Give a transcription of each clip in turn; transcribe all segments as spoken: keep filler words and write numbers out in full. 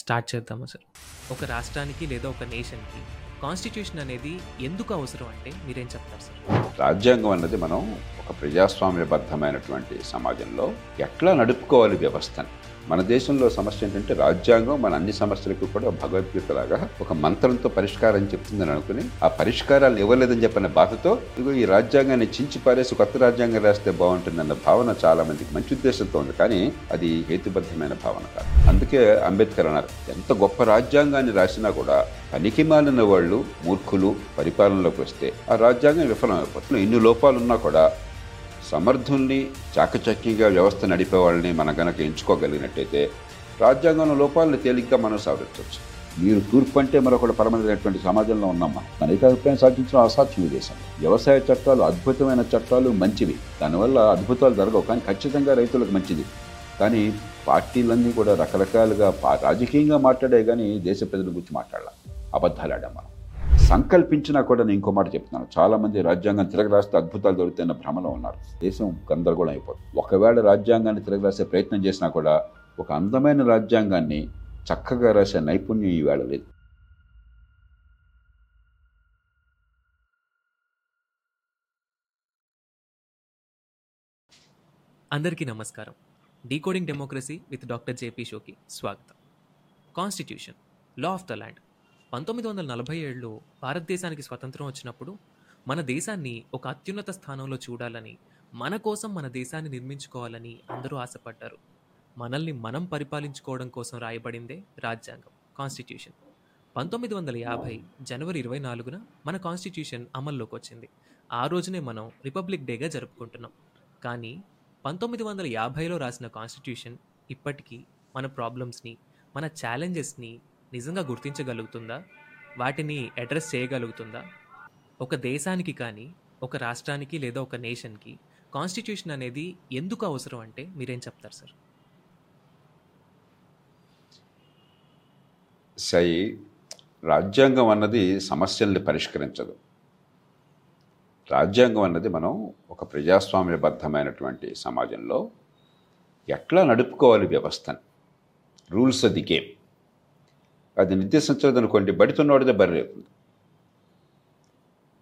Start చేద్దాం. అసలు ఒక రాష్ట్రానికి లేదా ఒక నేషన్కి కాన్స్టిట్యూషన్ అనేది ఎందుకు అవసరం అంటే మీరేం చెప్తారు సార్? రాజ్యాంగం అన్నది మనం ఒక ప్రజాస్వామ్యబద్ధమైనటువంటి సమాజంలో ఎట్లా నడుపుకోవాలి వ్యవస్థను. మన దేశంలో సమస్య ఏంటంటే రాజ్యాంగం మన అన్ని సమస్యలకు కూడా భగవద్గీతలాగా ఒక మంత్రంతో పరిష్కారం చెప్తుందని అనుకుని ఆ పరిష్కారాలు ఇవ్వలేదని చెప్పిన బాధతో ఇదిగో ఈ రాజ్యాంగాన్ని చించి పారేసి కొత్త రాజ్యాంగం రాస్తే బాగుంటుందన్న భావన చాలా మందికి మంచి ఉద్దేశంతో ఉంది, కానీ అది హేతుబద్ధమైన భావన కాదు. అందుకే అంబేద్కర్ అన్నారు, ఎంత గొప్ప రాజ్యాంగాన్ని రాసినా కూడా పనికి మాలిన వాళ్ళు మూర్ఖులు పరిపాలనలోకి వస్తే ఆ రాజ్యాంగం విఫలమైపోతుంది. ఎన్ని లోపాలున్నా కూడా సమర్థుల్ని చాకచక్యంగా వ్యవస్థ నడిపే వాళ్ళని మనం కనుక ఎంచుకోగలిగినట్టయితే రాజ్యాంగంలో లోపాలను తేలిగ్గా మనం సాధించవచ్చు. మీరు తూర్పు అంటే మరొకటి పరమైనటువంటి సమాజంలో ఉన్నామా? అనేక అభిప్రాయం సాధించడం అసాధ్యం ఈ దేశంలో. వ్యవసాయ చట్టాలు అద్భుతమైన చట్టాలు, మంచివి, దానివల్ల అద్భుతాలు జరగవు, కానీ ఖచ్చితంగా రైతులకు మంచిది. కానీ పార్టీలన్నీ కూడా రకరకాలుగా రాజకీయంగా మాట్లాడే కానీ దేశ ప్రజల గురించి మాట్లాడాల, అబద్ధాలు ఆడాం మనం. సంకల్పించినా కూడా నేను ఇంకో మాట చెప్తున్నాను, చాలామంది రాజ్యాంగం తిరగరాస్తే అద్భుతాలు దొరుకుతాయన్న భ్రమలో ఉన్నారు. దేశం గందరగోళం అయిపోతుంది. ఒకవేళ రాజ్యాంగాన్ని తిరగరాసే ప్రయత్నం చేసినా కూడా ఒక అందమైన రాజ్యాంగాన్ని చక్కగా రాసే నైపుణ్యం ఈవేళ లేదు. అందరికీ నమస్కారం. Decoding democracy with doctor JP షోకి స్వాగతం. Constitution, law of the land. పంతొమ్మిది వందల నలభై ఏడులో భారతదేశానికి స్వతంత్రం వచ్చినప్పుడు మన దేశాన్ని ఒక అత్యున్నత స్థానంలో చూడాలని, మన కోసం మన దేశాన్ని నిర్మించుకోవాలని అందరూ ఆశపడ్డారు. మనల్ని మనం పరిపాలించుకోవడం కోసం రాయబడిందే రాజ్యాంగం, కాన్స్టిట్యూషన్. పంతొమ్మిది వందల యాభై జనవరి ఇరవై నాలుగున మన కాన్స్టిట్యూషన్ అమల్లోకి వచ్చింది. ఆ రోజునే మనం రిపబ్లిక్ డేగా జరుపుకుంటున్నాం. కానీ పంతొమ్మిది వందల యాభైలో రాసిన కాన్స్టిట్యూషన్ ఇప్పటికీ మన ప్రాబ్లమ్స్ని, మన ఛాలెంజెస్ని నిజంగా గుర్తించగలుగుతుందా? వాటిని అడ్రస్ చేయగలుగుతుందా? ఒక దేశానికి కానీ, ఒక రాష్ట్రానికి లేదా ఒక నేషన్కి కాన్స్టిట్యూషన్ అనేది ఎందుకు అవసరం అంటే మీరేం చెప్తారు సార్? సై రాజ్యాంగం అన్నది సమస్యల్ని పరిష్కరించదు. రాజ్యాంగం అన్నది మనం ఒక ప్రజాస్వామ్యబద్ధమైనటువంటి సమాజంలో ఎట్లా నడుపుకోవాలి వ్యవస్థను. రూల్స్ ఆఫ్ ది గేమ్ అది నిర్దేశించలేదనుకోండి, బడితున్నవాడిదే బర్రె అవుతుంది.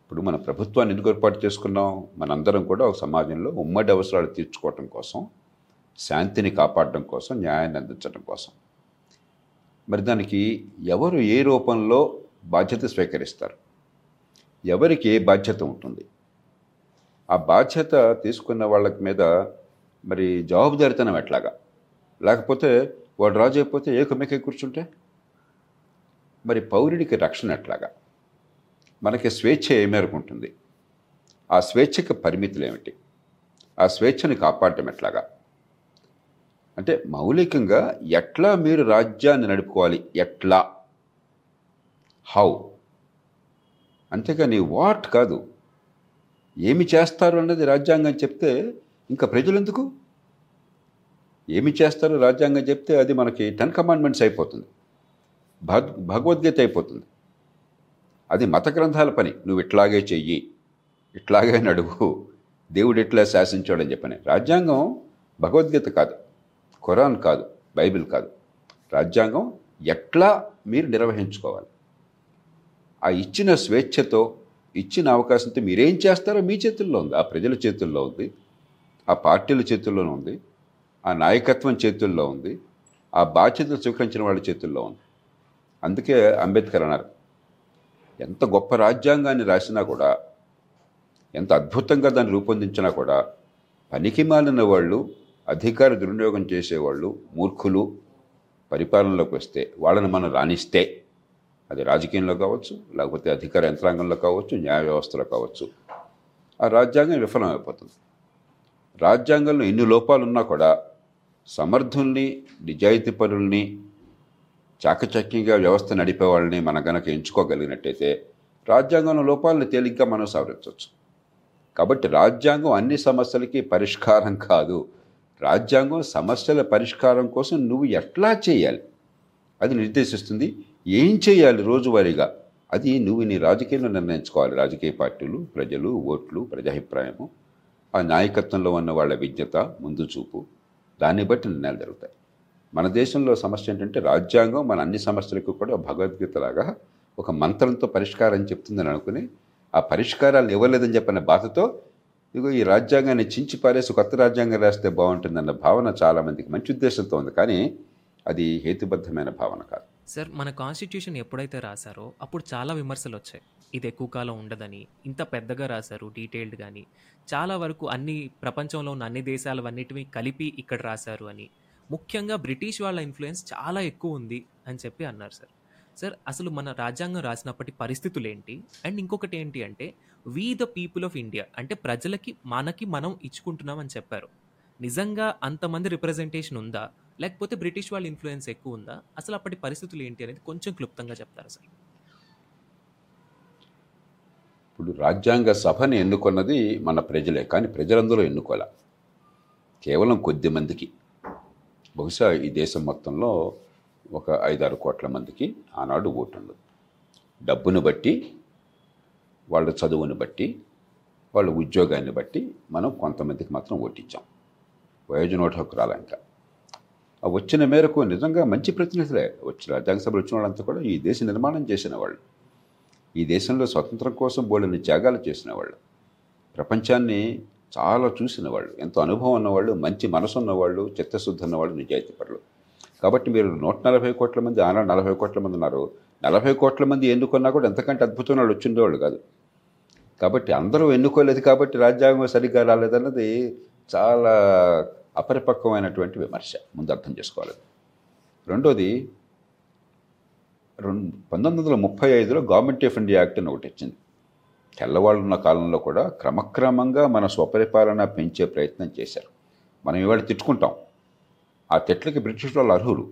ఇప్పుడు మన ప్రభుత్వాన్ని ఎందుకు ఏర్పాటు చేసుకున్నాం? మనందరం కూడా ఒక సమాజంలో ఉమ్మడి అవసరాలు తీర్చుకోవటం కోసం, శాంతిని కాపాడడం కోసం, న్యాయాన్ని అందించడం కోసం. మరి దానికి ఎవరు ఏ రూపంలో బాధ్యత స్వీకరిస్తారు? ఎవరికి ఏ బాధ్యత ఉంటుంది? ఆ బాధ్యత తీసుకున్న వాళ్ళ మీద మరి జవాబుదారితనం ఎట్లాగా? లేకపోతే వాడు రాజు అయిపోతే ఏకమేకే కూర్చుంటే మరి పౌరుడికి రక్షణ ఎట్లాగా? మనకి స్వేచ్ఛ ఏ మేరకు ఉంటుంది? ఆ స్వేచ్ఛకి పరిమితులు ఏమిటి? ఆ స్వేచ్ఛని కాపాడటం ఎట్లాగా? అంటే మౌలికంగా ఎట్లా మీరు రాజ్యాన్ని నడుపుకోవాలి, ఎట్లా, హౌ, అంతేకాని వాట్ కాదు. ఏమి చేస్తారు అన్నది రాజ్యాంగం చెప్తే ఇంకా ప్రజలెందుకు? ఏమి చేస్తారో రాజ్యాంగం చెప్తే అది మనకి టెన్ కమాండ్మెంట్స్ అయిపోతుంది, భగ్ భగవద్గీత అయిపోతుంది. అది మత గ్రంథాల పని, నువ్వు ఇట్లాగే చెయ్యి, ఇట్లాగే నడువు, దేవుడు ఇట్లా శాసించాడని చెప్పని. రాజ్యాంగం భగవద్గీత కాదు, ఖురాన్ కాదు, బైబిల్ కాదు. రాజ్యాంగం ఎట్లా మీరు నిర్వహించుకోవాలి, ఆ ఇచ్చిన స్వేచ్ఛతో, ఇచ్చిన అవకాశంతో మీరేం చేస్తారో మీ చేతుల్లో ఉంది. ఆ ప్రజల చేతుల్లో ఉంది, ఆ పార్టీల చేతుల్లోనే ఉంది, ఆ నాయకత్వం చేతుల్లో ఉంది, ఆ బాధ్యతలు స్వీకరించిన వాళ్ళ చేతుల్లో ఉంది. అందుకే అంబేద్కర్ అన్నారు, ఎంత గొప్ప రాజ్యాంగాన్ని రాసినా కూడా, ఎంత అద్భుతంగా దాన్ని రూపొందించినా కూడా పనికి మాలిన వాళ్ళు, అధికార దుర్వినియోగం చేసేవాళ్ళు, మూర్ఖులు పరిపాలనలోకి వస్తే వాళ్ళని మనం రాణిస్తే, అది రాజకీయంలో కావచ్చు, లేకపోతే అధికార యంత్రాంగంలో కావచ్చు, న్యాయ వ్యవస్థలో కావచ్చు, ఆ రాజ్యాంగం విఫలమైపోతుంది. రాజ్యాంగంలో ఎన్ని లోపాలున్నా కూడా సమర్థుల్ని, నిజాయితీ పరుల్ని, చాకచక్యంగా వ్యవస్థ నడిపే వాళ్ళని మనం కనుక ఎంచుకోగలిగినట్టయితే రాజ్యాంగంలో లోపాలను తేలిగ్గా మనం సవరించవచ్చు. కాబట్టి రాజ్యాంగం అన్ని సమస్యలకి పరిష్కారం కాదు. రాజ్యాంగం సమస్యల పరిష్కారం కోసం నువ్వు ఎట్లా చేయాలి అది నిర్దేశిస్తుంది. ఏం చేయాలి రోజువారీగా అది నువ్వు నీ రాజకీయంలో నిర్ణయించుకోవాలి. రాజకీయ పార్టీలు, ప్రజలు, ఓట్లు, ప్రజాభిప్రాయము, ఆ నాయకత్వంలో ఉన్న వాళ్ళ విజ్ఞత, ముందు చూపు, దాన్ని బట్టి నిర్ణయాలు జరుగుతాయి. మన దేశంలో సమస్య ఏంటంటే రాజ్యాంగం మన అన్ని సమస్యలకు కూడా భగవద్గీతలాగా ఒక మంత్రంతో పరిష్కారం చెప్తుందని అనుకుని ఆ పరిష్కారాలు ఇవ్వలేదని చెప్పిన బాధతో ఇదిగో ఈ రాజ్యాంగాన్ని చించి పారేసి కొత్త రాజ్యాంగం రాస్తే బాగుంటుందన్న భావన చాలామందికి మంచి ఉద్దేశంతో ఉంది, కానీ అది హేతుబద్ధమైన భావన కాదు. సార్, మన కాన్స్టిట్యూషన్ ఎప్పుడైతే రాశారో అప్పుడు చాలా విమర్శలు వచ్చాయి. ఇది ఎక్కువ కాలం ఉండదని, ఇంత పెద్దగా రాశారు డీటెయిల్డ్, కానీ చాలా వరకు అన్ని ప్రపంచంలో ఉన్న అన్ని దేశాలన్నిటివి కలిపి ఇక్కడ రాశారు అని, ముఖ్యంగా బ్రిటిష్ వాళ్ళ ఇన్ఫ్లుయెన్స్ చాలా ఎక్కువ ఉంది అని చెప్పి అన్నారు. సార్ సార్ అసలు మన రాజ్యాంగం రాసినప్పటి పరిస్థితులు ఏంటి? అండ్ ఇంకొకటి ఏంటి అంటే, we the people of India అంటే ప్రజలకి మనకి మనం ఇచ్చుకుంటున్నాం అని చెప్పారు. నిజంగా అంతమంది రిప్రజెంటేషన్ ఉందా, లేకపోతే బ్రిటిష్ వాళ్ళ ఇన్ఫ్లుయెన్స్ ఎక్కువ ఉందా? అసలు అప్పటి పరిస్థితులు ఏంటి అనేది కొంచెం క్లుప్తంగా చెప్తారా సార్? ఇప్పుడు రాజ్యాంగ సభని ఎన్నుకున్నది మన ప్రజలే, కానీ ప్రజలందరూ ఎన్నుకోలే, కేవలం కొద్ది మందికి, బహుశా ఈ దేశం మొత్తంలో ఒక ఐదారు కోట్ల మందికి ఆనాడు ఓటు ఉండదు. డబ్బును బట్టి, వాళ్ళ చదువుని బట్టి, వాళ్ళ ఉద్యోగాన్ని బట్టి మనం కొంతమందికి మాత్రం ఓటించాం. వయోజనోఠకురాలంట ఆ వచ్చిన మేరకు నిజంగా మంచి ప్రతినిధులే వచ్చి రాజ్యాంగ సభలు వచ్చిన వాళ్ళంతా కూడా ఈ దేశ నిర్మాణం చేసిన వాళ్ళు, ఈ దేశంలో స్వతంత్రం కోసం బోళ్ళని త్యాగాలు చేసిన వాళ్ళు, ప్రపంచాన్ని చాలా చూసిన వాళ్ళు, ఎంతో అనుభవం ఉన్నవాళ్ళు, మంచి మనసు ఉన్నవాళ్ళు, చిత్తశుద్ధి ఉన్నవాళ్ళు, నిజాయితీ పరులు. కాబట్టి మీరు నూట నలభై కోట్ల మంది ఆనాడు నలభై కోట్ల మంది ఉన్నారు, నలభై కోట్ల మంది ఎన్నుకున్నా కూడా ఎంతకంటే అద్భుతమైన వాళ్ళు వచ్చిండేవాళ్ళు కాదు. కాబట్టి అందరూ ఎన్నుకోలేదు, కాబట్టి రాజ్యాంగం సరిగ్గా రాలేదన్నది చాలా అపరిపక్వమైనటువంటి విమర్శ, ముందు అర్థం చేసుకోవాలి. రెండోది, రెండు పంతొమ్మిది వందల ముప్పై ఐదులో గవర్నమెంట్ ఆఫ్ ఇండియా యాక్ట్ అని ఒకటి వచ్చింది. తెల్లవాళ్ళు ఉన్న కాలంలో కూడా క్రమక్రమంగా మన స్వపరిపాలన పెంచే ప్రయత్నం చేశారు. మనం ఇవాళ తిట్టుకుంటాం, ఆ తిట్లకి బ్రిటిష్ వాళ్ళు అర్హులు.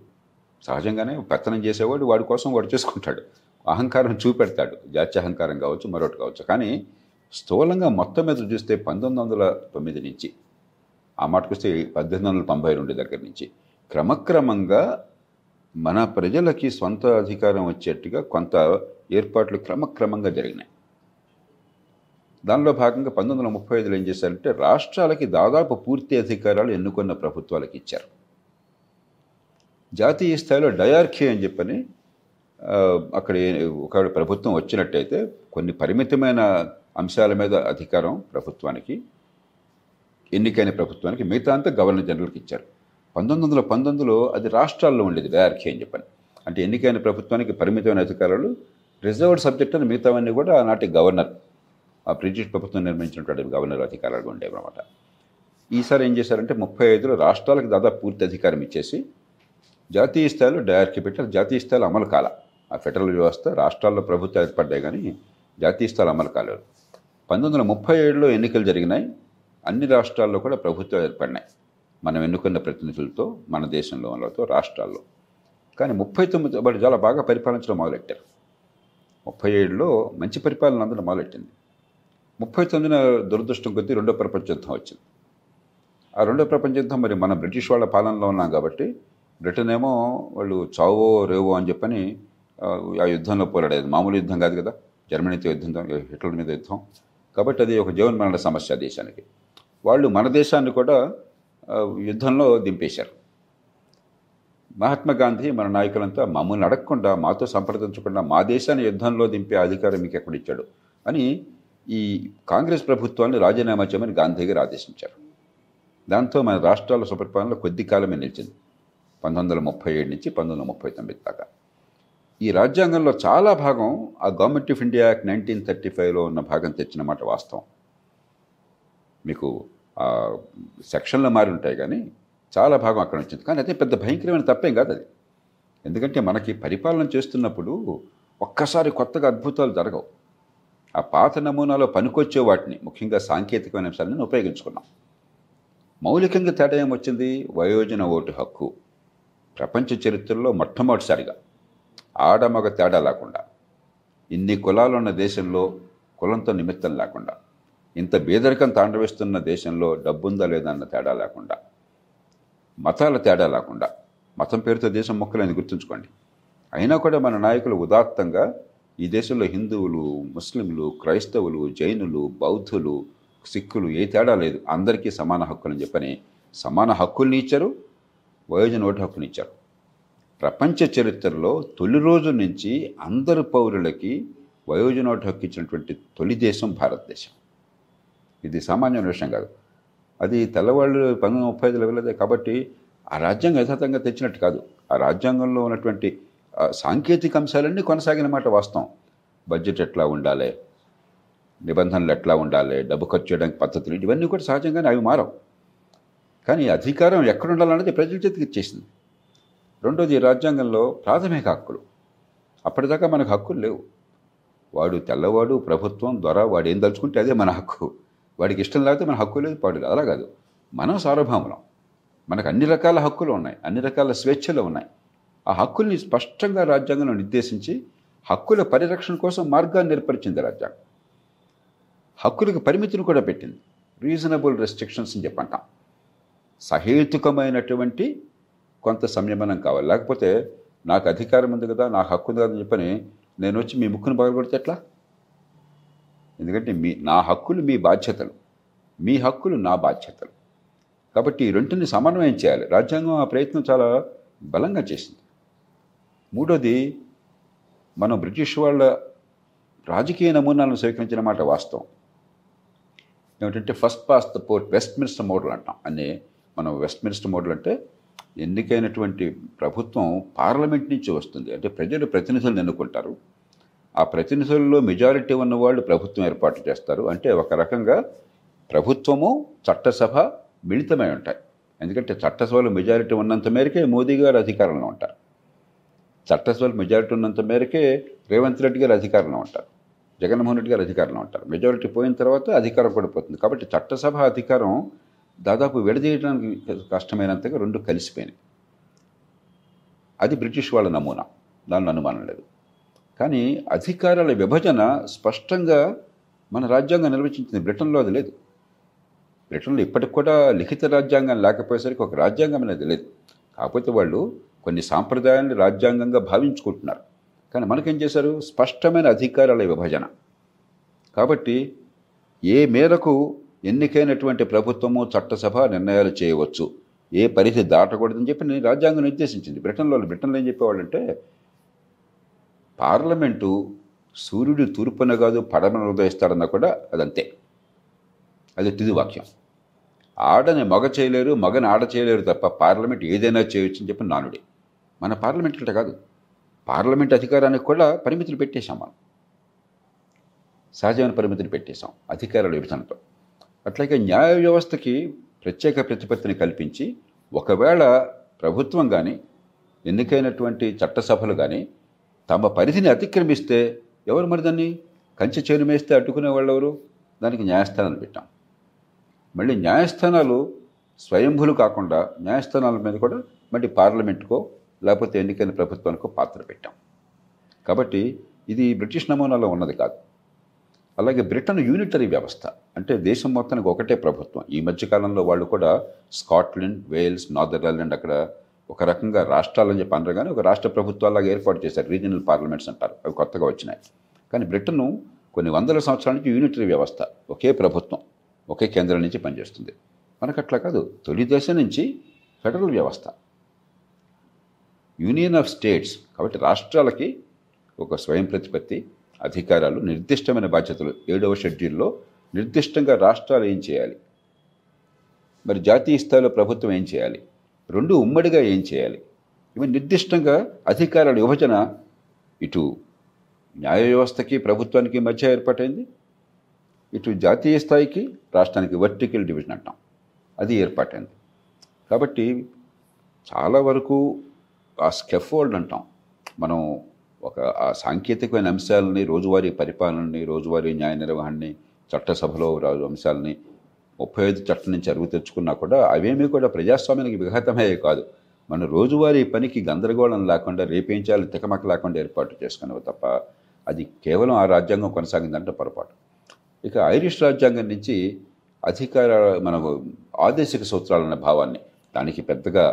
సహజంగానే పెత్తనం చేసేవాడు వాడి కోసం వాడు చేసుకుంటాడు, అహంకారం చూపెడతాడు, జాతి అహంకారం కావచ్చు, మరొకటి కావచ్చు. కానీ స్థూలంగా మొత్తం మీద చూస్తే పంతొమ్మిది వందల తొమ్మిది నుంచి, ఆ మాటకొస్తే పద్దెనిమిది వందల తొంభై రెండు దగ్గర నుంచి క్రమక్రమంగా మన ప్రజలకి సొంత అధికారం వచ్చేట్టుగా కొంత ఏర్పాట్లు క్రమక్రమంగా జరిగినాయి. దానిలో భాగంగా పంతొమ్మిది వందల ముప్పై ఐదులో ఏం చేశారంటే రాష్ట్రాలకి దాదాపు పూర్తి అధికారాలు ఎన్నుకున్న ప్రభుత్వాలకు ఇచ్చారు. జాతీయ స్థాయిలో డయార్కీ అని చెప్పని అక్కడ ఒక ప్రభుత్వం వచ్చినట్టయితే కొన్ని పరిమితమైన అంశాల మీద అధికారం ప్రభుత్వానికి, ఎన్నికైన ప్రభుత్వానికి, మిగతా అంతా గవర్నర్ జనరల్కి ఇచ్చారు. పంతొమ్మిది వందల పంతొమ్మిదిలో అది రాష్ట్రాల్లో ఉండేది డయార్కీ అని చెప్పని, అంటే ఎన్నికైన ప్రభుత్వానికి పరిమితమైన అధికారాలు, రిజర్వ్డ్ సబ్జెక్ట్ అని మిగతావన్నీ కూడా ఆనాటి గవర్నర్, ఆ బ్రిటిష్ ప్రభుత్వం నిర్మించినటువంటి గవర్నర్ అధికారాలు ఉండేవన్నమాట. ఈసారి ఏం చేశారంటే ముప్పై ఐదులో రాష్ట్రాలకు దాదాపు పూర్తి అధికారం ఇచ్చేసి జాతీయ స్థాయిలో డయార్కీ పెట్టారు. జాతీయ స్థాయిలో అమలు కాల ఆ ఫెడరల్ వ్యవస్థ, రాష్ట్రాల్లో ప్రభుత్వాలు ఏర్పడ్డాయి కానీ జాతీయ స్థాయిలో అమలు కాలేదు. పంతొమ్మిది వందల ముప్పై ఏడులో ఎన్నికలు జరిగినాయి, అన్ని రాష్ట్రాల్లో కూడా ప్రభుత్వాలు ఏర్పడినాయి మనం ఎన్నుకున్న ప్రతినిధులతో, మన దేశంలో వాళ్ళతో, రాష్ట్రాల్లో. కానీ ముప్పై తొమ్మిది వాళ్ళు చాలా బాగా పరిపాలించడం మొదలెట్టారు. ముప్పై ఏడులో మంచి పరిపాలన అందరం మొదలెట్టింది. ముప్పై తొమ్మిదిన దురదృష్టం కొద్దీ రెండో ప్రపంచ యుద్ధం వచ్చింది. ఆ రెండో ప్రపంచ యుద్ధం మరి మనం బ్రిటిష్ వాళ్ళ పాలనలో ఉన్నాం కాబట్టి, బ్రిటన్ ఏమో వాళ్ళు చావో రేవో అని చెప్పని ఆ యుద్ధంలో పోరాడేది. మామూలు యుద్ధం కాదు కదా, జర్మనీతో యుద్ధం, హిట్లర్ మీద యుద్ధం, కాబట్టి అది ఒక జీవన్మరణ సమస్య దేశానికి. వాళ్ళు మన దేశాన్ని కూడా యుద్ధంలో దింపేశారు. మహాత్మా గాంధీ మన నాయకులంతా మమ్మల్ని అడగకుండా, మాతో సంప్రదించకుండా మా దేశాన్ని యుద్ధంలో దింపే అధికారం మీకు ఎక్కడిచ్చాడు అని ఈ కాంగ్రెస్ ప్రభుత్వాన్ని రాజీనామా చేయమని గాంధీ గారు ఆదేశించారు. దాంతో మన రాష్ట్రాల సుపరిపాలన కొద్ది కాలమే నిలిచింది, పంతొమ్మిది వందల ముప్పై ఏడు నుంచి పంతొమ్మిది వందల ముప్పై తొమ్మిది దాకా. ఈ రాజ్యాంగంలో చాలా భాగం ఆ government of India act nineteen thirty ఫైవ్లో ఉన్న భాగం తెచ్చినమాట వాస్తవం. మీకు సెక్షన్లు మారి ఉంటాయి కానీ చాలా భాగం అక్కడ వచ్చింది. కానీ అదే పెద్ద భయంకరమైన తప్పేం కాదు అది, ఎందుకంటే మనకి పరిపాలన చేస్తున్నప్పుడు ఒక్కసారి కొత్తగా అద్భుతాలు జరగవు. ఆ పాత నమూనాలో పనికొచ్చే వాటిని, ముఖ్యంగా సాంకేతికమైన అంశాలను ఉపయోగించుకున్నాం. మౌలికంగా తేడా ఏమొచ్చింది? వయోజన ఓటు హక్కు ప్రపంచ చరిత్రలో మొట్టమొదటిసారిగా ఆడమగ తేడా లేకుండా, ఇన్ని కులాలు ఉన్న దేశంలో కులంతో నిమిత్తం లేకుండా, ఇంత బేదరికం తాండవిస్తున్న దేశంలో డబ్బుందా లేదా అన్న తేడా లేకుండా, మతాల తేడా లేకుండా, మతం పేరుతో దేశం మొక్కలేని గుర్తుంచుకోండి, అయినా కూడా మన నాయకులు ఉదాత్తంగా ఈ దేశంలో హిందువులు, ముస్లింలు, క్రైస్తవులు, జైనులు, బౌద్ధులు, సిక్కులు ఏ తేడా లేదు, అందరికీ సమాన హక్కులని చెప్పని సమాన హక్కుల్ని ఇచ్చారు. వయోజన ఓటు హక్కునిచ్చారు. ప్రపంచ చరిత్రలో తొలి రోజు నుంచి అందరు పౌరులకి వయోజన ఓటు హక్కు ఇచ్చినటువంటి తొలి దేశం భారతదేశం. ఇది సామాన్యమైన విషయం కాదు. అది తెల్లవాళ్ళు పంతొమ్మిది ముప్పై ఐదులో వెళ్ళదే కాబట్టి ఆ రాజ్యాంగం యథాతంగా తెచ్చినట్టు కాదు. ఆ రాజ్యాంగంలో ఉన్నటువంటి సాంకేతిక అంశాలన్నీ కొనసాగిన మాట వాస్తవం. బడ్జెట్ ఎట్లా ఉండాలి, నిబంధనలు ఎట్లా ఉండాలి, డబ్బు ఖర్చు చేయడానికి పద్ధతులు, ఇవన్నీ కూడా సహజంగానే అవి మారవు. కానీ అధికారం ఎక్కడ ఉండాలన్నది ప్రజల చేతికి ఇచ్చేసింది. రెండోది, రాజ్యాంగంలో ప్రాథమిక హక్కులు. అప్పటిదాకా మనకు హక్కులు లేవు. వాడు తెల్లవాడు ప్రభుత్వం ద్వారా వాడు ఏం తలుచుకుంటే అదే మన హక్కు. వాడికి ఇష్టం లేకపోతే మన హక్కు లేదు, పాడు లేదు. అలా కాదు, మనం సార్వభౌములం, మనకు అన్ని రకాల హక్కులు ఉన్నాయి, అన్ని రకాల స్వేచ్ఛలు ఉన్నాయి. ఆ హక్కుల్ని స్పష్టంగా రాజ్యాంగంలో నిర్దేశించి హక్కుల పరిరక్షణ కోసం మార్గాన్ని ఏర్పరిచింది రాజ్యాంగం. హక్కులకు పరిమితిని కూడా పెట్టింది. రీజనబుల్ రెస్ట్రిక్షన్స్ అని చెప్పంటాం. సహేతుకమైనటువంటి కొంత సంయమనం కావాలి. లేకపోతే నాకు అధికారం ఉంది కదా, నాకు హక్కు ఉంది కదా అని చెప్పని నేను వచ్చి మీ ముక్కును పగలగొడితే ఎట్లా? ఎందుకంటే మీ నా హక్కులు మీ బాధ్యతలు, మీ హక్కులు నా బాధ్యతలు. కాబట్టి ఈ రెంటిని సమన్వయం చేయాలి. రాజ్యాంగం ఆ ప్రయత్నం చాలా బలంగా చేసింది. మూడోది, మనం బ్రిటిష్ వాళ్ళ రాజకీయ నమూనాలను స్వీకరించిన మాట వాస్తవం. ఏమిటంటే first past the post, Westminster model అంటాం. అన్నీ మనం వెస్ట్ మినిస్టర్ మోడల్ అంటే ఎన్నికైనటువంటి ప్రభుత్వం పార్లమెంట్ నుంచి వస్తుంది. అంటే ప్రజలు ప్రతినిధులను ఎన్నుకుంటారు. ఆ ప్రతినిధుల్లో మెజారిటీ ఉన్నవాళ్ళు ప్రభుత్వం ఏర్పాటు చేస్తారు. అంటే ఒక రకంగా ప్రభుత్వము చట్టసభ మిళితమై ఉంటాయి. ఎందుకంటే చట్టసభలో మెజారిటీ ఉన్నంత మేరకే మోదీ గారు అధికారంలో ఉంటారు, చట్టసభలో మెజారిటీ ఉన్నంత మేరకే రేవంత్ రెడ్డి గారు అధికారంలో ఉంటారు, జగన్మోహన్ రెడ్డి గారు అధికారంలో ఉంటారు. మెజారిటీ పోయిన తర్వాత అధికారం కూడా పోతుంది. కాబట్టి చట్టసభ అధికారం దాదాపు విడదీయడానికి కష్టమైనంతగా రెండు కలిసిపోయినాయి. అది బ్రిటిష్ వాళ్ళ నమూనా, దానిలో అనుమానం లేదు. కానీ అధికారాల విభజన స్పష్టంగా మన రాజ్యాంగం నిర్వచించింది. బ్రిటన్లో అది లేదు. బ్రిటన్లో ఇప్పటికి కూడా లిఖిత రాజ్యాంగం లేకపోయేసరికి ఒక రాజ్యాంగం అనేది లేదు. కాకపోతే వాళ్ళు కొన్ని సాంప్రదాయాన్ని రాజ్యాంగంగా భావించుకుంటున్నారు. కానీ మనకేం చేశారు? స్పష్టమైన అధికారాల విభజన. కాబట్టి ఏ మేరకు ఎన్నికైనటువంటి ప్రభుత్వము చట్టసభ నిర్ణయాలు చేయవచ్చు, ఏ పరిధి దాటకూడదని చెప్పి నేను రాజ్యాంగం నిర్దేశించింది. బ్రిటన్లో బ్రిటన్లో ఏం చెప్పేవాళ్ళంటే పార్లమెంటు సూర్యుడు తూర్పున కాదు పడమన ఉదయిస్తాడన్నా కూడా అదంతే, అది తుదివాక్యం. ఆడని మగ చేయలేరు, మగని ఆడ చేయలేరు తప్ప పార్లమెంట్ ఏదైనా చేయొచ్చు అని చెప్పి నానుడి. మన పార్లమెంట్ అంటే కాదు, పార్లమెంట్ అధికారానికి కూడా పరిమితులు పెట్టేశాం. మనం సహజమైన పరిమితులు పెట్టేశాం అధికారాల విభజనతో. అట్లాగే న్యాయ వ్యవస్థకి ప్రత్యేక ప్రతిపత్తిని కల్పించి ఒకవేళ ప్రభుత్వం కానీ ఎన్నికైనటువంటి చట్టసభలు కానీ తమ పరిధిని అతిక్రమిస్తే ఎవరు మరి దాన్ని కంచె చేను మేస్తే అడ్డుకునే వాళ్ళు ఎవరు? దానికి న్యాయస్థానాలు పెట్టాం. మళ్ళీ న్యాయస్థానాలు స్వయంభులు కాకుండా న్యాయస్థానాల మీద కూడా మళ్ళీ పార్లమెంటుకో లేకపోతే ఎన్నికైన ప్రభుత్వానికో పాత్ర పెట్టాం. కాబట్టి ఇది బ్రిటిష్ నమూనాలో ఉన్నది కాదు. అలాగే బ్రిటన్ యూనిటరీ వ్యవస్థ, అంటే దేశం మొత్తానికి ఒకటే ప్రభుత్వం. ఈ మధ్యకాలంలో వాళ్ళు కూడా స్కాట్లాండ్, వేల్స్, నార్దర్న్ ఐర్లాండ్ అక్కడ ఒక రకంగా రాష్ట్రాలని చెప్పి అనరు కానీ ఒక రాష్ట్ర ప్రభుత్వాలాగా ఏర్పాటు చేశారు. రీజనల్ పార్లమెంట్స్ అంటారు, అవి కొత్తగా వచ్చినాయి. కానీ బ్రిటన్ కొన్ని వందల సంవత్సరాల నుంచి యూనిటరీ వ్యవస్థ, ఒకే ప్రభుత్వం ఒకే కేంద్రం నుంచి పనిచేస్తుంది. మనకు అట్లా కాదు. తొలి దశ నుంచి ఫెడరల్ వ్యవస్థ, యూనియన్ ఆఫ్ స్టేట్స్. కాబట్టి రాష్ట్రాలకి ఒక స్వయం ప్రతిపత్తి, అధికారాలు, నిర్దిష్టమైన బాధ్యతలు. ఏడవ షెడ్యూల్లో నిర్దిష్టంగా రాష్ట్రాలు ఏం చేయాలి, మరి జాతీయ స్థాయిలో ప్రభుత్వం ఏం చేయాలి, రెండు ఉమ్మడిగా ఏం చేయాలి, ఇవి నిర్దిష్టంగా అధికారాల విభజన ఇటు న్యాయ వ్యవస్థకి ప్రభుత్వానికి మధ్య ఏర్పాటైంది, ఇటు జాతీయ స్థాయికి రాష్ట్రానికి వర్టికల్ డివిజన్ అంటాం, అది ఏర్పాటైంది. కాబట్టి చాలా వరకు ఆ స్కెఫోల్డ్ అంటాం మనం, ఒక ఆ సాంకేతికమైన అంశాలని, రోజువారీ పరిపాలనని, రోజువారీ న్యాయ నిర్వహణని, చట్టసభలో రాజు అంశాలని ముప్పై ఐదు చట్టం నుంచి అరువు తెచ్చుకున్నా కూడా అవేమీ కూడా ప్రజాస్వామ్యానికి విఘాతమయ్యే కాదు. మన రోజువారీ పనికి గందరగోళం లేకుండా, రేపించాలి తికమక లేకుండా ఏర్పాటు చేసుకునేవి తప్ప అది కేవలం ఆ రాజ్యాంగం కొనసాగిందంటే పొరపాటు. ఇక ఐరిష్ రాజ్యాంగం నుంచి అధికార మనకు ఆదేశిక సూత్రాలన్న భావాన్ని, దానికి పెద్దగా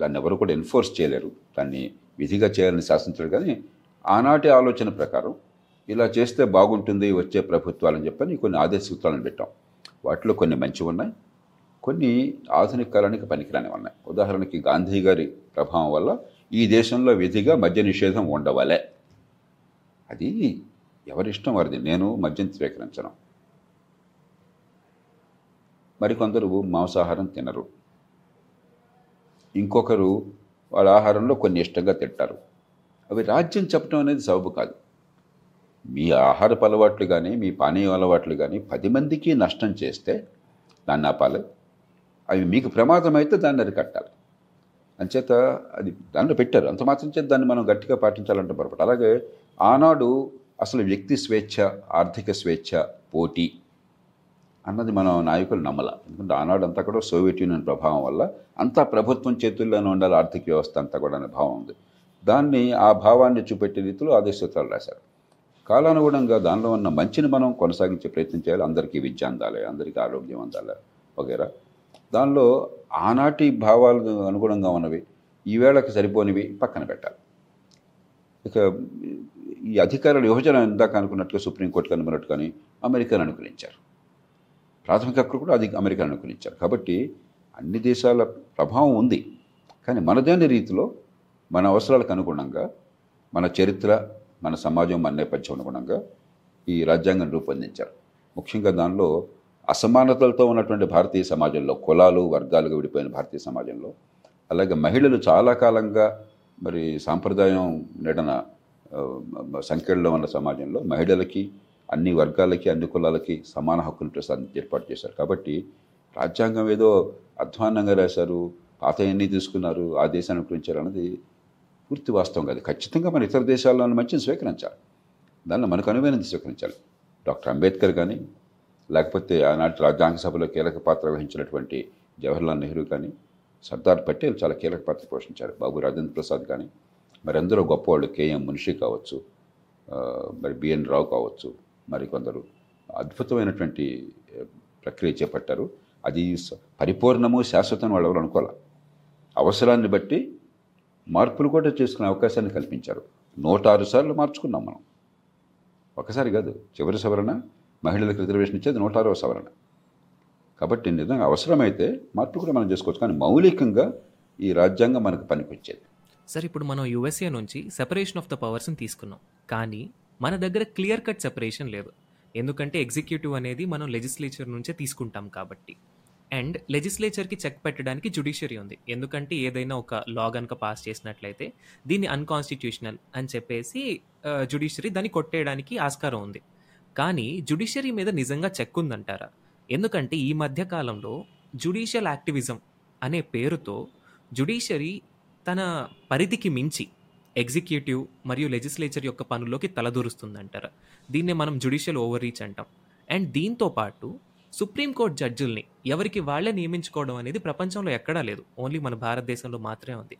దాన్ని ఎవరు కూడా ఎన్ఫోర్స్ చేయలేరు, దాన్ని విధిగా చేయాలని శాసించారు. కానీ ఆనాటి ఆలోచన ప్రకారం ఇలా చేస్తే బాగుంటుంది వచ్చే ప్రభుత్వాలని చెప్పని కొన్ని ఆదేశ సూత్రాలను పెట్టాం. వాటిలో కొన్ని మంచి ఉన్నాయి, కొన్ని ఆధునిక కాలానికి పనికిరాని ఉన్నాయి. ఉదాహరణకి గాంధీ గారి ప్రభావం వల్ల ఈ దేశంలో విధిగా మద్య నిషేధం ఉండవలే. అది ఎవరిష్టం వారిది. నేను మద్యం స్వీకరించను. మరికొందరు మాంసాహారం తినరు. ఇంకొకరు వాళ్ళ ఆహారంలో కొన్ని ఇష్టంగా తింటారు. అవి రాజ్యం చెప్పడం అనేది సబబు కాదు. మీ ఆహారపు అలవాట్లు కానీ మీ పానీయ అలవాట్లు కానీ పది మందికి నష్టం చేస్తే దాన్ని ఆపాలి. అవి మీకు ప్రమాదం అయితే దాన్ని అరికట్టాలి. అంచేత అది దాంట్లో పెట్టారు. అంత మాత్రం చేత దాన్ని మనం గట్టిగా పాటించాలంటే పొరపాటు. అలాగే ఆనాడు అసలు వ్యక్తి స్వేచ్ఛ, ఆర్థిక స్వేచ్ఛ, పోటీ అన్నది మనం నాయకులు నమ్మల. ఎందుకంటే ఆనాడు అంతా కూడా సోవియట్ యూనియన్ ప్రభావం వల్ల అంతా ప్రభుత్వం చేతుల్లోనే ఉండాలి, ఆర్థిక వ్యవస్థ అంతా కూడా అనే భావం ఉంది. దాన్ని ఆ భావాన్ని చూపెట్టే రీతిలో ఆదేశోత్తరాలు రాశారు. కాలానుగుణంగా దానిలో ఉన్న మంచిని మనం కొనసాగించే ప్రయత్నం చేయాలి. అందరికీ విద్య అందాలి, అందరికీ ఆరోగ్యం అందాలి వగేరా. దానిలో ఆనాటి భావాలకు అనుగుణంగా ఉన్నవి, ఈవేళకి సరిపోనివి పక్కన పెట్టాలి. ఇక ఈ అధికారుల యోజన ఇందాక అనుకున్నట్టుగా సుప్రీంకోర్టుకు అనుకున్నట్టు కానీ అమెరికాను అనుకూలించారు. ప్రాథమిక హక్కులు కూడా అది అమెరికాను అనుకూలించారు. కాబట్టి అన్ని దేశాల ప్రభావం ఉంది. కానీ మనదైన రీతిలో మన అవసరాలకు అనుగుణంగా, మన చరిత్ర, మన సమాజం, మన నేపథ్యం అనుగుణంగా ఈ రాజ్యాంగం రూపొందించారు. ముఖ్యంగా దానిలో అసమానతలతో ఉన్నటువంటి భారతీయ సమాజంలో, కులాలు వర్గాలుగా విడిపోయిన భారతీయ సమాజంలో, అలాగే మహిళలు చాలా కాలంగా మరి సాంప్రదాయం నడన సంఖ్యలో ఉన్న సమాజంలో మహిళలకి, అన్ని వర్గాలకి, అన్ని కులాలకి సమాన హక్కులు ప్రసాదించి ఏర్పాటు చేశారు. కాబట్టి రాజ్యాంగం ఏదో అధ్వాన్నంగా రాశారు, పాత ఎన్ని తీసుకున్నారు, ఆ దేశాన్ని గురించారు అన్నది పూర్తి వాస్తవం కాదు. ఖచ్చితంగా మన ఇతర దేశాల్లోని మంచిని స్వీకరించాలి, దానిలో మనకు అనువైనది స్వీకరించాలి. డాక్టర్ అంబేద్కర్ కానీ, లేకపోతే ఆనాటి రాజ్యాంగ సభలో కీలక పాత్ర వహించినటువంటి జవహర్లాల్ నెహ్రూ కానీ, సర్దార్ పటేల్ చాలా కీలక పాత్ర పోషించారు, బాబు రాజేంద్ర ప్రసాద్ కానీ, మరెందరో గొప్పవాళ్ళు, కేఎం మున్షి కావచ్చు, మరి బిఎన్ రావు కావచ్చు, మరి కొందరు అద్భుతమైనటువంటి ప్రక్రియ చేపట్టారు. అది పరిపూర్ణము, శాశ్వతం వాళ్ళు ఎవరు అనుకోవాలి. అవసరాన్ని బట్టి మార్పులు కూడా చేసుకునే అవకాశాన్ని కల్పించారు. నూట ఆరు సార్లు మార్చుకున్నాం మనం, ఒకసారి కాదు. చివరి సవరణ మహిళలకు రిజర్వేషన్ ఇచ్చేది నూట ఆరవ సవరణ. కాబట్టి నిజంగా అవసరమైతే మార్పు కూడా మనం చేసుకోవచ్చు. కానీ మౌలికంగా ఈ రాజ్యాంగం మనకు పనికొచ్చేది. సార్, ఇప్పుడు మనం యుఎస్ఏ నుంచి సెపరేషన్ ఆఫ్ ద పవర్స్ని తీసుకున్నాం. కానీ మన దగ్గర క్లియర్ కట్ సెపరేషన్ లేదు. ఎందుకంటే ఎగ్జిక్యూటివ్ అనేది మనం లెజిస్లేచర్ నుంచే తీసుకుంటాం కాబట్టి, అండ్ లెజిస్లేచర్కి చెక్ పెట్టడానికి జ్యుడిషియరీ ఉంది. ఎందుకంటే ఏదైనా ఒక లా కనుక పాస్ చేసినట్లయితే దీన్ని అన్కాన్స్టిట్యూషనల్ అని చెప్పేసి జ్యుడిషియరీ దాన్ని కొట్టేయడానికి ఆస్కారం ఉంది. కానీ జ్యుడిషియరీ మీద నిజంగా చెక్ ఉందంటారా? ఎందుకంటే ఈ మధ్య కాలంలో జ్యుడిషియల్ యాక్టివిజం అనే పేరుతో జ్యుడిషియరీ తన పరిధికి మించి ఎగ్జిక్యూటివ్ మరియు లెజిస్లేచర్ యొక్క పనుల్లోకి తలదూరుస్తుందంటారా? దీన్నే మనం జ్యుడిషియల్ ఓవర్ రీచ్ అంటాం. అండ్ దీంతో పాటు సుప్రీంకోర్టు జడ్జిల్ని ఎవరికి వాళ్ళే నియమించుకోవడం అనేది ప్రపంచంలో ఎక్కడా లేదు, ఓన్లీ మన భారతదేశంలో మాత్రమే ఉంది.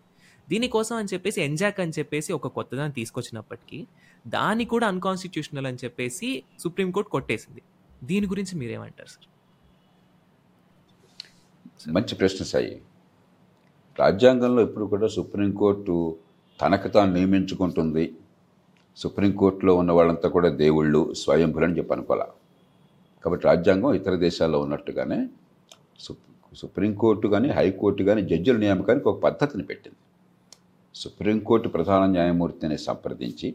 దీనికోసం అని చెప్పేసి ఎంజాక్ అని చెప్పేసి ఒక కొత్తదాన్ని తీసుకొచ్చినప్పటికీ దాన్ని కూడా అన్కాన్స్టిట్యూషనల్ అని చెప్పేసి సుప్రీంకోర్టు కొట్టేసింది. దీని గురించి మీరేమంటారు సార్? మంచి ప్రశ్న సాయి. రాజ్యాంగంలో ఇప్పుడు కూడా సుప్రీంకోర్టు తనకు తాను నియమించుకుంటుంది, సుప్రీంకోర్టులో ఉన్న వాళ్ళంతా కూడా దేవుళ్ళు, స్వయంభులని చెప్పి అనుకోలే. కాబట్టి రాజ్యాంగం ఇతర దేశాల్లో ఉన్నట్టుగానే సుప్రీంకోర్టు కానీ హైకోర్టు కానీ జడ్జిల నియామకానికి ఒక పద్ధతిని పెట్టింది. సుప్రీంకోర్టు ప్రధాన న్యాయమూర్తిని సంప్రదించి,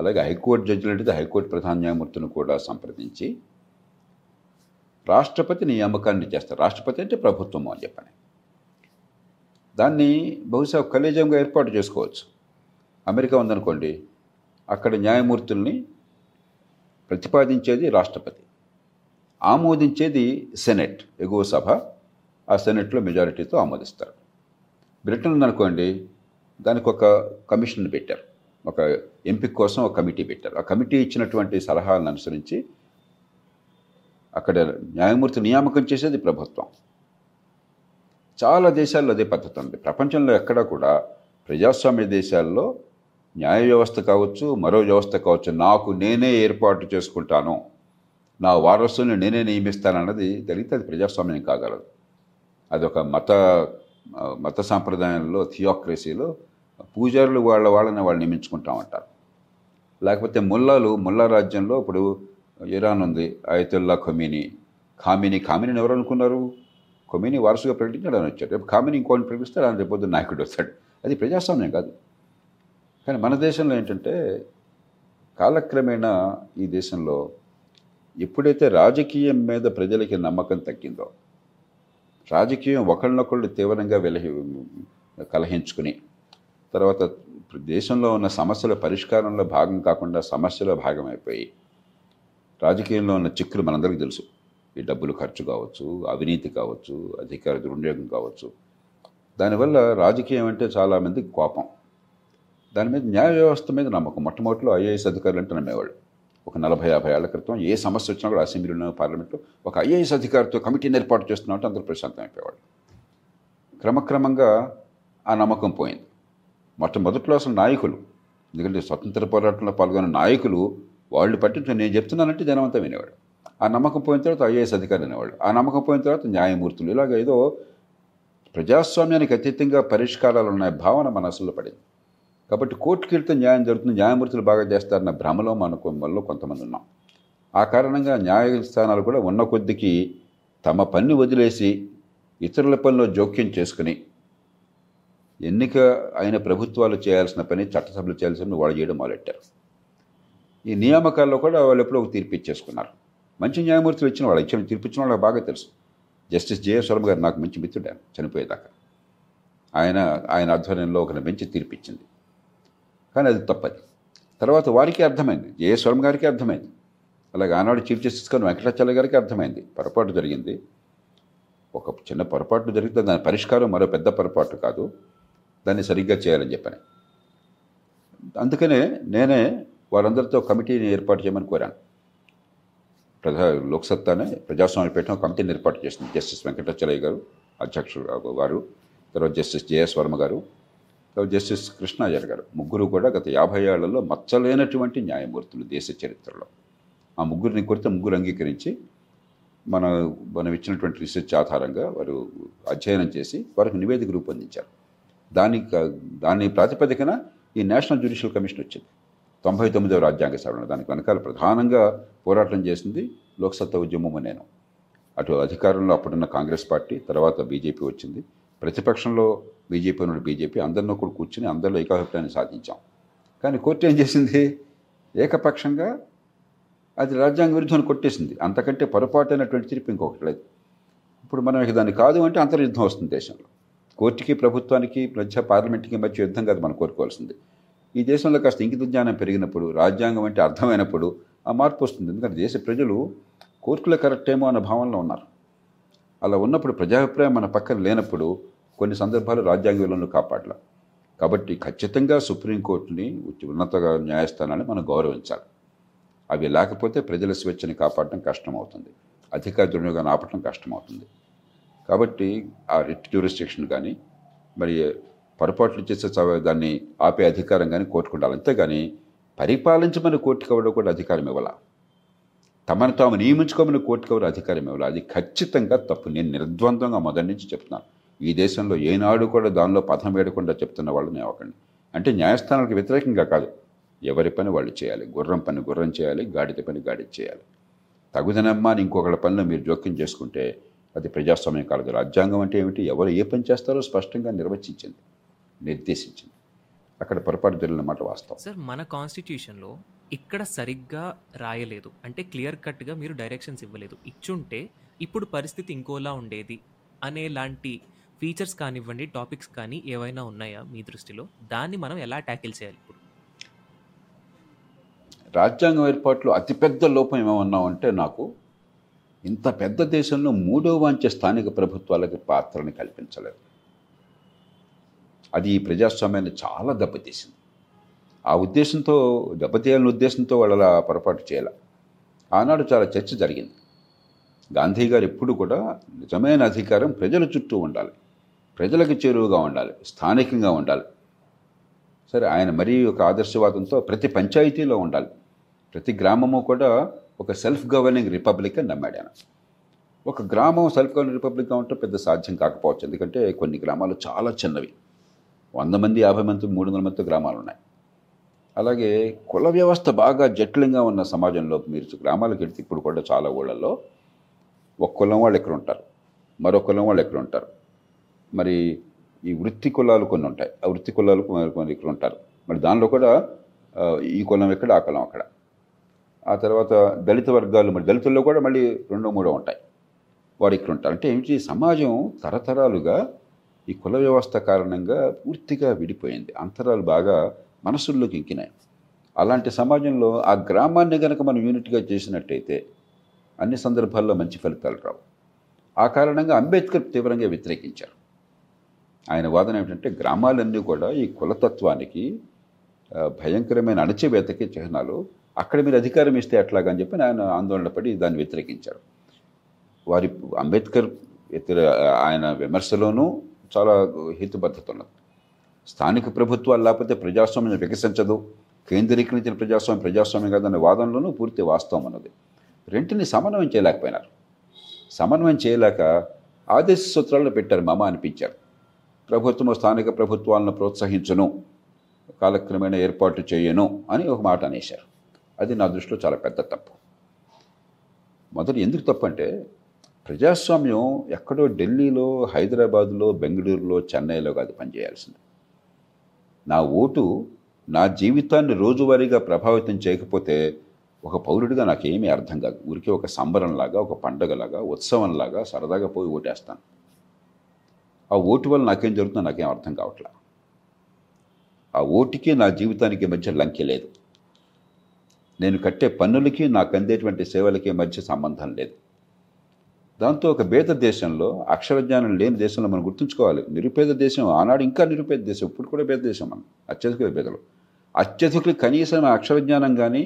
అలాగే హైకోర్టు జడ్జిలు అంటే హైకోర్టు ప్రధాన న్యాయమూర్తిని కూడా సంప్రదించి రాష్ట్రపతి నియామకాన్ని చేస్తారు. రాష్ట్రపతి అంటే ప్రభుత్వము అని చెప్పని దాన్ని బహుశా కలేజంగా ఏర్పాటు చేసుకోవచ్చు. అమెరికా ఉందనుకోండి, అక్కడ న్యాయమూర్తుల్ని ప్రతిపాదించేది రాష్ట్రపతి, ఆమోదించేది సెనెట్, ఎగువ సభ. ఆ సెనెట్లో మెజారిటీతో ఆమోదిస్తారు. బ్రిటన్ ఉందనుకోండి, దానికి ఒక కమిషన్ పెట్టారు, ఒక ఎంపిక కోసం ఒక కమిటీ పెట్టారు. ఆ కమిటీ ఇచ్చినటువంటి సలహాలను అనుసరించి అక్కడ న్యాయమూర్తి నియామకం చేసేది ప్రభుత్వం. చాలా దేశాల్లో అదే పద్ధతి ఉంది. ప్రపంచంలో ఎక్కడా కూడా ప్రజాస్వామ్య దేశాల్లో న్యాయ వ్యవస్థ కావచ్చు, మరో వ్యవస్థ కావచ్చు, నాకు నేనే ఏర్పాటు చేసుకుంటాను, నా వారసుల్ని నేనే నియమిస్తానన్నది జరిగితే అది ప్రజాస్వామ్యం కాగలదు. అదొక మత మత సాంప్రదాయంలో, థియోక్రసీలో పూజారులు వాళ్ళ వాళ్ళని వాళ్ళు నియమించుకుంటామంటారు. లేకపోతే ముల్లాలు, ముల్లా రాజ్యంలో ఇప్పుడు ఇరాన్ ఉంది, అయతుల్లా ఖొమేనీ ఖామిని ఖామిని ఎవరు అనుకున్నారు? కొమ్యూని వారసుగా ప్రకటించాడు అని వచ్చాడు. రేపు కామిని ఇంకోటి ప్రకటిస్తాడు అని రేపొద్దు నాయకుడు వస్తాడు. అది ప్రజాస్వామ్యం కాదు. కానీ మన దేశంలో ఏంటంటే కాలక్రమేణా ఈ దేశంలో ఎప్పుడైతే రాజకీయం మీద ప్రజలకి నమ్మకం తగ్గిందో, రాజకీయం ఒకళ్ళనొకళ్ళు తీవ్రంగా వెలహి కలహించుకుని తర్వాత దేశంలో ఉన్న సమస్యల పరిష్కారంలో భాగం కాకుండా సమస్యలో భాగమైపోయి, రాజకీయంలో ఉన్న చిక్కులు మనందరికీ తెలుసు. ఈ డబ్బులు ఖర్చు కావచ్చు, అవినీతి కావచ్చు, అధికార దుర్వినియోగం కావచ్చు. దానివల్ల రాజకీయం అంటే చాలామందికి కోపం. దాని మీద న్యాయ వ్యవస్థ మీద నమ్మకం. మొట్టమొదటిలో ఐఏఎస్ అధికారులు అంటే నమ్మేవాళ్ళు. ఒక నలభై యాభై ఏళ్ల క్రితం ఏ సమస్య వచ్చినా కూడా అసెంబ్లీలో, పార్లమెంట్లో ఒక ఐఏఎస్ అధికారితో కమిటీని ఏర్పాటు చేస్తున్నామంటే అందరూ ప్రశాంతం అయిపోయేవాళ్ళు. క్రమక్రమంగా ఆ నమ్మకం పోయింది. మొట్టమొదట్లో అసలు నాయకులు, ఎందుకంటే స్వతంత్ర పోరాటంలో పాల్గొన్న నాయకులు వాళ్ళు పట్టించుకుని నేను చెప్తున్నానంటే జనం అంతా వినేవాడు. ఆ నమ్మకం పోయిన తర్వాత ఐఏఎస్ అధికారులు అనేవాళ్ళు. ఆ నమ్మకం పోయిన తర్వాత న్యాయమూర్తులు. ఇలాగ ఏదో ప్రజాస్వామ్యానికి అతీతంగా పరిష్కారాలు ఉన్న భావన మన అసలు పడింది. కాబట్టి కోర్టుకి వెళ్తే న్యాయం జరుగుతుంది, న్యాయమూర్తులు బాగా చేస్తారన్న భ్రమలో మనకు మనలో కొంతమంది ఉన్నాం. ఆ కారణంగా న్యాయస్థానాలు కూడా ఉన్న కొద్దికి తమ పని వదిలేసి ఇతరుల పనిలో జోక్యం చేసుకుని ఎన్నిక అయిన ప్రభుత్వాలు చేయాల్సిన పని చట్టసభలు చేయాల్సిన పని వాళ్ళు చేయడం మొదలెట్టారు. ఈ నియామకాల్లో కూడా వాళ్ళు ఎప్పుడో ఒక తీర్పు ఇచ్చేసుకున్నారు. మంచి న్యాయమూర్తులు ఇచ్చిన వాళ్ళు, ఇచ్చిన తీర్పు ఇచ్చిన వాళ్ళకి బాగా తెలుసు. జస్టిస్ జేఎస్ శర్మ గారు నాకు మంచి మిత్రుడు, ఆయన చనిపోయేదాకా ఆయన ఆయన ఆధ్వర్యంలో ఒకరిని మంచి తీర్పు ఇచ్చింది. కానీ అది తప్పది. తర్వాత వారికి అర్థమైంది, జేఎస్ శర్మ గారికి అర్థమైంది. అలాగే ఆనాడు చీఫ్ జస్టిస్ గారు వెంకటాచల గారికి అర్థమైంది. పొరపాటు జరిగింది, ఒక చిన్న పొరపాటు జరిగితే దాని పరిష్కారం మరో పెద్ద పొరపాటు కాదు, దాన్ని సరిగ్గా చేయాలని చెప్పాను. అందుకనే నేనే వారందరితో కమిటీని ఏర్పాటు చేయమని కోరాను. ప్రజా లోక్సత్తానే ప్రజాస్వామ్య పీఠం కమిటీని ఏర్పాటు చేసింది. జస్టిస్ వెంకటాచలయ్య గారు అధ్యక్షుడు వారు, తర్వాత జస్టిస్ జేఎస్ శర్మ గారు, తర్వాత జస్టిస్ కృష్ణాచార్య గారు, ముగ్గురు కూడా గత యాభై ఏళ్లలో మచ్చలేనటువంటి న్యాయమూర్తులు దేశ చరిత్రలో. ఆ ముగ్గురిని కొరితే ముగ్గురు అంగీకరించి మన మనం ఇచ్చినటువంటి రీసెర్చ్ ఆధారంగా వారు అధ్యయనం చేసి వారికి నివేదిక రూపొందించారు. దానికి దాని ప్రాతిపదికన ఈ నేషనల్ జ్యుడిషియల్ కమిషన్ వచ్చింది తొంభై తొమ్మిదవ రాజ్యాంగ సవరణ. దానికి వెనకాల ప్రధానంగా పోరాటం చేసింది లోక్సత్తా ఉద్యమము. నేను అటు అధికారంలో అప్పుడున్న కాంగ్రెస్ పార్టీ, తర్వాత బీజేపీ వచ్చింది, ప్రతిపక్షంలో బీజేపీ నుండి బీజేపీ అందరినో కూడా కూర్చుని అందరిలో ఏకాభిప్రాయాన్ని సాధించాం. కానీ కోర్టు ఏం చేసింది, ఏకపక్షంగా అది రాజ్యాంగ విరుద్ధమని కొట్టేసింది. అంతకంటే పొరపాటైనటువంటి తీర్పు ఇంకొకటి లేదు. ఇప్పుడు మనం ఇక దాన్ని కాదు అంటే అంతర్యుద్ధం వస్తుంది దేశంలో. కోర్టుకి, ప్రభుత్వానికి మధ్య, పార్లమెంట్కి మధ్య యుద్ధం కాదు మనం కోరుకోవాల్సింది. ఈ దేశంలో కాస్త ఇంగిత జ్ఞానం పెరిగినప్పుడు, రాజ్యాంగం అంటే అర్థమైనప్పుడు ఆ మార్పు వస్తుంది. ఎందుకంటే దేశ ప్రజలు కోర్టులో కరెక్ట్ ఏమో అన్న భావనలో ఉన్నారు. అలా ఉన్నప్పుడు ప్రజాభిప్రాయం మన పక్కన లేనప్పుడు కొన్ని సందర్భాలు రాజ్యాంగ విలువలను కాపాడాలి. కాబట్టి ఖచ్చితంగా సుప్రీంకోర్టుని, ఉన్నత న్యాయస్థానాన్ని మనం గౌరవించాలి. అవి లేకపోతే ప్రజల స్వేచ్ఛని కాపాడటం కష్టమవుతుంది, అధికార దుర్వినియోగాన్ని ఆపటం కష్టమవుతుంది. కాబట్టి ఆ రిట్ జ్యూరిస్డిక్షన్ కానీ, మరి పొరపాట్లు చేసే దాన్ని ఆపే అధికారం కానీ కోర్టుకు ఉండాలి. అంతేగాని పరిపాలించమని కోర్టుకు ఎవరో కూడా అధికారం ఇవ్వాలి, తమను తాము నియమించుకోమని కోర్టుకు ఎవరు అధికారం ఇవ్వాలి. అది ఖచ్చితంగా తప్పు. నేను నిర్ద్వందంగా మొదటి నుంచి చెప్తున్నాను. ఈ దేశంలో ఏనాడు కూడా దానిలో పథం వేయకుండా చెప్తున్న వాళ్ళు నేను అవ్వకండి. అంటే న్యాయస్థానాలకు వ్యతిరేకంగా కాదు, ఎవరి పని వాళ్ళు చేయాలి. గుర్రం పని గుర్రం చేయాలి, గాడిద పని గాడిద చేయాలి. తగుదనమ్మా అని ఇంకొకళ్ళ పనిలో మీరు జోక్యం చేసుకుంటే అది ప్రజాస్వామ్యం కాదు. రాజ్యాంగం అంటే ఏమిటి, ఎవరు ఏ పని చేస్తారో స్పష్టంగా నిర్వచించింది, నిర్దేశించింది. అక్కడ పొరపాటు జరిగిన మాట వాస్తవం. సార్, మన కాన్స్టిట్యూషన్లో ఇక్కడ సరిగ్గా రాయలేదు, అంటే క్లియర్ కట్గా మీరు డైరెక్షన్స్ ఇవ్వలేదు. ఇచ్చుంటే ఇప్పుడు పరిస్థితి ఇంకోలా ఉండేది అనేలాంటి ఫీచర్స్ కానివ్వండి, టాపిక్స్ కానీ ఏవైనా ఉన్నాయా మీ దృష్టిలో? దాన్ని మనం ఎలా ట్యాకిల్ చేయాలి? ఇప్పుడు రాజ్యాంగం ఏర్పాటులో అతిపెద్ద లోపం ఏమన్నా అంటే, నాకు ఇంత పెద్ద దేశంలో మూడో వంచ స్థానిక ప్రభుత్వాలకి పాత్రని కల్పించలేదు. అది ఈ ప్రజాస్వామ్యాన్ని చాలా దెబ్బతీసింది. ఆ ఉద్దేశంతో, దెబ్బతీయాలని ఉద్దేశంతో వాళ్ళు అలా పొరపాటు చేయాలి. ఆనాడు చాలా చర్చ జరిగింది. గాంధీ గారు ఎప్పుడు కూడా నిజమైన అధికారం ప్రజల చుట్టూ ఉండాలి, ప్రజలకు చేరువగా ఉండాలి, స్థానికంగా ఉండాలి. సరే, ఆయన మరీ ఒక ఆదర్శవాదంతో ప్రతి పంచాయతీలో ఉండాలి, ప్రతి గ్రామము కూడా ఒక సెల్ఫ్ గవర్నింగ్ రిపబ్లిక్ అని నమ్మాడు ఆయన. ఒక గ్రామం సెల్ఫ్ గవర్నింగ్ రిపబ్లిక్గా ఉంటే పెద్ద సాధ్యం కాకపోవచ్చు. ఎందుకంటే కొన్ని గ్రామాలు చాలా చిన్నవి, వంద మంది, యాభై మంది, మూడు వందల మంది గ్రామాలు ఉన్నాయి. అలాగే కుల వ్యవస్థ బాగా జటిలంగా ఉన్న సమాజంలో మీరు గ్రామాలకు వెళితే ఇప్పుడు కూడా చాలా ఊళ్ళల్లో ఒక కులం వాళ్ళు ఇక్కడ ఉంటారు, మరో కులం వాళ్ళు ఎక్కడ ఉంటారు. మరి ఈ వృత్తి కులాలు కొన్ని ఉంటాయి, ఆ వృత్తి కులాలు కొన్ని ఇక్కడ ఉంటారు. మరి దానిలో కూడా ఈ కులం ఎక్కడ ఆ కులం అక్కడ. ఆ తర్వాత దళిత వర్గాలు, మరి దళితుల్లో కూడా మళ్ళీ రెండో మూడో ఉంటాయి, వారు ఇక్కడ ఉంటారు. అంటే ఏమిటి, సమాజం తరతరాలుగా ఈ కుల వ్యవస్థ కారణంగా పూర్తిగా విడిపోయింది, అంతరాలు బాగా మనసుల్లోకి ఇంకినాయి. అలాంటి సమాజంలో ఆ గ్రామాన్ని కనుక మనం యూనిట్గా చేసినట్టయితే అన్ని సందర్భాల్లో మంచి ఫలితాలు రావు. ఆ కారణంగా అంబేద్కర్ తీవ్రంగా వ్యతిరేకించారు. ఆయన వాదన ఏమిటంటే, గ్రామాలన్నీ కూడా ఈ కులతత్వానికి భయంకరమైన అణచివేతకి చిహ్నాలు, అక్కడ మీరు అధికారం ఇస్తే ఎట్లాగని చెప్పి ఆయన ఆందోళన పడి దాన్ని వ్యతిరేకించారు. వారి అంబేద్కర్ ఇతర ఆయన విమర్శలోనూ చాలా హేతుబద్ధత ఉన్నది. స్థానిక ప్రభుత్వాలు లేకపోతే ప్రజాస్వామ్యం వికసించదు, కేంద్రీకరించిన ప్రజాస్వామ్యం ప్రజాస్వామ్యం కాదనే వాదనలోనూ పూర్తి వాస్తవం ఉన్నది. రెంటిని సమన్వయం చేయలేకపోయినారు. సమన్వయం చేయలేక ఆదేశ సూత్రాలను పెట్టారు, మమ అనిపించారు. ప్రభుత్వం స్థానిక ప్రభుత్వాలను ప్రోత్సహించును, కాలక్రమేణా ఏర్పాటు చేయను అని ఒక మాట అనేశారు. అది నా దృష్టిలో చాలా పెద్ద తప్పు. మొదటి ఎందుకు తప్పు అంటే, ప్రజాస్వామ్యం ఎక్కడో ఢిల్లీలో, హైదరాబాదులో, బెంగళూరులో, చెన్నైలో కాదు పనిచేయాల్సింది. నా ఓటు నా జీవితాన్ని రోజువారీగా ప్రభావితం చేయకపోతే ఒక పౌరుడిగా నాకేమీ అర్థం కాదు. ఊరికే ఒక సంబరంలాగా, ఒక పండగలాగా, ఉత్సవంలాగా సరదాగా పోయి ఓటేస్తాను. ఆ ఓటు వల్ల నాకేం జరుగుతుందో నాకేం అర్థం కావట్లా. ఆ ఓటుకి నా జీవితానికి మధ్య లంకె లేదు. నేను కట్టే పన్నులకి నాకు అందేటువంటి సేవలకి మధ్య సంబంధం లేదు. దాంతో ఒక పేద దేశంలో, అక్షరజ్ఞానం లేని దేశంలో మనం గుర్తుంచుకోవాలి, నిరుపేద దేశం ఆనాడు, ఇంకా నిరుపేద దేశం, ఇప్పుడు కూడా పేద దేశం, మనం అత్యధిక పేదలు, అత్యధికులు కనీసం అక్షరజ్ఞానం కానీ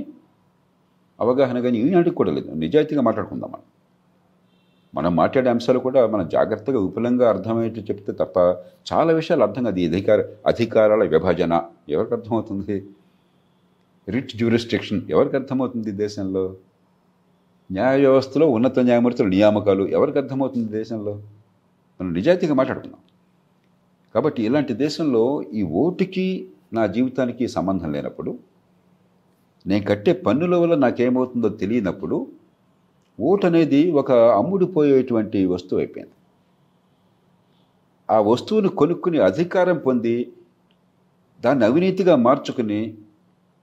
అవగాహన కానీ ఈనాటికి కూడా లేదు. నిజాయితీగా మాట్లాడుకుందాం, మనం మనం మాట్లాడే అంశాలు కూడా మనం జాగ్రత్తగా విపులంగా అర్థమయ్యేట్టు చెప్తే తప్ప చాలా విషయాలు అర్థం కాదు. ఈ అధికార అధికారాల విభజన ఎవరికి అర్థమవుతుంది? రిచ్ జ్యూరిస్డిక్షన్ ఎవరికి అర్థమవుతుంది దేశంలో? న్యాయ వ్యవస్థలో ఉన్నత న్యాయమూర్తుల నియామకాలు ఎవరికి అర్థమవుతుంది దేశంలో? మనం నిజాయితీగా మాట్లాడుకున్నాం. కాబట్టి ఇలాంటి దేశంలో ఈ ఓటుకి నా జీవితానికి సంబంధం లేనప్పుడు, నేను కట్టే పన్నుల వల్ల నాకేమవుతుందో తెలియనప్పుడు, ఓటు అనేది ఒక అమ్ముడిపోయేటువంటి వస్తువు అయిపోయింది. ఆ వస్తువును కొనుక్కుని అధికారం పొంది దాన్ని అవినీతిగా మార్చుకుని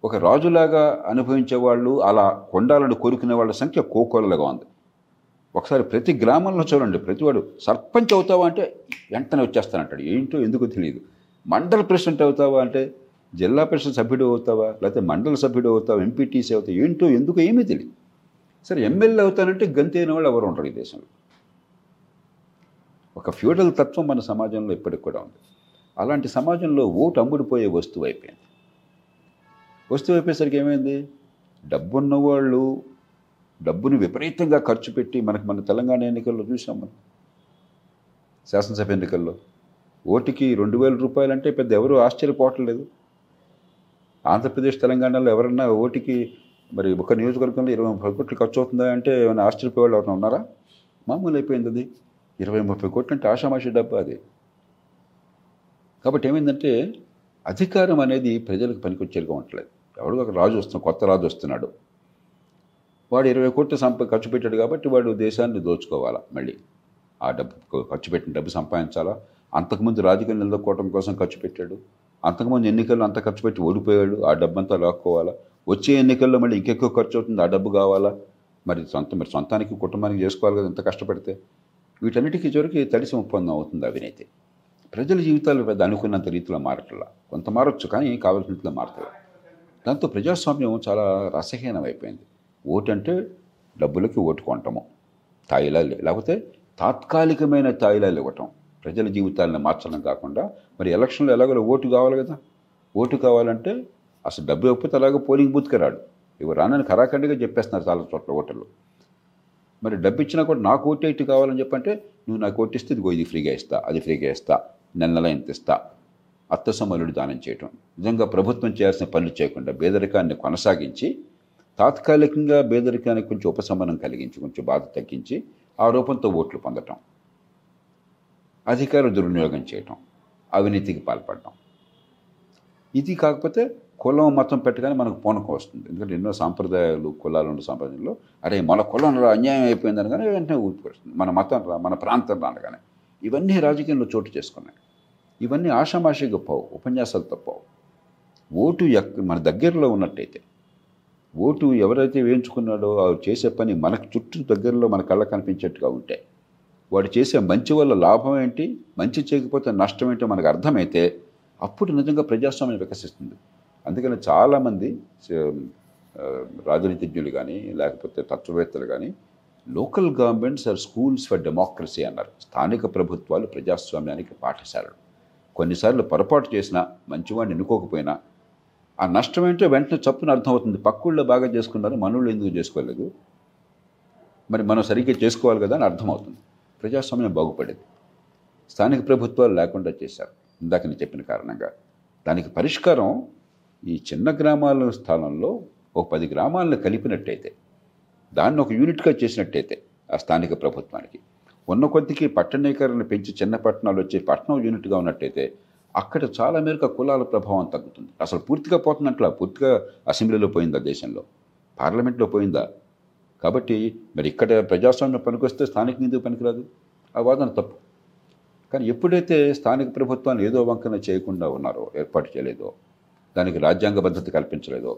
ఒక రాజులాగా అనుభవించేవాళ్ళు, అలా కొండాలను కోరుకునే వాళ్ళ సంఖ్య కోకొల్లగా ఉంది. ఒకసారి ప్రతి గ్రామంలో చూడండి, ప్రతివాడు సర్పంచ్ అవుతావా అంటే వెంటనే వచ్చేస్తానంటాడు, ఏంటో ఎందుకు తెలియదు. మండల ప్రెసిడెంట్ అవుతావా అంటే, జిల్లా పరిషత్ సభ్యుడు అవుతావా, లేకపోతే మండల సభ్యుడు అవుతావా, ఎంపీటీసీ అవుతావు, ఏంటో ఎందుకు ఏమీ తెలియదు. సరే, ఎమ్మెల్యే అవుతానంటే గంతైన వాళ్ళు ఎవరు ఉంటారు ఈ దేశంలో? ఒక ఫ్యూడల్ తత్వం మన సమాజంలో ఇప్పటికి కూడా ఉంది. అలాంటి సమాజంలో ఓటు అమ్ముడిపోయే వస్తువు అయిపోయింది. వస్తువు అయిపోయేసరికి ఏమైంది, డబ్బున్న వాళ్ళు డబ్బుని విపరీతంగా ఖర్చు పెట్టి, మనకు మన తెలంగాణ ఎన్నికల్లో చూసాం, మనం శాసనసభ ఎన్నికల్లో ఓటుకి రెండు వేల రూపాయలంటే పెద్ద ఎవరు ఆశ్చర్యపోవట్లేదు. ఆంధ్రప్రదేశ్ తెలంగాణలో ఎవరన్నా ఓటుకి మరి ఒక నియోజకవర్గంలో ఇరవై ముప్పై కోట్లు ఖర్చు అవుతుందా అంటే ఏమైనా ఆశ్చర్యపోయేవాళ్ళు ఎవరైనా ఉన్నారా? మామూలు అయిపోయింది అది. ఇరవై ముప్పై కోట్లు అంటే ఆషామాషి డబ్బు అది. కాబట్టి ఏమైందంటే, అధికారం అనేది ప్రజలకు పనికొచ్చేరుగా ఉండట్లేదు. ఎవడో ఒక రాజు వస్తున్నాడు, కొత్త రాజు వస్తున్నాడు, వాడు ఇరవై కోట్లు సంప ఖర్చు పెట్టాడు కాబట్టి వాడు దేశాన్ని దోచుకోవాలా, మళ్ళీ ఆ డబ్బు ఖర్చు పెట్టిన డబ్బు సంపాదించాలా. అంతకుముందు రాజకీయం నిలదొక్కోవడం కోసం ఖర్చు పెట్టాడు, అంతకుముందు ఎన్నికల్లో అంత ఖర్చు పెట్టి ఓడిపోయాడు, ఆ డబ్బంతా లాక్కోవాలా. వచ్చే ఎన్నికల్లో మళ్ళీ ఇంకెక్కువ ఖర్చు అవుతుంది, ఆ డబ్బు కావాలా. మరి సొంత మరి సొంతానికి కుటుంబానికి చేసుకోవాలి కదా ఎంత కష్టపడితే. వీటన్నిటికీ చివరికి తడిసి ఒప్పందం అవుతుంది అవినీతి. ప్రజల జీవితాలు పెద్ద అనుకున్నంత రీతిలో మారట్లా, కొంత మారచ్చు కానీ కావాల్సిన రీతిలో మారట్లా. దాంతో ప్రజాస్వామ్యం చాలా రసహీనం అయిపోయింది. ఓటు అంటే డబ్బులకి ఓటు కొనటము, తాయిలాలు లేకపోతే తాత్కాలికమైన తాయిలాలు ఇవ్వటం, ప్రజల జీవితాలను మార్చడం కాకుండా. మరి ఎలక్షన్లో ఎలాగో ఓటు కావాలి కదా, ఓటు కావాలంటే అసలు డబ్బు ఇవ్వకపోతే అలాగే పోలింగ్ బూత్కి రాడు. ఇవి రానని ఖరాఖండిగా చెప్పేస్తున్నారు చాలా చోట్ల ఓటర్లు. మరి డబ్బు ఇచ్చినా కూడా నాకు ఓటేటి కావాలని చెప్పంటే, నువ్వు నాకు ఓటిస్తే ఇదిగో ఇది ఫ్రీగా ఇస్తా, అది ఫ్రీగా ఇస్తా, నెల నెల ఇంత ఇస్తా, అత్తసమలుడు దానం చేయటం. నిజంగా ప్రభుత్వం చేయాల్సిన పనులు చేయకుండా పేదరికాన్ని కొనసాగించి, తాత్కాలికంగా పేదరికానికి కొంచెం ఉపశమనం కలిగించి, కొంచెం బాధ తగ్గించి ఆ రూపంతో ఓట్లు పొందటం, అధికార దుర్వినియోగం చేయటం, అవినీతికి పాల్పడటం. ఈ ఇది కాకపోతే కులం మతం పెట్టగానే మనకు పూనకం వస్తుంది. ఎందుకంటే ఎన్నో సాంప్రదాయాలు కులాలు ఉన్న సాంప్రదాయంలో అరే మన కులంలో అన్యాయం అయిపోయింది అనగానే వెంటనే ఊపికొస్తుంది, మన మతం రా మన ప్రాంతం రా అనగానే. ఇవన్నీ రాజకీయంలో చోటు చేసుకున్నాయి. ఇవన్నీ ఆషామాషిగా పోవు, ఉపన్యాసాలు తప్పవు. ఓటు ఎక్క మన దగ్గరలో ఉన్నట్టయితే, ఓటు ఎవరైతే వేయించుకున్నాడో వారు చేసే పని మనకు చుట్టూ దగ్గరలో మన కళ్ళ కనిపించేట్టుగా ఉంటే, వాడు చేసే మంచి వల్ల లాభం ఏంటి, మంచి చేయకపోతే నష్టం ఏంటో మనకు అర్థమైతే అప్పుడు నిజంగా ప్రజాస్వామ్యం వికసిస్తుంది. అందుకని చాలామంది రాజనీతిజ్ఞులు కానీ లేకపోతే తత్వవేత్తలు కానీ local governments are schools for democracy అన్నారు. స్థానిక ప్రభుత్వాలు ప్రజాస్వామ్యానికి పాఠశాలలు. కొన్నిసార్లు పొరపాటు చేసినా మంచివాడిని ఎన్నుకోకపోయినా ఆ నష్టం ఏంటో వెంటనే చప్పున అర్థమవుతుంది. పక్కూళ్ళో బాగా చేసుకున్నారు, మనోళ్ళు ఎందుకు చేసుకోలేదు, మరి మనం సరిగ్గా చేసుకోవాలి కదా అని అర్థమవుతుంది. ప్రజాస్వామ్యం బాగుపడేది. స్థానిక ప్రభుత్వాలు లేకుండా చేశారు ఇందాక నేను చెప్పిన కారణంగా. దానికి పరిష్కారం ఈ చిన్న గ్రామాల స్థానంలో ఒక పది గ్రామాలను కలిపినట్టయితే, దాన్ని ఒక యూనిట్గా చేసినట్టయితే ఆ స్థానిక ప్రభుత్వానికి ఉన్న కొద్దికి పట్టణీకరణ పెంచి చిన్న పట్టణాలు వచ్చి పట్టణం యూనిట్గా ఉన్నట్టయితే అక్కడ చాలా మేరకు కులాల ప్రభావం తగ్గుతుంది. అసలు పూర్తిగా పోతున్నట్లా, పూర్తిగా అసెంబ్లీలో పోయిందా, దేశంలో పార్లమెంట్లో పోయిందా? కాబట్టి మరి ఇక్కడ ప్రజాస్వామ్యం పనికొస్తే స్థానిక నిధి పనికిరాదు, ఆ వాదన తప్పు. కానీ ఎప్పుడైతే స్థానిక ప్రభుత్వాన్ని ఏదో వంకన చేయకుండా ఉన్నారో, ఏర్పాటు చేయలేదో, దానికి రాజ్యాంగ భద్రత కల్పించలేదో,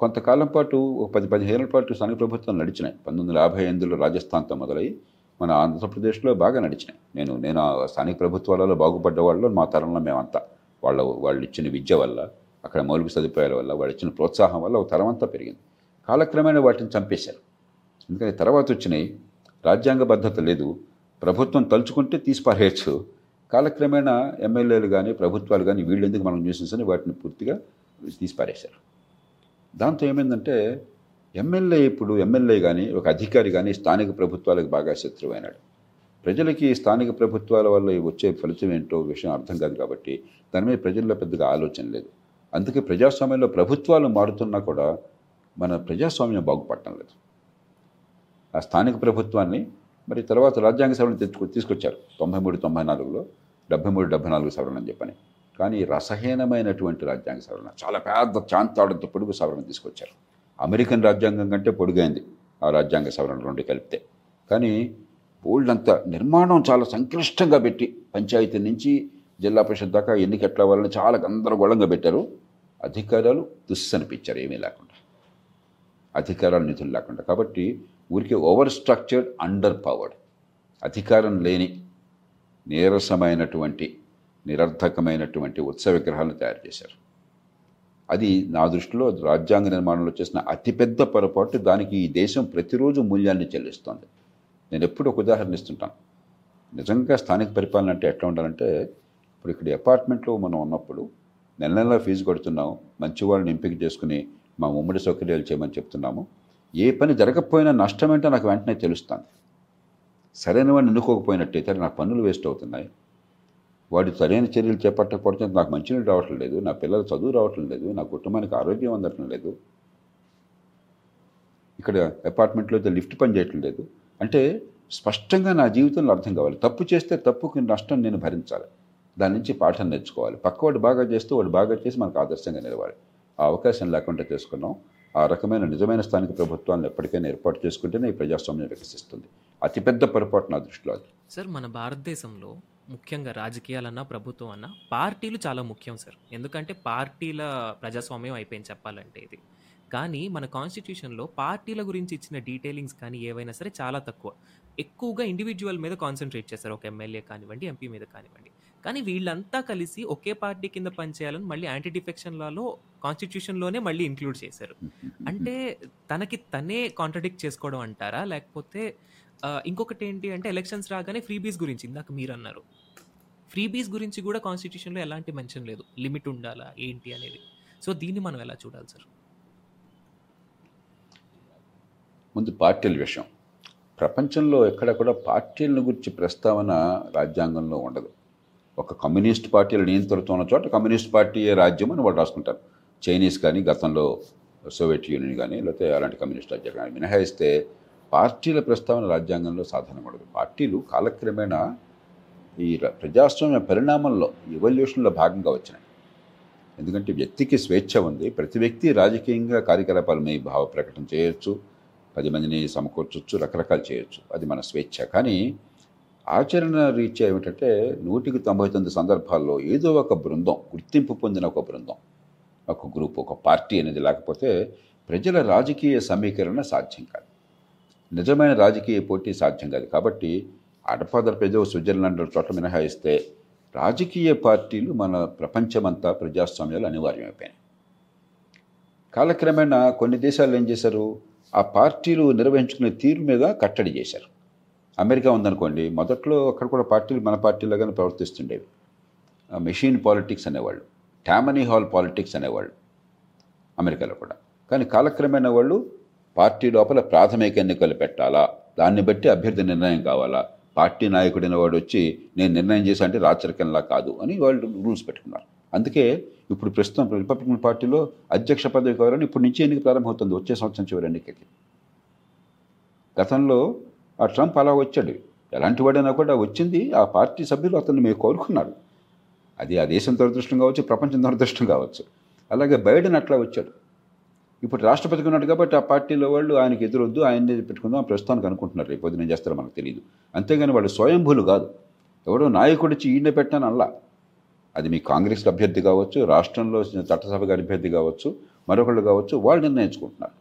కొంతకాలం పాటు ఒక పది పదిహేనుల పాటు స్థానిక ప్రభుత్వాలు నడిచినాయి. పంతొమ్మిది వందల యాభై ఎనిమిదిలో రాజస్థాన్తో మొదలై మన ఆంధ్రప్రదేశ్లో బాగా నడిచినాయి. నేను నేను స్థానిక ప్రభుత్వాలలో బాగుపడ్డ వాళ్ళు మా తరంలో మేమంతా. వాళ్ళ వాళ్ళు ఇచ్చిన విద్య వల్ల, అక్కడ మౌలిక సదుపాయాల వల్ల, వాళ్ళు ఇచ్చిన ప్రోత్సాహం వల్ల ఒక తరం అంతా పెరిగింది. కాలక్రమేణా వాటిని చంపేశారు. ఎందుకని తర్వాత వచ్చినాయి రాజ్యాంగ భద్రత లేదు, ప్రభుత్వం తలుచుకుంటే తీసి పారేయచ్చు. కాలక్రమేణా ఎమ్మెల్యేలు కానీ ప్రభుత్వాలు కానీ వీళ్ళు ఎందుకు మనం న్యూసెన్స్ అని వాటిని పూర్తిగా తీసి పారేశారు. దాంతో ఏమైందంటే ఎమ్మెల్యే ఇప్పుడు ఎమ్మెల్యే కానీ ఒక అధికారి కానీ స్థానిక ప్రభుత్వాలకు బాగా శత్రువైనాడు. ప్రజలకి స్థానిక ప్రభుత్వాల వల్ల వచ్చే ఫలితం ఏంటో విషయం అర్థం కాదు కాబట్టి దాని మీద ప్రజల్లో పెద్దగా ఆలోచన లేదు. అందుకే ప్రజాస్వామ్యంలో ప్రభుత్వాలు మారుతున్నా కూడా మన ప్రజాస్వామ్యం బాగుపడటం లేదు. ఆ స్థానిక ప్రభుత్వాన్ని మరి తర్వాత రాజ్యాంగ సవరణ తెచ్చుకు తీసుకొచ్చారు తొంభై మూడు తొంభై నాలుగులో డెబ్బై మూడు డెబ్బై నాలుగు సవరణ అని చెప్పని. కానీ రసహీనమైనటువంటి రాజ్యాంగ సవరణ, చాలా పెద్ద చాంతాడంత పొడుగు సవరణ తీసుకొచ్చారు. అమెరికన్ రాజ్యాంగం కంటే పొడుగైంది ఆ రాజ్యాంగ సవరణ రెండు కలిపితే. కానీ బోల్డ్ అంతా నిర్మాణం చాలా సంక్లిష్టంగా పెట్టి పంచాయతీ నుంచి జిల్లా పరిషత్ దాకా ఎన్నికట్ల వాళ్ళని చాలా గందరగోళంగా పెట్టారు. అధికారాలు దుస్సనిపించారు, ఏమీ లేకుండా అధికారాలు నిధులు లేకుండా. కాబట్టి ఊరికే ఓవర్ స్ట్రక్చర్డ్ అండర్ పవర్డ్, అధికారం లేని నీరసమైనటువంటి నిరర్థకమైనటువంటి ఉత్సవ విగ్రహాలను తయారు చేశారు. అది నా దృష్టిలో రాజ్యాంగ నిర్మాణంలో చేసిన అతిపెద్ద పొరపాటు. దానికి ఈ దేశం ప్రతిరోజు మూల్యాన్ని చెల్లిస్తోంది. నేను ఎప్పుడు ఒక ఉదాహరణ ఇస్తుంటాను. నిజంగా స్థానిక పరిపాలన అంటే ఎట్లా ఉండాలంటే, ఇప్పుడు ఇక్కడ అపార్ట్మెంట్లో మనం ఉన్నప్పుడు నెల నెల ఫీజు కడుతున్నాం, మంచి వాళ్ళని ఎంపిక చేసుకుని మా ఉమ్మడి సౌకర్యాలు చేయమని చెప్తున్నాము. ఏ పని జరగకపోయినా నష్టం ఏంటో నాకు వెంటనే తెలుస్తుంది. సరైన వాడిని ఎన్నుకోకపోయినట్టయితే నాకు పనులు వేస్ట్ అవుతున్నాయి, వాడు సరైన చర్యలు చేపట్టకపోతే నాకు మంచినీళ్ళు రావటం లేదు, నా పిల్లలు చదువు రావటం లేదు, నా కుటుంబానికి ఆరోగ్యం అందటం లేదు, ఇక్కడ అపార్ట్మెంట్లో అయితే లిఫ్ట్ పని చేయటం లేదు అంటే స్పష్టంగా నా జీవితంలో అర్థం కావాలి. తప్పు చేస్తే తప్పుకి నష్టం నేను భరించాలి, దాని నుంచి పాఠం నేర్చుకోవాలి. పక్కవాడు బాగా చేస్తే వాడు బాగా చేసి మనకు ఆదర్శంగా నిలవాలి. ఆ అవకాశం లేకుండా చేసుకున్నాం. ఆ రకమైన నిజమైన స్థానిక ప్రభుత్వాలను ఎప్పటికైనా ఏర్పాటు చేసుకుంటేనే ఈ ప్రజాస్వామ్యం వికసిస్తుంది. అతిపెద్ద పొరపాటు నా దృష్టిలో అది. సార్, మన భారతదేశంలో ముఖ్యంగా రాజకీయాలన్నా ప్రభుత్వం అన్నా పార్టీలు చాలా ముఖ్యం సార్. ఎందుకంటే పార్టీల ప్రజాస్వామ్యం అయిపోయింది చెప్పాలంటే ఇది. కానీ మన కాన్స్టిట్యూషన్లో పార్టీల గురించి ఇచ్చిన డీటెయిలింగ్స్ కానీ ఏవైనా సరే చాలా తక్కువ. ఎక్కువగా ఇండివిజువల్ మీద కాన్సన్ట్రేట్ చేస్తారు, ఒక ఎమ్మెల్యే కానివ్వండి, ఎంపీ మీద కానివ్వండి. కానీ వీళ్ళంతా కలిసి ఒకే పార్టీ కింద పనిచేయాలని మళ్ళీ యాంటీ డిఫెక్షన్ లాలో కాన్స్టిట్యూషన్లోనే మళ్ళీ ఇంక్లూడ్ చేశారు. అంటే తనకి తనే కాంట్రడిక్ట్ చేసుకోవడం అంటారా? లేకపోతే ఇంకొకటి ఏంటి అంటే, ఎలక్షన్స్ రాగానే ఫ్రీబీస్ గురించి ఇందాక మీరు అన్నారు. ఫ్రీబీస్ గురించి కూడా కాన్స్టిట్యూషన్లో ఎలాంటి మెన్షన్ లేదు, లిమిట్ ఉండాలా ఏంటి అనేది. సో దీన్ని మనం ఎలా చూడాలి సార్? ముందు పార్టీల విషయం. ప్రపంచంలో ఎక్కడ కూడా పార్టీలను గురించి ప్రస్తావన రాజ్యాంగంలో ఉండదు. ఒక కమ్యూనిస్ట్ పార్టీల నియంత్రణతో ఉన్న చోట కమ్యూనిస్ట్ పార్టీయే రాజ్యం అని వాళ్ళు రాసుకుంటారు. చైనీస్ కానీ, గతంలో సోవియట్ యూనియన్ కానీ, లేకపోతే అలాంటి కమ్యూనిస్ట్ రాజ్యాలు కానీ మినహాయిస్తే పార్టీల ప్రస్తావన రాజ్యాంగంలో సాధారణం ఉండదు. పార్టీలు కాలక్రమేణా ఈ ప్రజాస్వామ్య పరిణామంలో, ఎవల్యూషన్లో భాగంగా వచ్చినాయి. ఎందుకంటే వ్యక్తికి స్వేచ్ఛ ఉంది. ప్రతి వ్యక్తి రాజకీయంగా కార్యకలాపాల మీద భావ ప్రకటన చేయొచ్చు, పది మందిని సమకూర్చవచ్చు, రకరకాలు చేయొచ్చు, అది మన స్వేచ్ఛ. కానీ ఆచరణ రీత్యా ఏమిటంటే నూటికి తొంభై తొమ్మిది సందర్భాల్లో ఏదో ఒక బృందం, గుర్తింపు పొందిన ఒక బృందం, ఒక గ్రూప్, ఒక పార్టీ అనేది లేకపోతే ప్రజల రాజకీయ సమీకరణ సాధ్యం కాదు, నిజమైన రాజకీయ పోటీ సాధ్యం కాదు. కాబట్టి అడపాదడప ఏదో స్విట్జర్లాండ్ చోట మినహాయిస్తే రాజకీయ పార్టీలు మన ప్రపంచమంతా ప్రజాస్వామ్యాలు అనివార్యమైపోయినాయి. కాలక్రమేణా కొన్ని దేశాలు ఏం చేశారు, ఆ పార్టీలు నిర్వహించుకునే తీరు మీద కట్టడి చేశారు. అమెరికా ఉందనుకోండి, మొదట్లో అక్కడ కూడా పార్టీలు మన పార్టీలాగానే ప్రవర్తిస్తుండేవి. మెషిన్ పాలిటిక్స్ అనేవాళ్ళు, టామనీ హాల్ పాలిటిక్స్ అనేవాళ్ళు అమెరికాలో కూడా. కానీ కాలక్రమేణా వాళ్ళు పార్టీ లోపల ప్రాథమిక ఎన్నికలు పెట్టాలా, దాన్ని బట్టి అభ్యర్థి నిర్ణయం కావాలా, పార్టీ నాయకుడైన వాడు వచ్చి నేను నిర్ణయం చేశా అంటే రాచరికంలా కాదు అని వాళ్ళు రూల్స్ పెట్టుకున్నారు. అందుకే ఇప్పుడు ప్రస్తుతం రిపబ్లికన్ పార్టీలో అధ్యక్ష పదవి కావాలని ఇప్పుడు నుంచి ఎన్నిక ప్రారంభమవుతుంది, వచ్చే సంవత్సరం చివరి ఎన్నికకి. గతంలో ఆ ట్రంప్ అలా వచ్చాడు, ఎలాంటి వాడైనా కూడా వచ్చింది ఆ పార్టీ సభ్యులు అతన్ని మేము కోరుకున్నారు. అది ఆ దేశం దురదృష్టం కావచ్చు, ప్రపంచం దురదృష్టం కావచ్చు. అలాగే బైడెన్ అట్లా వచ్చాడు, ఇప్పుడు రాష్ట్రపతికి ఉన్నాడు కాబట్టి ఆ పార్టీలో వాళ్ళు ఆయనకి ఎదురొద్దు, ఆయన్నే పెట్టుకుందాం ప్రస్తుతానికి అనుకుంటున్నారు. రేపు పొద్దున చేస్తారో మనకు తెలియదు. అంతేగాని వాళ్ళు స్వయంభూలు కాదు, ఎవడో నాయకుడు వచ్చి ఈయన పెట్టాను అలా. అది మీ కాంగ్రెస్ అభ్యర్థి కావచ్చు, రాష్ట్రంలో చట్టసభకు అభ్యర్థి కావచ్చు, మరొకళ్ళు కావచ్చు, వాళ్ళు నిర్ణయించుకుంటున్నారు.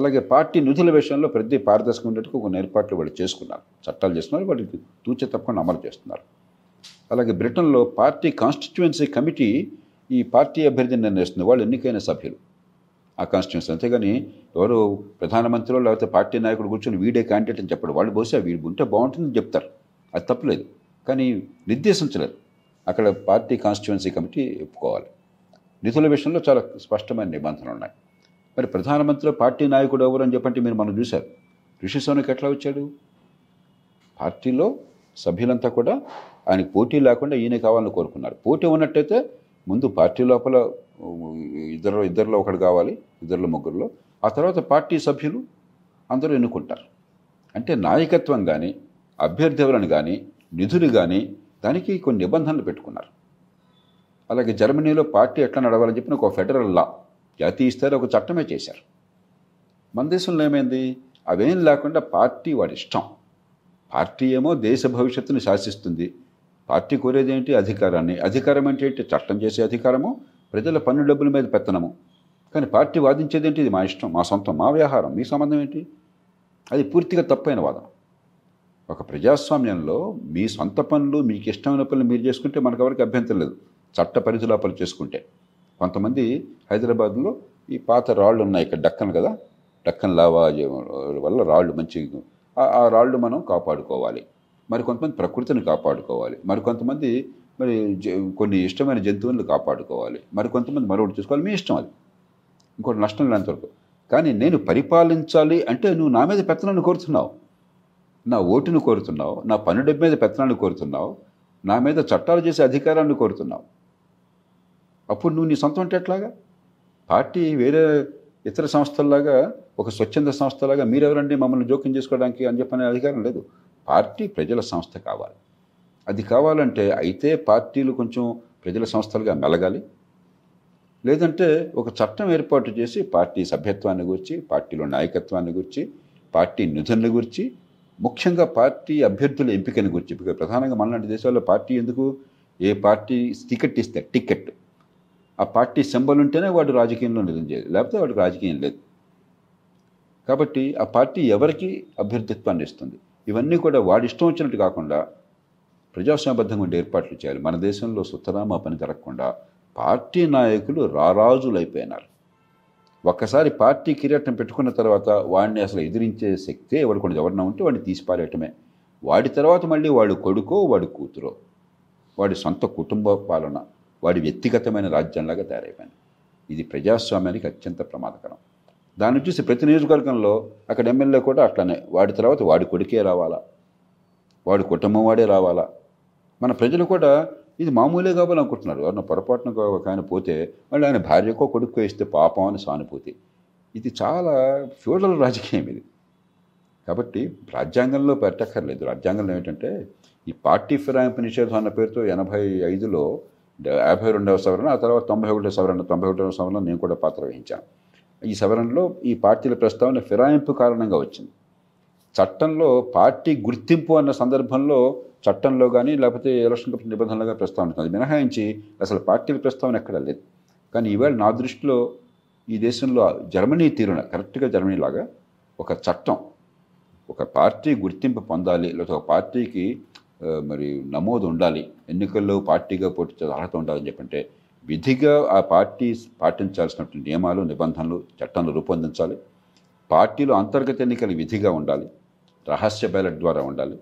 అలాగే పార్టీ నిధుల విషయంలో ప్రతి పారదర్శకం ఉండేట్టుకు కొన్ని ఏర్పాట్లు వాళ్ళు చేసుకున్నారు, చట్టాలు చేస్తున్నారు, వాటికి తూచే తప్పకుండా అమలు చేస్తున్నారు. అలాగే బ్రిటన్లో పార్టీ కాన్స్టిట్యుయెన్సీ కమిటీ ఈ పార్టీ అభ్యర్థిని నిర్ణయిస్తుంది, వాళ్ళు ఎన్నికైన సభ్యులు ఆ కాన్స్టిట్యున్సీ. అంతేగాని ఎవరు ప్రధానమంత్రిలో లేకపోతే పార్టీ నాయకుడు కూర్చొని వీడే క్యాండిడేట్ అని చెప్పాడు, వాళ్ళు బహుశా వీడు ఉంటే బాగుంటుందని చెప్తారు, అది తప్పలేదు. కానీ నిర్దేశించలేరు, అక్కడ పార్టీ కాన్స్టిట్యున్సీ కమిటీ ఒప్పుకోవాలి. నిధుల విషయంలో చాలా స్పష్టమైన నిబంధనలు ఉన్నాయి. మరి ప్రధానమంత్రిలో పార్టీ నాయకుడు ఎవరు అని చెప్పంటే మీరు మనం చూశారు, రిషి సోనక్ ఎట్లా వచ్చాడు, పార్టీలో సభ్యులంతా కూడా ఆయనకు పోటీ లేకుండా ఈయన కావాలని కోరుకున్నారు. పోటీ ఉన్నట్టయితే ముందు పార్టీ లోపల ఇద్దరు ఇద్దరిలో ఒకడు కావాలి, ఇద్దరిలో ముగ్గురులో, ఆ తర్వాత పార్టీ సభ్యులు అందరూ ఎన్నుకుంటారు. అంటే నాయకత్వం కానీ, అభ్యర్థులను కానీ, నిధులు కానీ, దానికి కొన్ని నిబంధనలు పెట్టుకున్నారు. అలాగే జర్మనీలో పార్టీ ఎట్లా నడవాలని చెప్పిన ఒక ఫెడరల్ లా, జాతీయ స్థాయిలో ఒక చట్టమే చేశారు. మన దేశంలో ఏమైంది, అవేం లేకుండా పార్టీ వాడి ఇష్టం. పార్టీ ఏమో దేశ భవిష్యత్తుని శాసిస్తుంది, పార్టీ కోరేది ఏంటి, అధికారాన్ని. అధికారం అంటే ఏంటి, చట్టం చేసే అధికారము, ప్రజల పన్ను డబ్బుల మీద పెత్తనము. కానీ పార్టీ వాదించేది ఏంటి, ఇది మా ఇష్టం, మా సొంతం, మా వ్యవహారం, మీ సంబంధం ఏంటి, అది పూర్తిగా తప్పైన వాదన. ఒక ప్రజాస్వామ్యంలో మీ సొంత పనులు, మీకు ఇష్టమైన పనులు మీరు చేసుకుంటే మనకు ఎవరికి అభ్యంతరం లేదు, చట్ట పరిధి లోపల చేసుకుంటే. కొంతమంది హైదరాబాద్లో ఈ పాత రాళ్ళు ఉన్నాయి, ఇక్కడ డక్కన్ కదా, డక్కన్ లావా వల్ల రాళ్ళు మంచి, ఆ రాళ్ళు మనం కాపాడుకోవాలి. మరి కొంతమంది ప్రకృతిని కాపాడుకోవాలి, మరి కొంతమంది మరి కొన్ని ఇష్టమైన జంతువులను కాపాడుకోవాలి, మరి కొంతమంది మరొకటి చూసుకోవాలి, మీ ఇష్టం, అది ఇంకోటి నష్టం లేనంతవరకు. కానీ నేను పరిపాలించాలి అంటే నువ్వు నా మీద పెత్తనాన్ని కోరుతున్నావు, నా ఓటును కోరుతున్నావు, నా పన్నుడబ్బు మీద పెత్తనాన్ని కోరుతున్నావు, నా మీద చట్టాలు చేసే అధికారాన్ని కోరుతున్నావు. అప్పుడు నువ్వు నీ సొంతం అంటే ఎట్లాగా? పార్టీ వేరే ఇతర సంస్థల్లాగా, ఒక స్వచ్ఛంద సంస్థలాగా మీరెవరండి మమ్మల్ని జోక్యం చేసుకోవడానికి అని చెప్పనే అధికారం లేదు. పార్టీ ప్రజల సంస్థ కావాలి. అది కావాలంటే అయితే పార్టీలు కొంచెం ప్రజల సంస్థలుగా మెలగాలి, లేదంటే ఒక చట్టం ఏర్పాటు చేసి పార్టీ సభ్యత్వాన్ని గురించి, పార్టీలో నాయకత్వాన్ని గురించి, పార్టీ నిధులను గురించి, ముఖ్యంగా పార్టీ అభ్యర్థుల ఎంపికను గురించి. ప్రధానంగా మనలాంటి దేశాల్లో పార్టీ ఎందుకు, ఏ పార్టీ టికెట్ ఇస్తే టికెట్, ఆ పార్టీ సింబల్ ఉంటేనే వాడు రాజకీయంలో నిలిచేది, లేకపోతే వాడికి రాజకీయం లేదు. కాబట్టి ఆ పార్టీ ఎవరికి అభ్యర్థిత్వాన్ని ఇస్తుంది, ఇవన్నీ కూడా వాడి ఇష్టం వచ్చినట్టు కాకుండా ప్రజాస్వామ్యబద్ధంగా ఉండే ఏర్పాట్లు చేయాలి. మన దేశంలో సుతరామా పని జరగకుండా పార్టీ నాయకులు రారాజులైపోయినారు. ఒక్కసారి పార్టీ కిరీటం పెట్టుకున్న తర్వాత వాడిని అసలు ఎదిరించే శక్తే ఎవరికొండ ఎవరినా ఉంటే వాడిని తీసిపారేయటమే. వాడి తర్వాత మళ్ళీ వాడు కొడుకో, వాడి కూతురో, వాడి సొంత కుటుంబ పాలన, వాడి వ్యక్తిగతమైన రాజ్యంలాగా తయారైపోయింది. ఇది ప్రజాస్వామ్యానికి అత్యంత ప్రమాదకరం. దాన్ని చూసి ప్రతి నియోజకవర్గంలో అక్కడ ఎమ్మెల్యే కూడా అట్లానే, వాడి తర్వాత వాడి కొడుకే రావాలా, వాడి కుటుంబం వాడే రావాలా. మన ప్రజలు కూడా ఇది మామూలే కావాలనుకుంటున్నారు. ఎవరిన పొరపాటున ఆయన పోతే మళ్ళీ ఆయన భార్యకో కొడుకో ఇస్తే పాపం అని సానుభూతి. ఇది చాలా ఫ్యూడల్ రాజకీయం ఇది. కాబట్టి రాజ్యాంగంలో పెట్టక్కర్లేదు. రాజ్యాంగంలో ఏంటంటే ఈ పార్టీ ఫిరాయింపు నిషేధం అన్న పేరుతో ఎనభై ఐదులో యాభై రెండవ సవరణ, ఆ తర్వాత తొంభై ఒకటో సవరణ తొంభై ఒకటవ సవరణ నేను కూడా పాత్ర వహించాను. ఈ సవరణలో ఈ పార్టీల ప్రస్తావన ఫిరాయింపు కారణంగా వచ్చింది. చట్టంలో పార్టీ గుర్తింపు అన్న సందర్భంలో చట్టంలో కానీ లేకపోతే ఎలక్షన్ కమిషన్ నిబంధనలుగా ప్రస్తావన ఉంటుంది, మినహాయించి అసలు పార్టీల ప్రస్తావన ఎక్కడా లేదు. కానీ ఈవేళ నా దృష్టిలో ఈ దేశంలో జర్మనీ తీరున కరెక్ట్గా జర్మనీలాగా ఒక చట్టం, ఒక పార్టీ గుర్తింపు పొందాలి లేకపోతే ఒక పార్టీకి మరి నమోదు ఉండాలి, ఎన్నికల్లో పార్టీగా పోటీ అర్హత ఉండాలని చెప్పంటే విధిగా ఆ పార్టీ పాటించాల్సినటువంటి నియమాలు నిబంధనలు చట్టంలో రూపొందించాలి. పార్టీలు అంతర్గత ఎన్నికలు విధిగా ఉండాలి, రహస్య బ్యాలెట్ ద్వారా ఉండాలి.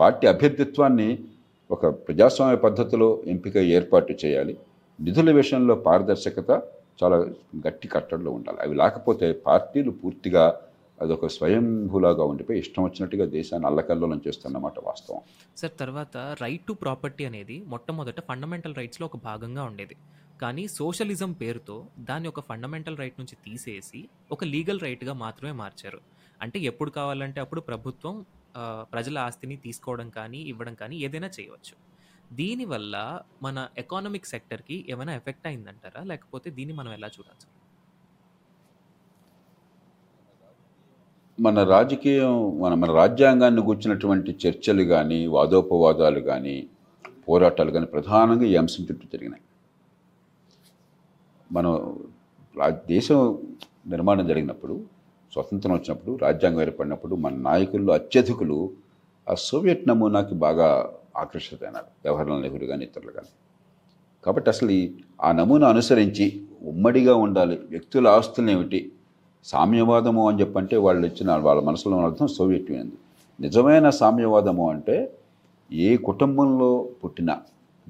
పార్టీ అభ్యర్థిత్వాన్ని ఒక ప్రజాస్వామ్య పద్ధతిలో ఎంపిక ఏర్పాటు చేయాలి. నిధుల విషయంలో పారదర్శకత చాలా గట్టి కట్టడిలో ఉండాలి. అవి లేకపోతే పార్టీలు పూర్తిగా అదొక స్వయంభూలాగా ఉండిపోయి ఇష్టం వచ్చినట్టుగా దేశాన్ని అల్లకల్లోలం చేస్తున్నమాట వాస్తవం. సార్, తర్వాత రైట్ టు ప్రాపర్టీ అనేది మొట్టమొదట ఫండమెంటల్ రైట్స్లో ఒక భాగంగా ఉండేది. కానీ సోషలిజం పేరుతో దాన్ని ఒక ఫండమెంటల్ రైట్ నుంచి తీసేసి ఒక లీగల్ రైట్గా మాత్రమే మార్చారు. అంటే ఎప్పుడు కావాలంటే అప్పుడు ప్రభుత్వం ప్రజల ఆస్తిని తీసుకోవడం కానీ ఇవ్వడం కానీ ఏదైనా చేయవచ్చు. దీనివల్ల మన ఎకానమిక్ సెక్టర్కి ఏమైనా ఎఫెక్ట్ అయిందంటారా, లేకపోతే దీన్ని మనం ఎలా చూడవచ్చు? మన రాజకీయం మన మన రాజ్యాంగాన్ని గురించినటువంటి చర్చలు కానీ వాదోపవాదాలు కానీ పోరాటాలు కానీ ప్రధానంగా ఈ అంశం చుట్టూ జరిగినాయి. మనం దేశం నిర్మాణం జరిగినప్పుడు, స్వతంత్రం వచ్చినప్పుడు, రాజ్యాంగం ఏర్పడినప్పుడు మన నాయకుల్లో అత్యధికులు ఆ సోవియట్ నమూనాకి బాగా ఆకర్షితమైనారు, జవహర్లాల్ నెహ్రూ కానీ ఇతరులు కానీ. కాబట్టి అసలు ఆ నమూనా అనుసరించి ఉమ్మడిగా ఉండాలి, వ్యక్తుల ఆస్తులు ఏమిటి, సామ్యవాదము అని చెప్పంటే వాళ్ళు ఇచ్చిన వాళ్ళ మనసులో అర్థం సోవియట్ యూనియన్. నిజమైన సామ్యవాదము అంటే ఏ కుటుంబంలో పుట్టినా,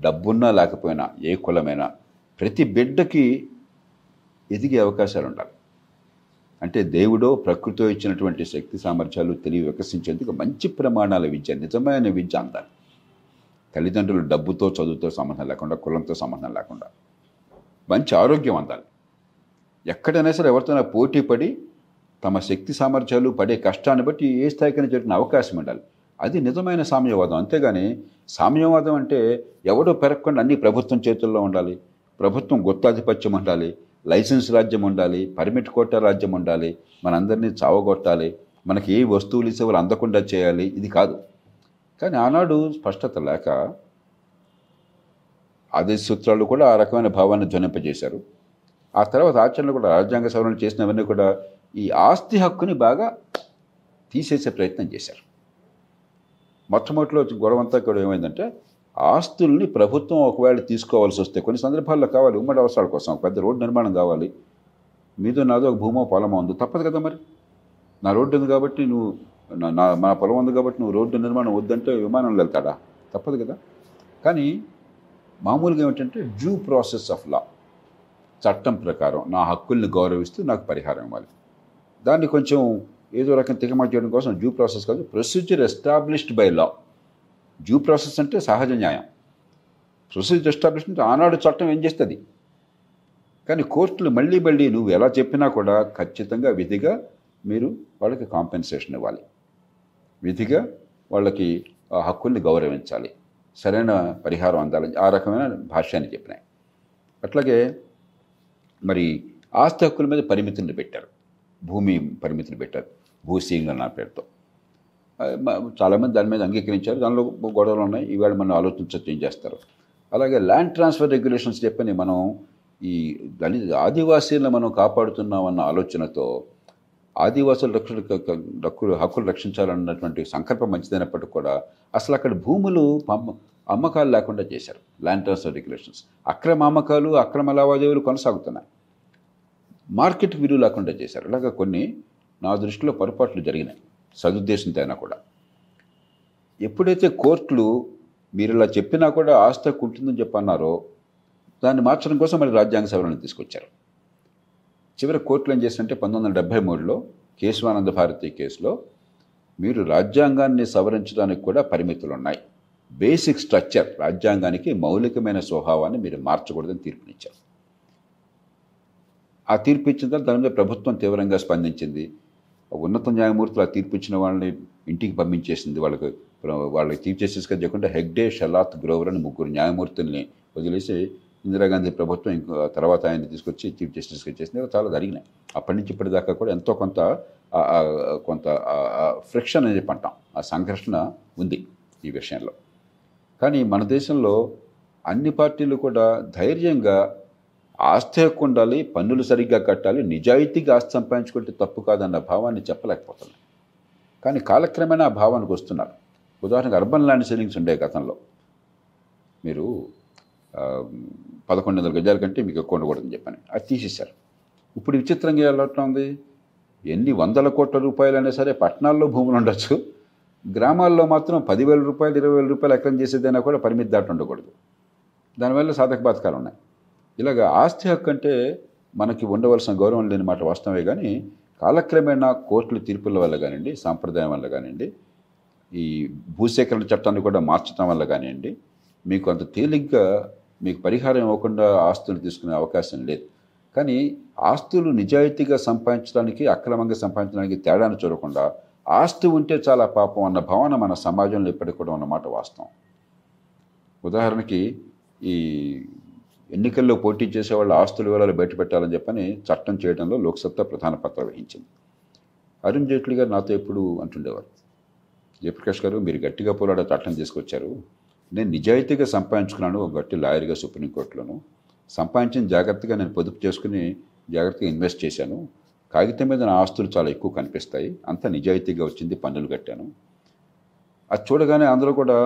డబ్బున్నా లేకపోయినా, ఏ కులమైనా ప్రతి బిడ్డకి ఎదిగే అవకాశాలు ఉండాలి. అంటే దేవుడో ప్రకృతో ఇచ్చినటువంటి శక్తి సామర్థ్యాలు తెలివి వికసించేందుకు మంచి ప్రమాణాల విద్య, నిజమైన విద్య అందాలి. తల్లిదండ్రులు డబ్బుతో చదువుతో సంబంధం లేకుండా, కులంతో సంబంధం లేకుండా మంచి ఆరోగ్యం అందాలి. ఎక్కడైనా సరే ఎవరితోనైనా పోటీ పడి తమ శక్తి సామర్థ్యాలు పడే కష్టాన్ని బట్టి ఏ స్థాయికైనా జరిగిన అవకాశం ఉండాలి. అది నిజమైన సామ్యవాదం. అంతేగాని సామ్యవాదం అంటే ఎవడో పెరగకుండా అన్ని ప్రభుత్వం చేతుల్లో ఉండాలి, ప్రభుత్వం గుత్తాధిపత్యం ఉండాలి, లైసెన్స్ రాజ్యం ఉండాలి, పర్మిట్ కోటా రాజ్యం ఉండాలి, మనందరినీ చావగొట్టాలి, మనకి ఏ వస్తువులు సేవలు అందకుండా చేయాలి, ఇది కాదు. కానీ ఆనాడు స్పష్టత లేక ఆదేశ సూత్రాలు కూడా ఆ రకమైన భావాన్ని ధ్వనింపజేశారు. ఆ తర్వాత ఆచరణలు కూడా రాజ్యాంగ సవరణ చేసినవన్నీ కూడా ఈ ఆస్తి హక్కుని బాగా తీసేసే ప్రయత్నం చేశారు. మొట్టమొదటిలో గొడవంతా కూడా ఏమైందంటే ఆస్తుల్ని ప్రభుత్వం ఒకవేళ తీసుకోవాల్సి వస్తే కొన్ని సందర్భాల్లో కావాలి, ఉమ్మడి అవసరాల కోసం ఒక పెద్ద రోడ్డు నిర్మాణం కావాలి, మీతో నాదో ఒక భూమో పొలమో ఉందో తప్పదు కదా. మరి నా రోడ్డు ఉంది కాబట్టి నువ్వు నా మా పొలం ఉంది కాబట్టి నువ్వు రోడ్డు నిర్మాణం వద్దంటే విమానంలో వెళ్తాడా, తప్పదు కదా. కానీ మామూలుగా ఏమిటంటే డ్యూ ప్రాసెస్ ఆఫ్ లా, చట్టం ప్రకారం నా హక్కుల్ని గౌరవిస్తూ నాకు పరిహారం ఇవ్వాలి. దాన్ని కొంచెం ఏదో రకం తికమా చేయడం కోసం డ్యూ ప్రాసెస్ కాదు, procedure established by law. Due process అంటే సహజ న్యాయం, ప్రొసీజర్ ఎస్టాబ్లిష్డ్ అంటే ఆనాడు చట్టం ఏం చేస్తుంది. కానీ కోర్టులు మళ్ళీ మళ్ళీ నువ్వు ఎలా చెప్పినా కూడా ఖచ్చితంగా విధిగా మీరు వాళ్ళకి కాంపెన్సేషన్ ఇవ్వాలి, విధిగా వాళ్ళకి ఆ హక్కుల్ని గౌరవించాలి, సరైన పరిహారం అందాలని ఆ రకమైన భాష్యాన్ని చెప్పినాయి. అట్లాగే మరి ఆస్తి హక్కుల మీద పరిమితులను పెట్టారు, భూమి పరిమితులు పెట్టారు, భూసీంగల్ నా పేరుతో. చాలామంది దాని మీద అంగీకరించారు, దానిలో గొడవలు ఉన్నాయి. ఈవేళ మనం ఆలోచించవచ్చు ఏం చేస్తారు. అలాగే ల్యాండ్ ట్రాన్స్ఫర్ రెగ్యులేషన్స్ చెప్పని మనం ఈ దళిత ఆదివాసీలను మనం కాపాడుతున్నామన్న ఆలోచనతో ఆదివాసుల రక్షణ హక్కులు హక్కులు రక్షించాలన్నటువంటి సంకల్పం మంచిదైనప్పటికీ కూడా అసలు అక్కడ భూములు అమ్మకాలు లేకుండా చేశారు. ల్యాండ్ ట్రాన్స్ఫర్ రెగ్యులేషన్స్ అక్రమ అమ్మకాలు, అక్రమ లావాదేవీలు కొనసాగుతున్నాయి, మార్కెట్కి విలువ లేకుండా చేశారు. అలాగే కొన్ని నా దృష్టిలో పొరపాట్లు జరిగినాయి, సదుద్దేశంతో అయినా కూడా. ఎప్పుడైతే కోర్టులు మీరు ఇలా చెప్పినా కూడా ఆస్తి ఉంటుందని చెప్పన్నారో దాన్ని మార్చడం కోసం మరి రాజ్యాంగ సవరణ తీసుకొచ్చారు. చివరి కోర్టులు ఏం చేసినంటే పంతొమ్మిది వందల డెబ్భై మూడులో కేశవానంద భారతి కేసులో మీరు రాజ్యాంగాన్ని సవరించడానికి కూడా పరిమితులు ఉన్నాయి, బేసిక్ స్ట్రక్చర్ రాజ్యాంగానికి మౌలికమైన స్వభావాన్ని మీరు మార్చకూడదని తీర్పునిచ్చారు. ఆ తీర్పు ఇచ్చిన తర్వాత దాని మీద ప్రభుత్వం తీవ్రంగా స్పందించింది. ఉన్నత న్యాయమూర్తులు ఆ తీర్పు ఇచ్చిన వాళ్ళని ఇంటికి పంపించేసింది. వాళ్ళకి వాళ్ళకి చీఫ్ జస్టిస్గా చేయకుండా హెగ్డే, షలాత్, గ్రోవర్ అని ముగ్గురు న్యాయమూర్తుల్ని వదిలేసి ఇందిరాగాంధీ ప్రభుత్వం ఇంకో తర్వాత ఆయన తీసుకొచ్చి చీఫ్ జస్టిస్గా చేసిన చాలా జరిగినాయి. అప్పటి నుంచి ఇప్పటిదాకా కూడా ఎంతో కొంత కొంత ఫ్రిక్షన్ అని చెప్పి అంటాం, ఆ సంఘర్షణ ఉంది ఈ విషయంలో. కానీ మన దేశంలో అన్ని పార్టీలు కూడా ధైర్యంగా ఆస్తి హక్కు ఉండాలి, పన్నులు సరిగ్గా కట్టాలి, నిజాయితీగా ఆస్తి సంపాదించుకుంటే తప్పు కాదన్న భావాన్ని చెప్పలేకపోతున్నాయి. కానీ కాలక్రమేణా ఆ భావానికి వస్తున్నారు. ఉదాహరణకు అర్బన్ ల్యాండ్ సెల్లింగ్స్ ఉండే గతంలో, మీరు పదకొండు వందల గజాల కంటే మీకు ఎక్కువ ఉండకూడదని చెప్పాను, అది తీసేశారు. ఇప్పుడు విచిత్రంగా ఎలా ఉంది, ఎన్ని వందల కోట్ల రూపాయలైనా సరే పట్టణాల్లో భూములు ఉండొచ్చు, గ్రామాల్లో మాత్రం పదివేల రూపాయలు ఇరవై వేల రూపాయలు ఎకరం చేసేదైనా కూడా పరిమితి దాటి ఉండకూడదు. దానివల్ల సాధక బాధకాలు ఉన్నాయి. ఇలాగ ఆస్తి హక్కు అంటే మనకి ఉండవలసిన గౌరవం లేని మాట వాస్తవమే. కానీ కాలక్రమేణా కోర్టుల తీర్పుల వల్ల కానివ్వండి, సాంప్రదాయం వల్ల కానివ్వండి, ఈ భూసేకరణ చట్టాన్ని కూడా మార్చడం వల్ల కానివ్వండి, మీకు అంత తేలిగ్గా మీకు పరిహారం ఇవ్వకుండా ఆస్తులు తీసుకునే అవకాశం లేదు. కానీ ఆస్తులు నిజాయితీగా సంపాదించడానికి, అక్రమంగా సంపాదించడానికి తేడాను చూడకుండా ఆస్తి ఉంటే చాలా పాపం అన్న భావన మన సమాజంలో ఇప్పటికి కూడా ఉన్నమాట వాస్తవం. ఉదాహరణకి ఈ ఎన్నికల్లో పోటీ చేసేవాళ్ళు ఆస్తుల వివరాలు బయటపెట్టాలని చెప్పని చట్టం చేయడంలో లోక్సత్తా ప్రధాన పాత్ర వహించింది. అరుణ్ జైట్లీ గారు నాతో ఎప్పుడు అంటుండేవారు, జయప్రకాష్ గారు మీరు గట్టిగా పోరాడే చట్టం తీసుకొచ్చారు, నేను నిజాయితీగా సంపాదించుకున్నాను, ఒక గట్టి లాయర్గా సుప్రీంకోర్టులోను సంపాదించిన జాగ్రత్తగా నేను పొదుపు చేసుకుని జాగ్రత్తగా ఇన్వెస్ట్ చేశాను, కాగితం మీద నా ఆస్తులు చాలా ఎక్కువ కనిపిస్తాయి, అంతా నిజాయితీగా వచ్చింది, పన్నులు కట్టాను. అది చూడగానే అందరూ కూడా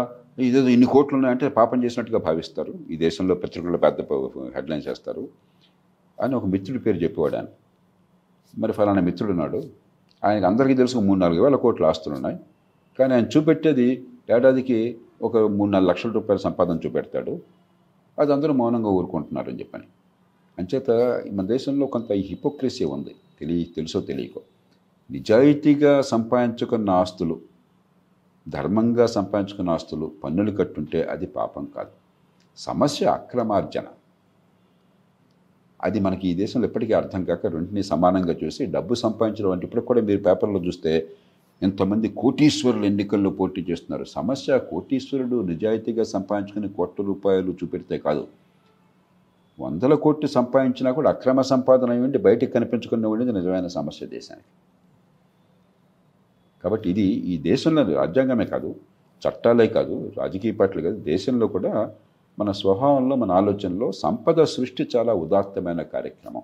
ఇదేదో ఇన్ని కోట్లు ఉన్నాయంటే పాపం చేసినట్టుగా భావిస్తారు, ఈ దేశంలో పత్రికల్లో పెద్ద హెడ్లైన్స్ చేస్తారు అని ఒక మిత్రుడి పేరు చెప్పేవాడు ఆయన. మరి ఫలానా మిత్రుడు ఉన్నాడు, ఆయనకు అందరికీ తెలుసు మూడు నాలుగు వేల కోట్ల ఆస్తులు ఉన్నాయి, కానీ ఆయన చూపెట్టేది ఏడాదికి ఒక మూడు నాలుగు లక్షల రూపాయల సంపాదన చూపెడతాడు, అది అందరూ మౌనంగా ఊరుకుంటున్నారు అని చెప్పని. అంచేత మన దేశంలో కొంత ఈ హిపోక్రసీ ఉంది, తెలియ తెలుసో తెలియకో. నిజాయితీగా సంపాదించుకున్న ఆస్తులు, ధర్మంగా సంపాదించుకున్న ఆస్తులు పన్నులు కట్టుంటే అది పాపం కాదు. సమస్య అక్రమార్జన, అది మనకి ఈ దేశంలో ఎప్పటికీ అర్థం కాక రెంటిని సమానంగా చూసి డబ్బు సంపాదించడం అంటే ఇప్పుడు కూడా మీరు పేపర్లో చూస్తే ఎంతమంది కోటీశ్వరులు ఎన్నికల్లో పోటీ చేస్తున్నారు. సమస్య కోటీశ్వరుడు నిజాయితీగా సంపాదించుకుని కోట్ల రూపాయలు చూపెడితే కాదు, వందల కోట్లు సంపాదించినా కూడా అక్రమ సంపాదన ఏంటి బయటకు కనిపించుకునేది నిజమైన సమస్య దేశానికి. కాబట్టి ఇది ఈ దేశంలో రాజ్యాంగమే కాదు, చట్టాలే కాదు, రాజకీయ పార్టీలు కాదు, దేశంలో కూడా మన స్వభావంలో మన ఆలోచనలో సంపద సృష్టి చాలా ఉదాత్తమైన కార్యక్రమం.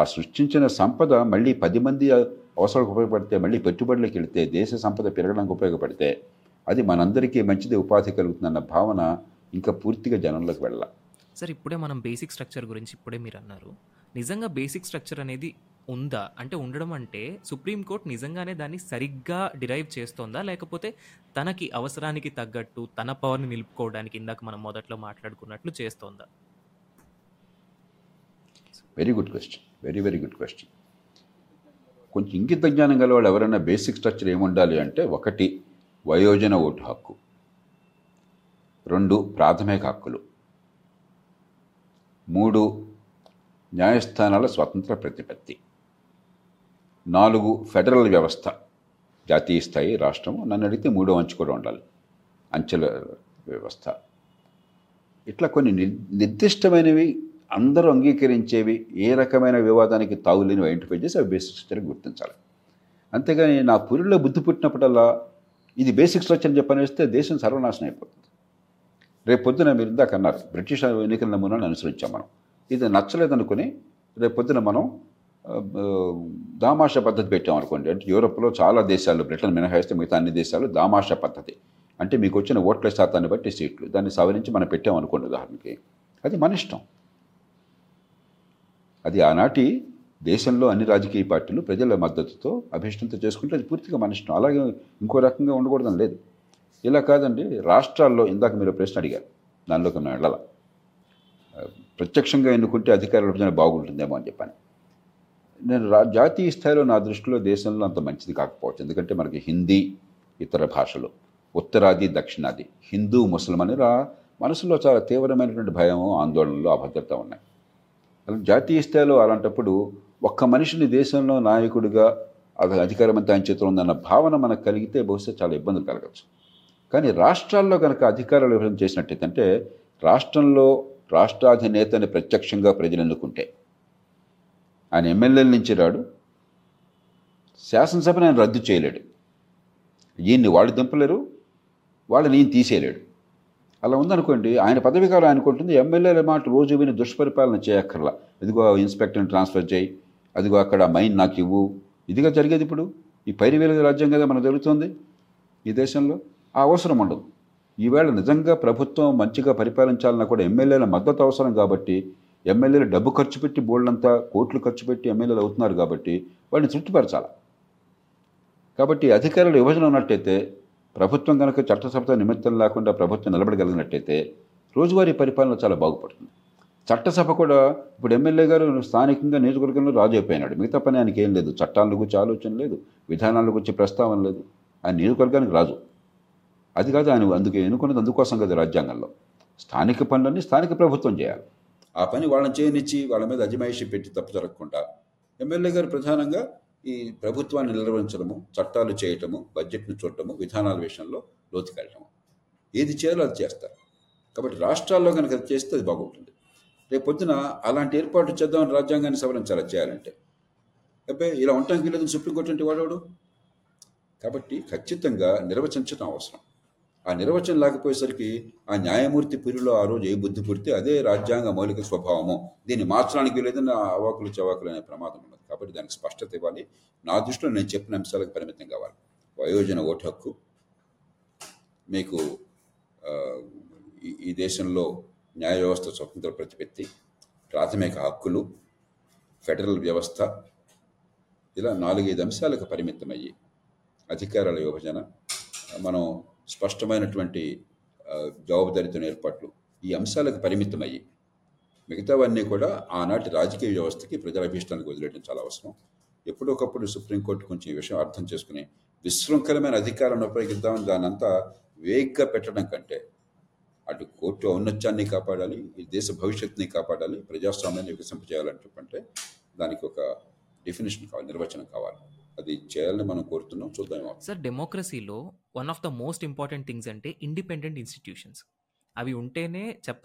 ఆ సృష్టించిన సంపద మళ్ళీ పది మంది అవసరాలకు ఉపయోగపడితే, మళ్ళీ పెట్టుబడులకు వెళితే, దేశ సంపద పెరగడానికి ఉపయోగపడితే అది మనందరికీ మంచిది, ఉపాధి కలుగుతుందన్న భావన ఇంకా పూర్తిగా జనంలోకి వెళ్ళాలి. సార్ ఇప్పుడే మనం బేసిక్ స్ట్రక్చర్ గురించి ఇప్పుడే మీరు అన్నారు, నిజంగా బేసిక్ స్ట్రక్చర్ అనేది ఉందా అంటే, ఉండడం అంటే సుప్రీంకోర్టు నిజంగానే దాన్ని సరిగ్గా డిరైవ్ చేస్తోందా, లేకపోతే తనకి అవసరానికి తగ్గట్టు తన పవర్ని నిలుపుకోవడానికి ఇందాక మనం మొదట్లో మాట్లాడుకున్నట్లు చేస్తోందా? Very good question, very very good question. కొంచెం ఇంగిత జ్ఞానం గల వాళ్ళు ఎవరైనా బేసిక్ స్ట్రక్చర్ ఏముండాలి అంటే, ఒకటి వయోజన ఓటు హక్కు, రెండు ప్రాథమిక హక్కులు, మూడు న్యాయస్థానాల స్వతంత్ర ప్రతిపత్తి, నాలుగు ఫెడరల్ వ్యవస్థ, జాతీయ స్థాయి రాష్ట్రం, నన్ను అడిగితే మూడో అంచు కూడా ఉండాలి, అంచెల వ్యవస్థ. ఇట్లా కొన్ని నిర్దిష్టమైనవి అందరూ అంగీకరించేవి, ఏ రకమైన వివాదానికి తావులేని ఐడెంటిఫై చేసి అవి బేసిక్ స్ట్రక్చర్ గుర్తించాలి. అంతేగాని నా పురిలో బుద్ధి పుట్టినప్పుడల్లా ఇది బేసిక్ స్ట్రక్చర్ అని చెప్పనిస్తే దేశం సర్వనాశనం అయిపోతుంది. రేపు పొద్దున మీరు ఇందాక అన్నారు బ్రిటిష్ ఎన్నికల నమూనాను అనుసరించాం మనం, ఇది నచ్చలేదనుకుని రేపు పొద్దున మనం దామాషా పద్ధతి పెట్టామనుకోండి, అంటే యూరోప్లో చాలా దేశాలు బ్రిటన్ మినహాయిస్తే మిగతా అన్ని దేశాలు దామాషా పద్ధతి అంటే మీకు వచ్చిన ఓట్ల శాతాన్ని బట్టి సీట్లు దాన్ని సవరించి మనం పెట్టామనుకోండి ఉదాహరణకి, అది మన ఇష్టం. అది ఆనాటి దేశంలో అన్ని రాజకీయ పార్టీలు ప్రజల మద్దతుతో అభిష్టంతో చేసుకుంటే అది పూర్తిగా మన ఇష్టం, అలాగే ఇంకో రకంగా ఉండకూడదని లేదు. ఇలా కాదండి, రాష్ట్రాల్లో ఇందాక మీరు ప్రశ్న అడిగారు, దానిలోకి మనం వెళ్ళాల, ప్రత్యక్షంగా ఎన్నుకుంటే అధికారుల విభజన బాగుంటుందేమో అని చెప్పాను. నేను రా జాతీయ స్థాయిలో నా దృష్టిలో దేశంలో అంత మంచిది కాకపోవచ్చు, ఎందుకంటే మనకి హిందీ, ఇతర భాషలు, ఉత్తరాది దక్షిణాది, హిందూ ముస్లిం అని రా మనసులో చాలా తీవ్రమైనటువంటి భయము, ఆందోళనలు, అభద్రత ఉన్నాయి. జాతీయ స్థాయిలో అలాంటప్పుడు ఒక్క మనిషిని దేశంలో నాయకుడిగా అది అధికారమంతా ఆయన చేతిలో ఉందన్న భావన మనకు కలిగితే బహుశా చాలా ఇబ్బందులు కలగచ్చు. కానీ రాష్ట్రాల్లో కనుక అధికార విభజన చేసినట్టయితే, రాష్ట్రంలో రాష్ట్రాధినేతని ప్రత్యక్షంగా ప్రజలు ఎన్నుకుంటే ఆయన ఎమ్మెల్యేల నుంచి రాడు, శాసనసభను ఆయన రద్దు చేయలేడు, ఈయన్ని వాళ్ళు దింపలేరు, వాళ్ళని ఈయన తీసేయలేడు. అలా ఉందనుకోండి, ఆయన పదవికాలం ఆయనకుంటుంది. ఎమ్మెల్యేల మాట రోజు విని దుష్పరిపాలన చేయక్కర్లా. ఇదిగో ఇన్స్పెక్టర్ని ట్రాన్స్ఫర్ చేయి, అదిగో అక్కడ మైన్ నాకు ఇవ్వు, ఇదిగా జరిగేది. ఇప్పుడు ఈ పైరువేల రాజ్యం కదా మనకు జరుగుతుంది ఈ దేశంలో. ఆ అవసరం ఉండదు. ఈవేళ నిజంగా ప్రభుత్వం మంచిగా పరిపాలించాలన్నా కూడా ఎమ్మెల్యేల మద్దతు అవసరం కాబట్టి, ఎమ్మెల్యేలు డబ్బు ఖర్చు పెట్టి బోల్డంతా కోట్లు ఖర్చు పెట్టి ఎమ్మెల్యేలు అవుతున్నారు కాబట్టి వాళ్ళని తృప్తిపరచాలి. కాబట్టి అధికారుల విభజన ఉన్నట్టయితే, ప్రభుత్వం కనుక చట్టసభతో నిమిత్తం లేకుండా ప్రభుత్వం నిలబడగలిగినట్టయితే రోజువారీ పరిపాలన చాలా బాగుపడుతుంది. చట్టసభ కూడా ఇప్పుడు ఎమ్మెల్యే గారు స్థానికంగా నియోజకవర్గంలో రాజు అయిపోయినాడు. మిగతా పని ఆయనకి ఏం లేదు, చట్టాల గురించి ఆలోచన లేదు, విధానాల గురించి ప్రస్తావన లేదు, ఆయన నియోజకవర్గానికి రాజు. అది కాదు ఆయన అందుకే ఎన్నుకున్నది, అందుకోసం కదా రాజ్యాంగంలో. స్థానిక పనులన్నీ స్థానిక ప్రభుత్వం చేయాలి. ఆ పని వాళ్ళని చేయనిచ్చి వాళ్ళ మీద అజమాయిషి పెట్టి తప్పు జరగకుండా ఎమ్మెల్యే గారు ప్రధానంగా ఈ ప్రభుత్వాన్ని నిర్వహించడము, చట్టాలు చేయటము, బడ్జెట్ను చూడటము, విధానాల విషయంలో లోతుకెళ్ళటము, ఏది చేయాలో అది చేస్తారు. కాబట్టి రాష్ట్రాల్లో కనుక అది చేస్తే అది బాగుంటుంది. రేపు పొద్దున అలాంటి ఏర్పాటు చేద్దామని రాజ్యాంగాన్ని సవరించాలి. చేయాలంటే అబ్బాయి ఇలా ఉండటానికి లేదని సుప్రీంకోర్టు అంటే వాడేవాడు. కాబట్టి ఖచ్చితంగా నిర్వచించడం అవసరం. ఆ నిర్వచనం లేకపోయేసరికి ఆ న్యాయమూర్తి పిరులో ఆ రోజు ఏ బుద్ధి పుడితే అదే రాజ్యాంగ మౌలిక స్వభావము, దీన్ని మార్చడానికి లేదన్న అవాకులు చవాకులు అనే ప్రమాదం ఉన్నది. కాబట్టి దానికి స్పష్టత ఇవ్వాలి. నా దృష్టిలో నేను చెప్పిన అంశాలకు పరిమితం కావాలి. వయోజన ఓటు హక్కు మీకు, ఈ దేశంలో న్యాయ వ్యవస్థ స్వతంత్ర ప్రతిపత్తి, ప్రాథమిక హక్కులు, ఫెడరల్ వ్యవస్థ, ఇలా నాలుగైదు అంశాలకు పరిమితమయ్యి అధికారాల విభజన, మనం స్పష్టమైనటువంటి జవాబుదారీతో ఏర్పాట్లు, ఈ అంశాలకు పరిమితమయ్యి మిగతావన్నీ కూడా ఆనాటి రాజకీయ వ్యవస్థకి, ప్రజాభిష్టానికి వదిలేయడం చాలా అవసరం. ఎప్పుడొకప్పుడు సుప్రీంకోర్టు కొంచెం ఈ విషయం అర్థం చేసుకుని విశృంఖలమైన అధికారాన్ని ఉపయోగిద్దామని దాని అంతా వేగ్గా పెట్టడం కంటే అటు కోర్టు ఔన్నత్యాన్ని కాపాడాలి, ఈ దేశ భవిష్యత్తుని కాపాడాలి, ప్రజాస్వామ్యాన్ని వికసింపజేయాలని చెప్పంటే దానికి ఒక డెఫినేషన్ కావాలి, నిర్వచనం కావాలి. అది చేయాలని మనం కోరుతున్నాం. చూద్దాం సార్, డెమోక్రసీలో one of the most important things అంటే ఇండిపెండెంట్ ఇన్స్టిట్యూషన్స్. అవి ఉంటేనే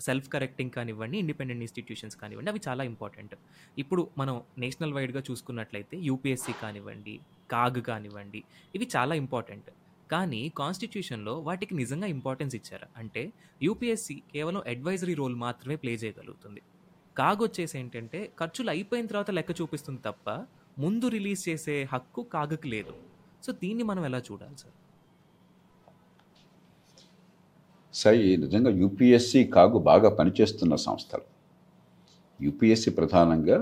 సెల్ఫ్ కరెక్టింగ్ కానివ్వండి, ఇండిపెండెంట్ ఇన్స్టిట్యూషన్స్ కానివ్వండి, అవి చాలా ఇంపార్టెంట్. ఇప్పుడు మనం నేషనల్ వైడ్గా చూసుకున్నట్లయితే యూపీఎస్సీ కానివ్వండి, కాగ్ కానివ్వండి, ఇవి చాలా ఇంపార్టెంట్. కానీ కాన్స్టిట్యూషన్లో వాటికి నిజంగా ఇంపార్టెన్స్ ఇచ్చారు అంటే యూపీఎస్సీ కేవలం అడ్వైజరీ రోల్ మాత్రమే ప్లే చేయగలుగుతుంది. కాగ్ వచ్చేసి ఏంటంటే ఖర్చులు అయిపోయిన తర్వాత లెక్క చూపిస్తుంది తప్ప ముందు రిలీజ్ చేసే హక్కు కాగకు లేదు. సో దీన్ని మనం ఎలా చూడాలి సార్? సార్, నిజంగా యూపీఎస్సీ, కాగు బాగా పనిచేస్తున్న సంస్థలు. యూపీఎస్సీ ప్రధానంగా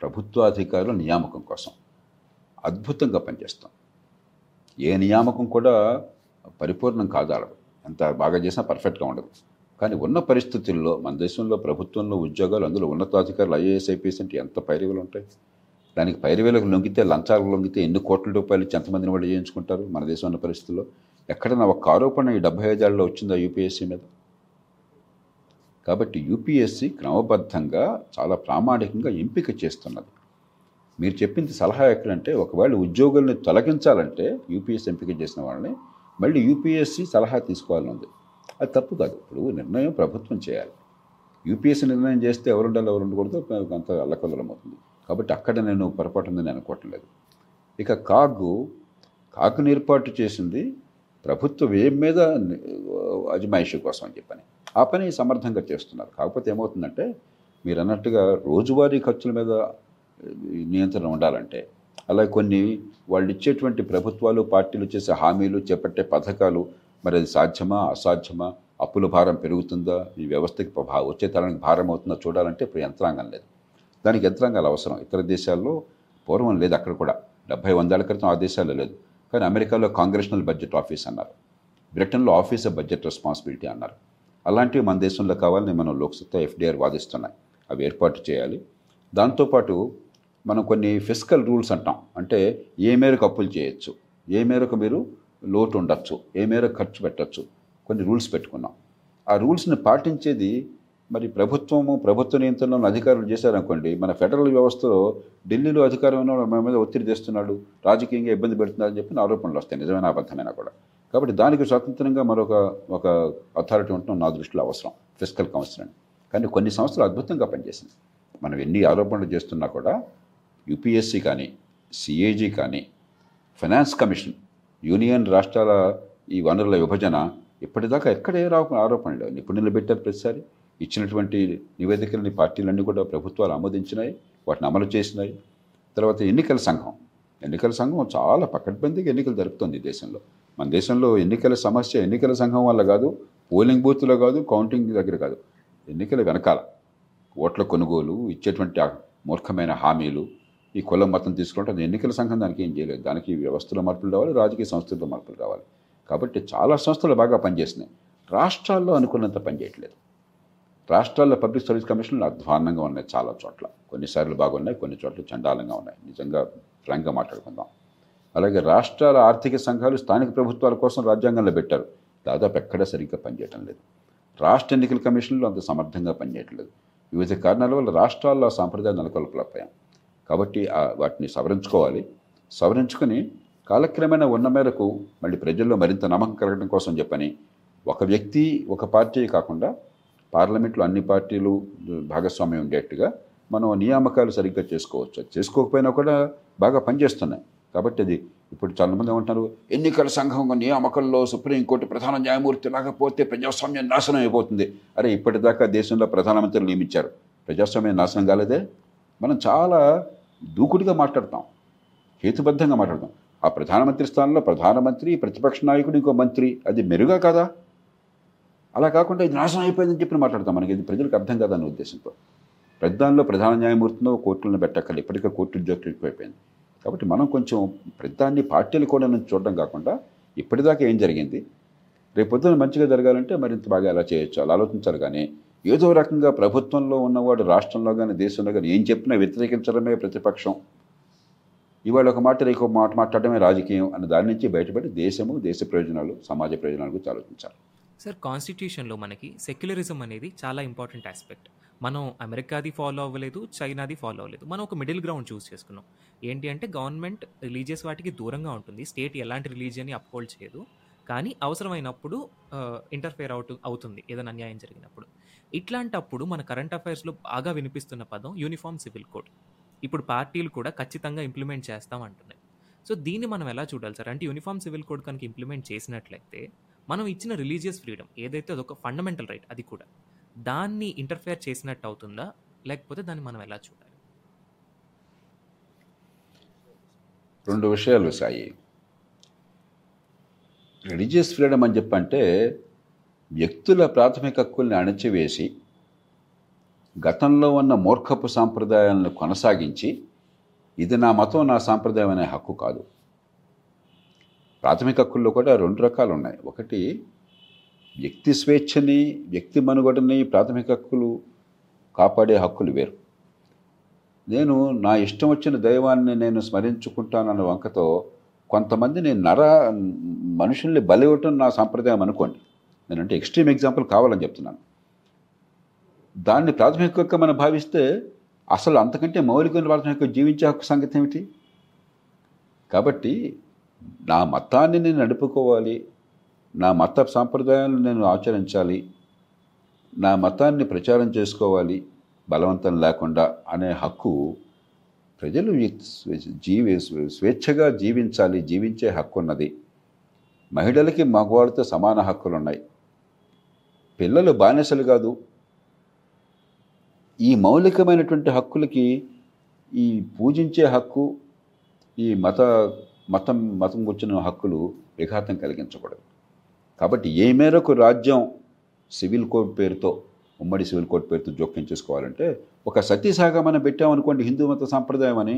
ప్రభుత్వాధికారుల నియామకం కోసం అద్భుతంగా పనిచేస్తాం. ఏ నియామకం కూడా పరిపూర్ణం కాదు, ఎంత బాగా చేసినా పర్ఫెక్ట్గా ఉండదు. కానీ ఉన్న పరిస్థితుల్లో మన దేశంలో ప్రభుత్వంలో ఉద్యోగాలు, అందులో ఉన్నతాధికారులు, ఐఏఎస్, ఐపీఎస్ అంటే ఎంత పైరువేలు ఉంటాయి. దానికి పైరువేలకు లొంగితే, లంచాలకు లొంగితే ఎన్ని కోట్ల రూపాయలు ఇచ్చి ఎంతమందిని వాళ్ళు చేయించుకుంటారు మన దేశం ఉన్న పరిస్థితుల్లో. ఎక్కడన్నా ఒక ఆరోపణ ఈ డెబ్బై ఐదేళ్లలో వచ్చిందా యూపీఎస్సీ మీద? కాబట్టి యూపీఎస్సీ క్రమబద్ధంగా చాలా ప్రామాణికంగా ఎంపిక చేస్తున్నది. మీరు చెప్పింది సలహా ఎక్కడంటే, ఒకవేళ ఉద్యోగుల్ని తొలగించాలంటే యూపీఎస్సీ ఎంపిక చేసిన వాళ్ళని మళ్ళీ యూపీఎస్సీ సలహా తీసుకోవాలని ఉంది. అది తప్పు కాదు. ఇప్పుడు నిర్ణయం ప్రభుత్వం చేయాలి. యూపీఎస్సీ నిర్ణయం చేస్తే ఎవరు ఉండాలి, ఎవరు ఉండకూడదు అంత అల్లకల్లోలం అవుతుంది. కాబట్టి అక్కడ నేను పొరపాటు ఉందని అనుకోవటం లేదు. ఇక కాగు కాకును ఏర్పాటు చేసింది ప్రభుత్వం ఏం మీద అజమాయిషి కోసం అని చెప్పని, ఆ పని సమర్థంగా చేస్తున్నారు. కాకపోతే ఏమవుతుందంటే మీరు అన్నట్టుగా రోజువారీ ఖర్చుల మీద నియంత్రణ ఉండాలంటే, అలా కొన్ని వాళ్ళు ఇచ్చేటువంటి ప్రభుత్వాలు, పార్టీలు చేసే హామీలు, చేపట్టే పథకాలు, మరి అది సాధ్యమా అసాధ్యమా, అప్పుల భారం పెరుగుతుందా, ఈ వ్యవస్థకి వచ్చే తరానికి భారం అవుతుందా చూడాలంటే ఇప్పుడు యంత్రాంగం లేదు. దానికి యంత్రాంగాలు అవసరం. ఇతర దేశాల్లో పూర్వం లేదు, అక్కడ కూడా డెబ్బై వందేళ్ల క్రితం ఆ దేశాల్లో లేదు. కానీ అమెరికాలో కాంగ్రెషనల్ బడ్జెట్ ఆఫీస్ అన్నారు, బ్రిటన్లో ఆఫీస్ ఆఫ్ బడ్జెట్ రెస్పాన్సిబిలిటీ అన్నారు. అలాంటివి మన దేశంలో కావాలని మనం లోక్సత్తా, ఎఫ్డీఆర్ వాదిస్తున్నాయి. అవి ఏర్పాటు చేయాలి. దాంతోపాటు మనం కొన్ని ఫిస్కల్ రూల్స్ అంటాం, అంటే ఏ మేరకు అప్పులు చేయొచ్చు, ఏ మేరకు మీరు లోటు ఉండొచ్చు, ఏ మేరకు ఖర్చు పెట్టచ్చు, కొన్ని రూల్స్ పెట్టుకున్నాం. ఆ రూల్స్ని పాటించేది మరి ప్రభుత్వము, ప్రభుత్వ నియంత్రణలో అధికారులు చేశారనుకోండి. మన ఫెడరల్ వ్యవస్థలో ఢిల్లీలో అధికారం ఉన్న మన మీద ఒత్తిడి చేస్తున్నాడు, రాజకీయంగా ఇబ్బంది పెడుతున్నారని చెప్పిన ఆరోపణలు వస్తాయి, నిజమైన అబద్ధమైనా కూడా. కాబట్టి దానికి స్వతంత్రంగా మరొక ఒక అథారిటీ ఉండటం నా దృష్టిలో అవసరం, ఫిస్కల్ కౌన్సిల్ అని. కానీ కొన్ని సంస్థలు అద్భుతంగా పనిచేసింది. మనం ఎన్ని ఆరోపణలు చేస్తున్నా కూడా యూపీఎస్సీ కానీ, సిఏజీ కానీ, ఫైనాన్స్ కమిషన్, యూనియన్ రాష్ట్రాల ఈ వనరుల విభజన ఇప్పటిదాకా ఎక్కడే రావు ఆరోపణలు. నిపుణులు పెట్టారు ప్రతిసారి, ఇచ్చినటువంటి నివేదికలని పార్టీలన్నీ కూడా ప్రభుత్వాలు ఆమోదించినాయి, వాటిని అమలు చేసినాయి. తర్వాత ఎన్నికల సంఘం, ఎన్నికల సంఘం చాలా పకడ్బందీగా ఎన్నికలు జరుపుతుంది దేశంలో. మన దేశంలో ఎన్నికల సమస్య ఎన్నికల సంఘం వల్ల కాదు, పోలింగ్ బూత్లో కాదు, కౌంటింగ్ దగ్గర కాదు, ఎన్నికల వెనకాల ఓట్ల కొనుగోలు, ఇచ్చేటువంటి మూర్ఖమైన హామీలు, ఈ కులం మతం తీసుకుంటే ఎన్నికల సంఘం దానికి ఏం చేయలేదు. దానికి వ్యవస్థలో మార్పులు రావాలి, రాజకీయ సంస్థలతో మార్పులు రావాలి. కాబట్టి చాలా సంస్థలు బాగా పనిచేసినాయి, రాష్ట్రాల్లో అనుకున్నంత పనిచేయట్లేదు. రాష్ట్రాల్లో పబ్లిక్ సర్వీస్ కమిషన్లు అధ్వాన్నంగా ఉన్నాయి చాలా చోట్ల, కొన్నిసార్లు బాగున్నాయి, కొన్ని చోట్ల చండాలంగా ఉన్నాయి, నిజంగా ఫ్రాంక్గా మాట్లాడుకుందాం. అలాగే రాష్ట్రాల ఆర్థిక సంఘాలు స్థానిక ప్రభుత్వాల కోసం రాజ్యాంగంలో పెట్టారు, దాదాపు ఎక్కడా సరిగ్గా పనిచేయటం లేదు. రాష్ట్ర ఎన్నికల కమిషన్లు అంత సమర్థంగా పనిచేయట్లేదు. వివిధ కారణాల వల్ల రాష్ట్రాల్లో సాంప్రదాయాలు నెలకొల్పలపోయాం. కాబట్టి వాటిని సవరించుకోవాలి. సవరించుకొని కాలక్రమేణా ఉన్న మేరకు మళ్ళీ ప్రజల్లో మరింత నమ్మకం కలగడం కోసం చెప్పని ఒక వ్యక్తి ఒక పార్టీ కాకుండా పార్లమెంట్లో అన్ని పార్టీలు భాగస్వామ్యం ఉండేట్టుగా మనం నియామకాలు సరిగ్గా చేసుకోవచ్చు. చేసుకోకపోయినా కూడా బాగా పనిచేస్తున్నాయి. కాబట్టి అది ఇప్పుడు చాలామంది ఏమంటారు, ఎన్నికల సంఘం నియామకంలో సుప్రీంకోర్టు ప్రధాన న్యాయమూర్తి లేకపోతే ప్రజాస్వామ్యం నాశనం అయిపోతుంది. అరే, ఇప్పటిదాకా దేశంలో ప్రధానమంత్రిని నియమించారు, ప్రజాస్వామ్యం నాశనం కాలేదే. మనం చాలా దూకుడుగా మాట్లాడతాం, హేతుబద్ధంగా మాట్లాడతాం. ఆ ప్రధానమంత్రి స్థానంలో ప్రధానమంత్రి, ప్రతిపక్ష నాయకుడు, ఇంకో మంత్రి, అది మెరుగా కాదా? అలా కాకుండా ఇది నాశనం అయిపోయిందని చెప్పి మాట్లాడతాం. మనకి ఇది ప్రజలకు అర్థం కాదన్న ఉద్దేశంతో ప్రధానంలో ప్రధాన న్యాయమూర్తినో కోర్టులను పెట్టక్కర్లేదు, ఇప్పటికే కోర్టు ఉద్యోగులు ఎక్కువైపోయింది. కాబట్టి మనం కొంచెం ప్రధాన్ని పార్టీలు కూడా నుంచి చూడడం కాకుండా ఇప్పటిదాకా ఏం జరిగింది, రేపొద్దున మంచిగా జరగాలంటే మరింత బాగా ఎలా చేయొచ్చు అలా ఆలోచించాలి. కానీ ఏదో రకంగా ప్రభుత్వంలో ఉన్నవాడు రాష్ట్రంలో కానీ దేశంలో కానీ ఏం చెప్పినా వ్యతిరేకించడమే ప్రతిపక్షం, ఇవాళ ఒక మాట రేపు మాట మాట్లాడమే రాజకీయం అన్న దాని నుంచి బయటపడి దేశము, దేశ ప్రయోజనాలు, సమాజ ప్రయోజనాల గురించి ఆలోచించాలి. సార్, కాన్స్టిట్యూషన్లో మనకి సెక్యులరిజం అనేది చాలా ఇంపార్టెంట్ ఆస్పెక్ట్. మనం అమెరికాది ఫాలో అవ్వలేదు, చైనాది ఫాలో అవ్వలేదు, మనం ఒక మిడిల్ గ్రౌండ్ చూస్ చేసుకున్నాం. ఏంటి అంటే గవర్నమెంట్ రిలీజియస్ వాటికి దూరంగా ఉంటుంది, స్టేట్ ఎలాంటి రిలీజియన్ని అప్హోల్డ్ చేయదు, కానీ అవసరమైనప్పుడు ఇంటర్ఫేర్ అవుతూ అవుతుంది ఏదైనా అన్యాయం జరిగినప్పుడు. ఇట్లాంటప్పుడు మన కరెంట్ అఫైర్స్లో బాగా వినిపిస్తున్న పదం యూనిఫామ్ సివిల్ కోడ్. ఇప్పుడు పార్టీలు కూడా ఖచ్చితంగా ఇంప్లిమెంట్ చేస్తాం అంటున్నాయి. సో దీన్ని మనం ఎలా చూడాలి సార్? అంటే యూనిఫామ్ సివిల్ కోడ్ కనుక ఇంప్లిమెంట్ చేసినట్లయితే మనం ఇచ్చిన రిలీజియస్ ఫ్రీడమ్ ఏదైతే అదొక ఫండమెంటల్ రైట్, అది కూడా దాన్ని ఇంటర్ఫేర్ చేసినట్టు అవుతుందా, లేకపోతే దాన్ని మనం ఎలా చూడాలి? రెండు విషయాలు సాయి. రిలీజియస్ ఫ్రీడమ్ అని చెప్పంటే వ్యక్తుల ప్రాథమిక హక్కుల్ని అణచివేసి గతంలో ఉన్న మూర్ఖపు సాంప్రదాయాలను కొనసాగించి ఇది నా మతం, నా సాంప్రదాయం అనే హక్కు కాదు. ప్రాథమిక హక్కుల్లో కూడా రెండు రకాలు ఉన్నాయి. ఒకటి వ్యక్తి స్వేచ్ఛని, వ్యక్తి మనుగడని, ప్రాథమిక హక్కులు కాపాడే హక్కులు వేరు. నేను నా ఇష్టం వచ్చిన దైవాన్ని నేను స్మరించుకుంటానన్న వంకతో కొంతమందిని నర మనుషుల్ని బలి ఇవ్వటం నా సాంప్రదాయం అనుకోండి. నేనంటే ఎక్స్ట్రీమ్ ఎగ్జాంపుల్ కావాలని చెప్తున్నాను. దాన్ని ప్రాథమిక హక్కు మనం భావిస్తే అసలు అంతకంటే మౌలికమైన ప్రాథమిక జీవించే హక్కు సంగతి ఏమిటి? కాబట్టి నా మతాన్ని నేను నడుపుకోవాలి, నా మత సాంప్రదాయాలను నేను ఆచరించాలి, నా మతాన్ని ప్రచారం చేసుకోవాలి బలవంతం లేకుండా అనే హక్కు, ప్రజలు జీవి స్వేచ్ఛగా జీవించాలి, జీవించే హక్కు ఉన్నది. మహిళలకి మగవాళ్ళతో సమాన హక్కులు ఉన్నాయి, పిల్లలు బానిసలు కాదు. ఈ మౌలికమైనటువంటి హక్కులకి ఈ పూజించే హక్కు, ఈ మత మతం మతం వచ్చిన హక్కులు విఘాతం కలిగించకూడదు. కాబట్టి ఏ మేరకు రాజ్యం సివిల్ కోడ్ పేరుతో, ఉమ్మడి సివిల్ కోడ్ పేరుతో జోక్యం చేసుకోవాలంటే, ఒక సతీసాగా మనం పెట్టామనుకోండి హిందూ మత సాంప్రదాయం అని,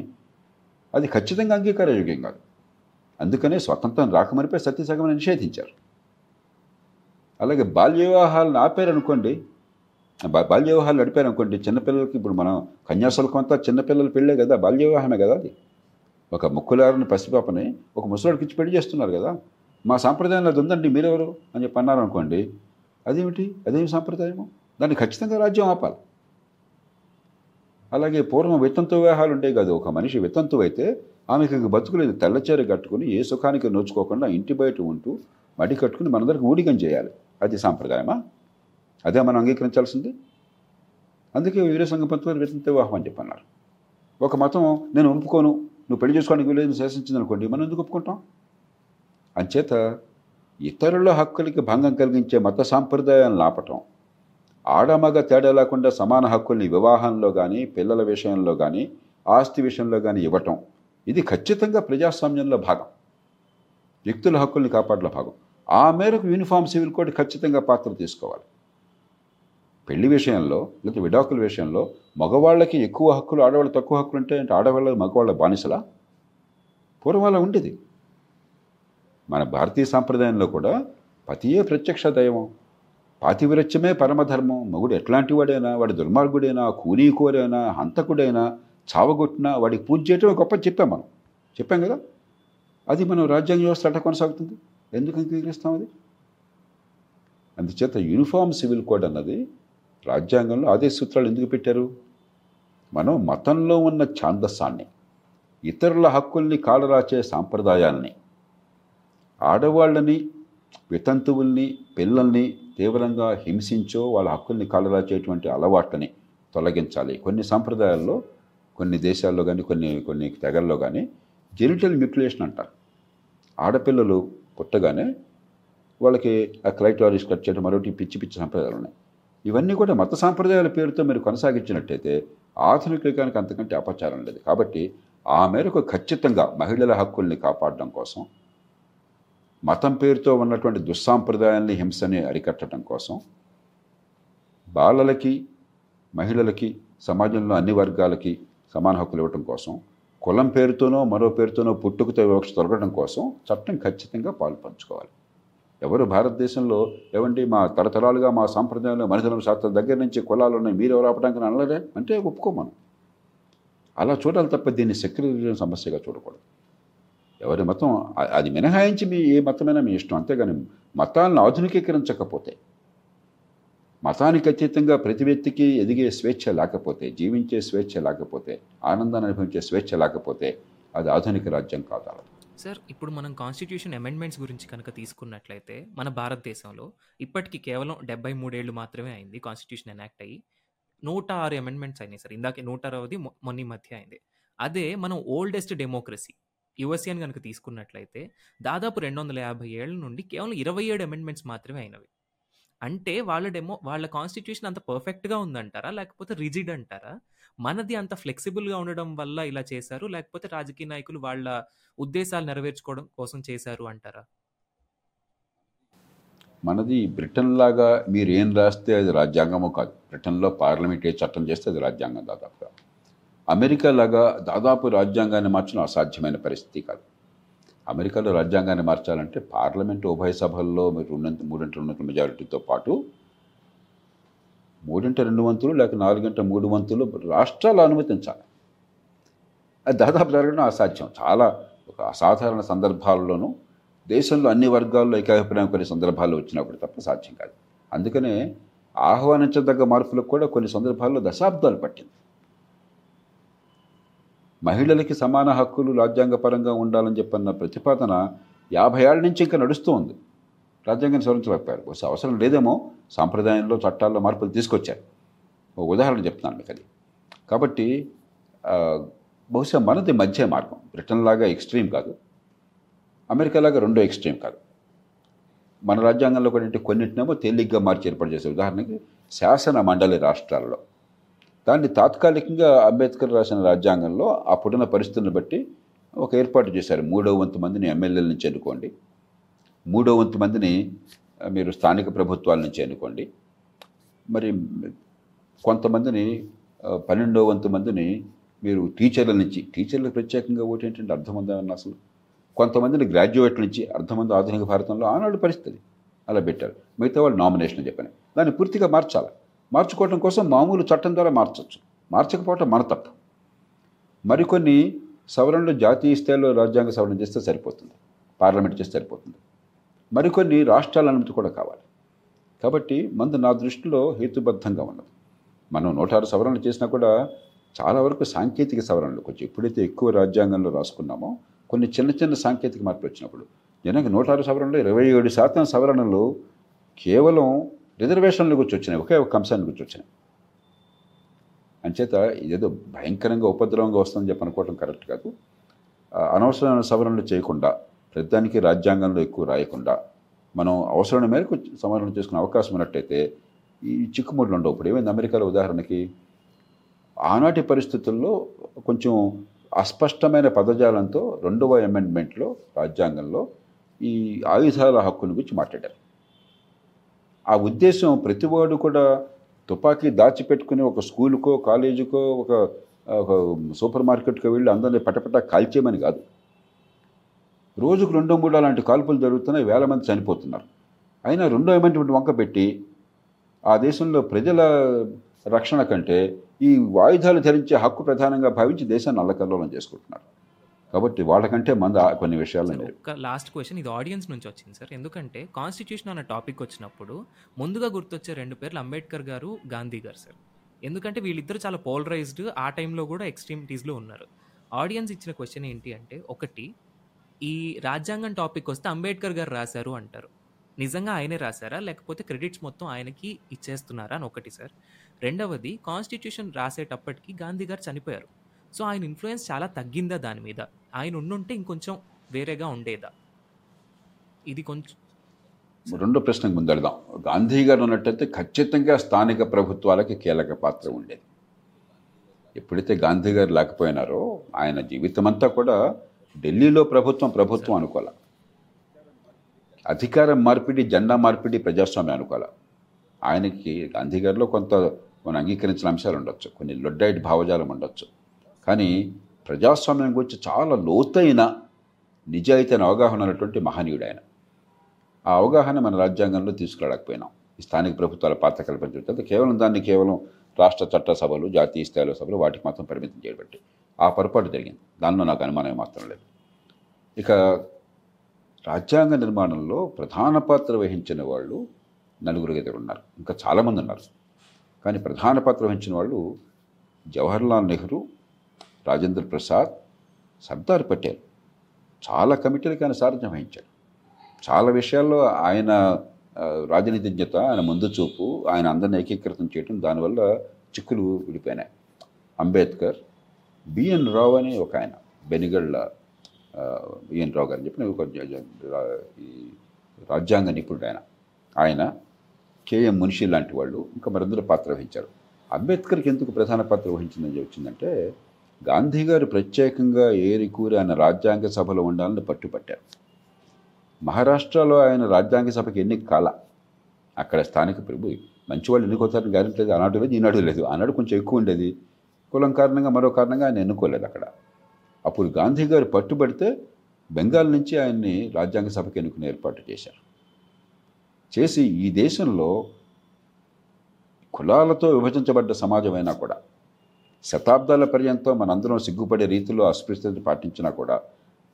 అది ఖచ్చితంగా అంగీకారయోగ్యం కాదు. అందుకనే స్వతంత్రం రాకమనిపై సతీసాగమని నిషేధించారు. అలాగే బాల్య వివాహాలను ఆపారనుకోండి, బాల్య వివాహాలు నడిపారనుకోండి, చిన్నపిల్లలకి ఇప్పుడు మనం కన్యాశుల్కం అంతా చిన్నపిల్లలు పెళ్ళే కదా, బాల్య వివాహమే కదా అది. ఒక ముక్కులారని పసిపాపని ఒక ముసలాడికి ఇచ్చి పెళ్లి చేస్తున్నారు కదా, మా సాంప్రదాయంలో అది ఉందండి మీరెవరు అని చెప్పి అన్నారనుకోండి, అదేమిటి, అదేమి సాంప్రదాయము? దాన్ని ఖచ్చితంగా రాజ్యం ఆపాలి. అలాగే పూర్వం వితంతు వివాహాలు ఉండే కాదు, ఒక మనిషి వితంతు అయితే ఆమెకు బతుకులేదు, తెల్లచీర కట్టుకుని ఏ సుఖానికి నోచుకోకుండా ఇంటి బయట ఉంటూ మడి కట్టుకుని మనందరికి ఊడిగం చేయాలి. అది సాంప్రదాయమా? అదే మనం అంగీకరించాల్సింది. అందుకే వీరసంగ పంతులు గారు వితంత వివాహం అని చెప్పన్నారు. ఒక మతం నేను ఒప్పుకోను, నువ్వు పెళ్లి చేసుకోవడానికి వీలేదు శాసించింది అనుకోండి, మనం ఎందుకు ఒప్పుకుంటాం? అంచేత ఇతరుల హక్కులకి భంగం కలిగించే మత సాంప్రదాయాలను ఆపటం, ఆడమగ తేడా లేకుండా సమాన హక్కుల్ని వివాహంలో కానీ, పిల్లల విషయంలో కానీ, ఆస్తి విషయంలో కానీ ఇవ్వటం, ఇది ఖచ్చితంగా ప్రజాస్వామ్యంలో భాగం, వ్యక్తుల హక్కుల్ని కాపాడలో భాగం. ఆ మేరకు యూనిఫామ్ సివిల్ కోడ్ ఖచ్చితంగా పాత్ర తీసుకోవాలి. పెళ్లి విషయంలో లేదా విడాకుల విషయంలో మగవాళ్ళకి ఎక్కువ హక్కులు, ఆడవాళ్ళకి తక్కువ హక్కులు ఉంటాయి అంటే ఆడవాళ్ళ మగవాళ్ళ బానిసలా? పూర్వం ఉండేది. మన భారతీయ సాంప్రదాయంలో కూడా పతియే ప్రత్యక్ష దైవం, పాతివిరత్యమే పరమధర్మం. మగుడు ఎట్లాంటి వాడైనా, వాడి దుర్మార్గుడైనా, కూనీకోరైనా, హంతకుడైనా, చావగొట్టినా వాడికి పూజ చేయటం గొప్ప చెప్పాం, మనం చెప్పాం కదా. అది మనం రాజ్యాంగ వ్యవస్థ అట్లా కొనసాగుతుంది, ఎందుకు అంగీకరిస్తాం అది? అందుచేత యూనిఫామ్ సివిల్ కోడ్ అన్నది రాజ్యాంగంలో ఆదేశ సూత్రాలు ఎందుకు పెట్టారు? మనం మతంలో ఉన్న ఛాందస్సాన్ని, ఇతరుల హక్కుల్ని కాలరాచే సాంప్రదాయాల్ని, ఆడవాళ్ళని, వితంతువుల్ని, పిల్లల్ని తీవ్రంగా హింసించో వాళ్ళ హక్కుల్ని కాలరాచేటువంటి అలవాట్లని తొలగించాలి. కొన్ని సాంప్రదాయాల్లో, కొన్ని దేశాల్లో కానీ, కొన్ని కొన్ని తెగల్లో కానీ జెనిటల్ మ్యూటిలేషన్ అంటారు. ఆడపిల్లలు పుట్టగానే వాళ్ళకి ఆ క్లైటోరిస్ కట్ చేయడం, మరొకటి పిచ్చి పిచ్చి సాంప్రదాయాలు ఉన్నాయి. ఇవన్నీ కూడా మత సాంప్రదాయాల పేరుతో మీరు కొనసాగించినట్టయితే ఆధునిక యుగానికి అంతకంటే అపచారం లేదు. కాబట్టి ఆ మేరకు ఖచ్చితంగా మహిళల హక్కుల్ని కాపాడడం కోసం, మతం పేరుతో ఉన్నటువంటి దుస్సాంప్రదాయాల్ని, హింసని అరికట్టడం కోసం, బాలలకి, మహిళలకి, సమాజంలో అన్ని వర్గాలకి సమాన హక్కులు ఇవ్వటం కోసం, కులం పేరుతోనో మరో పేరుతోనో పుట్టుకతో వివక్ష తొలగడం కోసం చట్టం ఖచ్చితంగా పాల్పంచుకోవాలి. ఎవరు భారతదేశంలో ఏమండి మా తరతరాలుగా మా సాంప్రదాయంలో మనుషుల శాస్త్రం దగ్గర నుంచి కులాలు ఉన్నాయి, మీరు ఎవరు ఆపడానికి అనలేరే అంటే ఒప్పుకోమను. అలా చూడాలి తప్ప దీన్ని సెక్యులరిజం సమస్యగా చూడకూడదు. ఎవరి మతం అది మినహాయించి మీ ఏ మతమైనా మీ ఇష్టం, అంతేగాని మతాలను ఆధునికీకరించకపోతే, మతానికి అతీతంగా ప్రతి వ్యక్తికి ఎదిగే స్వేచ్ఛ లేకపోతే, జీవించే స్వేచ్ఛ లేకపోతే, ఆనందాన్ని అనుభవించే స్వేచ్ఛ లేకపోతే అది ఆధునిక రాజ్యం కాదు. సార్, ఇప్పుడు మనం కాన్స్టిట్యూషన్ అమెండ్మెంట్స్ గురించి కనుక తీసుకున్నట్లయితే మన భారతదేశంలో ఇప్పటికీ కేవలం డెబ్బై మూడేళ్ళు మాత్రమే అయింది కాన్స్టిట్యూషన్ ఎనాక్ట్ అయ్యి. నూట ఆరు అమెండ్మెంట్స్ అయినాయి సార్. ఇందాక నూట అరవది మొన్న మధ్య అయింది. అదే మనం ఓల్డెస్ట్ డెమోక్రసీ యుఎస్ఏ అని కనుక తీసుకున్నట్లయితే దాదాపు రెండు వందల యాభై ఏళ్ళ నుండి కేవలం ఇరవై ఏడు అమెండ్మెంట్స్ మాత్రమే అయినవి. అంటే వాళ్ళ డెమో వాళ్ళ కాన్స్టిట్యూషన్ అంత పర్ఫెక్ట్గా ఉందంటారా, లేకపోతే రిజిడ్ అంటారా? మనది అంత ఫ్లెక్సిబుల్గా ఉండడం వల్ల ఇలా చేశారు, లేకపోతే రాజకీయ నాయకులు వాళ్ళ ఉద్దేశాలు నెరవేర్చుకోవడం కోసం చేశారు అంటారా? మనది బ్రిటన్ లాగా మీరు ఏం రాస్తే అది రాజ్యాంగమో కాదు. బ్రిటన్లో పార్లమెంట్ ఏ చట్టం చేస్తే అది రాజ్యాంగం దాదాపుగా. అమెరికా లాగా దాదాపు రాజ్యాంగాన్ని మార్చడం అసాధ్యమైన పరిస్థితి కాదు. అమెరికాలో రాజ్యాంగాన్ని మార్చాలంటే పార్లమెంటు ఉభయ సభల్లో రెండంత మూడింట రెండు వంతుల మెజారిటీతో పాటు మూడింట రెండు వంతులు లేక నాలుగింట మూడు వంతులు రాష్ట్రాలు అనుమతించాలి. అది దాదాపు జరగడం అసాధ్యం. చాలా ఒక అసాధారణ సందర్భాల్లోనూ దేశంలో అన్ని వర్గాల్లో ఏకాభిప్రాయం కొన్ని సందర్భాల్లో వచ్చినప్పుడు తప్ప సాధ్యం కాదు. అందుకనే ఆహ్వానించదగ్గ మార్పులకు కూడా కొన్ని సందర్భాల్లో దశాబ్దాలు పట్టింది. మహిళలకి సమాన హక్కులు రాజ్యాంగపరంగా ఉండాలని చెప్పన్న ప్రతిపాదన యాభై ఏళ్ళ నుంచి ఇంకా నడుస్తూ ఉంది. రాజ్యాంగాన్ని సవరించలేకపోయారు. బహుశా అవసరం లేదేమో, సాంప్రదాయంలో చట్టాల్లో మార్పులు తీసుకొచ్చారు. ఒక ఉదాహరణ చెప్తున్నాను మీకు అది. కాబట్టి బహుశా మనది మధ్య మార్గం. బ్రిటన్ లాగా ఎక్స్ట్రీమ్ కాదు, అమెరికా లాగా రెండో ఎక్స్ట్రీమ్ కాదు. మన రాజ్యాంగంలో కొన్ని కొన్నింటినేమో తేలిగ్గా మార్చి ఏర్పాటు చేసే, ఉదాహరణకి శాసన మండలి రాష్ట్రాల్లో దాన్ని తాత్కాలికంగా అంబేద్కర్ రాసిన రాజ్యాంగంలో అప్పుడున్న పరిస్థితులను బట్టి ఒక ఏర్పాటు చేశారు. మూడో వంతు మందిని ఎమ్మెల్యేల నుంచి ఎన్నుకోండి, మూడో వంతు మందిని మీరు స్థానిక ప్రభుత్వాల నుంచి ఎన్నుకోండి, మరి కొంతమందిని పన్నెండో వంతు మందిని మీరు టీచర్ల నుంచి. టీచర్లకు ప్రత్యేకంగా ఓటు ఏంటంటే అర్థం ఉందని అసలు, కొంతమందిని గ్రాడ్యుయేట్ల నుంచి. అర్థమంది ఆధునిక భారతంలో ఆనాడు పరిస్థితి అలా పెట్టారు. మిగతా వాళ్ళు నామినేషన్ చెప్పాను. దాన్ని పూర్తిగా మార్చాలి. మార్చుకోవటం కోసం మామూలు చట్టం ద్వారా మార్చవచ్చు. మార్చకపోవటం మన తప్పు. మరికొన్ని సవరణలు జాతీయ స్థాయిలో రాజ్యాంగ సవరణ చేస్తే సరిపోతుంది, పార్లమెంట్ చేస్తే సరిపోతుంది. మరికొన్ని రాష్ట్రాల అనుమతి కూడా కావాలి. కాబట్టి మంది నా దృష్టిలో హేతుబద్ధంగా ఉన్నది. మనం నూట ఆరు సవరణలు చేసినా కూడా చాలా వరకు సాంకేతిక సవరణలు కొంచెం ఎప్పుడైతే ఎక్కువ రాజ్యాంగంలో రాసుకున్నామో కొన్ని చిన్న చిన్న సాంకేతిక మార్పులు వచ్చినప్పుడు జనానికి నూట ఆరు సవరణలో ఇరవై ఏడు శాతం సవరణలు కేవలం రిజర్వేషన్లు గుర్చొచ్చినాయి, ఒకే ఒక అంశాన్ని గుర్చొచ్చినాయి. అంచేత ఇదేదో భయంకరంగా ఉపద్రవంగా వస్తుందని చెప్పి అనుకోవటం కరెక్ట్ కాదు. అనవసరమైన సవరణలు చేయకుండా, ప్రతిదానికి రాజ్యాంగంలో ఎక్కువ రాయకుండా మనం అవసరమైన మేరకు సవరణలు చేసుకునే అవకాశం ఉన్నట్టయితే ఈ చిక్కుముడులు ఉండవు. ఇప్పుడు ఏమైంది అమెరికాలో ఉదాహరణకి, ఆనాటి పరిస్థితుల్లో కొంచెం అస్పష్టమైన పదజాలంతో రెండవ అమెండ్మెంట్లో రాజ్యాంగంలో ఈ ఆయుధాల హక్కుని గురించి మాట్లాడారు. ఆ ఉద్దేశం ప్రతివాడు కూడా తుపాకీ దాచిపెట్టుకుని ఒక స్కూలుకో కాలేజీకో ఒక సూపర్ మార్కెట్కో వెళ్ళి అందరినీ పటపట కాల్చేయమని కాదు. రోజుకు రెండో మూడు అలాంటి కాల్పులు జరుగుతున్నాయి, వేల మంది చనిపోతున్నారు. అయినా రెండో అమెండ్మెంట్ వంక పెట్టి ఆ దేశంలో ప్రజల రక్షణ కంటే ఈ ఆయుధాలు ధరించే హక్కు ప్రధానంగా భావించి దేశాన్ని అల్లకల్లోలం చేసుకుంటున్నారు. కాబట్టి వాళ్ళకంటే మంది కొన్ని విషయాలు. లాస్ట్ క్వశ్చన్ ఇది ఆడియన్స్ నుంచి వచ్చింది సార్. ఎందుకంటే కాన్స్టిట్యూషన్ అనే టాపిక్ వచ్చినప్పుడు ముందుగా గుర్తొచ్చే రెండు పేర్లు అంబేద్కర్ గారు, గాంధీ గారు సార్. ఎందుకంటే వీళ్ళిద్దరు చాలా పోలరైజ్డ్, ఆ టైంలో కూడా ఎక్స్ట్రీమిటీస్లో ఉన్నారు. ఆడియన్స్ ఇచ్చిన క్వశ్చన్ ఏంటి అంటే, ఒకటి ఈ రాజ్యాంగం టాపిక్ వస్తే అంబేద్కర్ గారు రాశారు అంటారు, నిజంగా ఆయనే రాశారా లేకపోతే క్రెడిట్స్ మొత్తం ఆయనకి ఇచ్చేస్తున్నారా అని ఒకటి సార్. రెండవది, కాన్స్టిట్యూషన్ రాసేటప్పటికి గాంధీ గారు చనిపోయారు, సో ఆయన ఇన్ఫ్లుయెన్స్ చాలా తగ్గిందా దాని మీద? ఆయన ఉండుంటే ఇంకొంచెం వేరేగా ఉండేదా? ఇది కొంచెం రెండో ప్రశ్నకు ముందెడదాం. గాంధీ గారు ఉన్నట్టయితే ఖచ్చితంగా స్థానిక ప్రభుత్వాలకి కీలక పాత్ర ఉండేది. ఎప్పుడైతే గాంధీ గారు లేకపోయినారో ఆయన జీవితం అంతా కూడా ఢిల్లీలో ప్రభుత్వం ప్రభుత్వం అనుకోవాలి, అధికార మార్పిడి, జెండా మార్పిడి, ప్రజాస్వామ్యం అనుకోవాలి. ఆయనకి గాంధీ గారిలో కొంత మనం అంగీకరించిన అంశాలు ఉండొచ్చు, కొన్ని లొడ్డైట్ భావజాలం ఉండొచ్చు, కానీ ప్రజాస్వామ్యం గురించి చాలా లోతైన నిజాయితీ అనే అవగాహన ఉన్నటువంటి మహనీయుడు ఆయన. ఆ అవగాహన మన రాజ్యాంగంలో తీసుకురాలేకపోయినాం. ఈ స్థానిక ప్రభుత్వాల పాత్ర కల్పించిన తర్వాత కేవలం దాన్ని కేవలం రాష్ట్ర చట్ట సభలు, జాతీయ స్థాయిలో సభలు వాటికి మాత్రం పరిమితం చేయబట్టి ఆ పొరపాటు జరిగింది. దానిలో నాకు అనుమానం మాత్రం లేదు. ఇక రాజ్యాంగ నిర్మాణంలో ప్రధాన పాత్ర వహించిన వాళ్ళు నలుగురు ఐదుగురు ఉన్నారు, ఇంకా చాలామంది ఉన్నారు, కానీ ప్రధాన పాత్ర వహించిన వాళ్ళు జవహర్లాల్ నెహ్రూ, రాజేంద్ర ప్రసాద్, సర్దార్ పటేల్. చాలా కమిటీలకు ఆయన సారథ్యం వహించాడు. చాలా విషయాల్లో ఆయన రాజనీతిజ్ఞత, ఆయన ముందు చూపు, ఆయన అందరిని ఏకీకృతం చేయడం, దానివల్ల చిక్కులు విడిపోయినాయి. అంబేద్కర్, బిఎన్ రావు అని ఒక ఆయన, బెనిగళ్ళ బిఎన్ రావు గారు చెప్పిన ఒక రాజ్యాంగ నిపుణుడు ఆయన, ఆయన కేఎం మున్షి లాంటి వాళ్ళు ఇంకా మరందరూ పాత్ర వహించారు. అంబేద్కర్కి ఎందుకు ప్రధాన పాత్ర వహించిందని వచ్చిందంటే, గాంధీ గారు ప్రత్యేకంగా ఏరి కూరి ఆయన రాజ్యాంగ సభలో ఉండాలని పట్టుపట్టారు. మహారాష్ట్రలో ఆయన రాజ్యాంగ సభకి ఎన్నిక కాల, అక్కడ స్థానిక ప్రభు మంచివాళ్ళు ఎన్నుకోతారని గ్యారెంటీ లేదు, ఆనాడు లేదు ఈనాడు లేదు. ఆనాడు కొంచెం ఎక్కువ ఉండేది, కులం కారణంగా మరో కారణంగా ఆయన ఎన్నుకోలేదు అక్కడ. అప్పుడు గాంధీ గారు పట్టుబడితే బెంగాల్ నుంచి ఆయన్ని రాజ్యాంగ సభకి ఎన్నుకునే ఏర్పాటు చేశారు. చేసి ఈ దేశంలో కులాలతో విభజించబడ్డ సమాజమైనా కూడా, శతాబ్దాల పర్యంతం మనందరం సిగ్గుపడే రీతిలో అస్పృశ్యతను పాటించినా కూడా,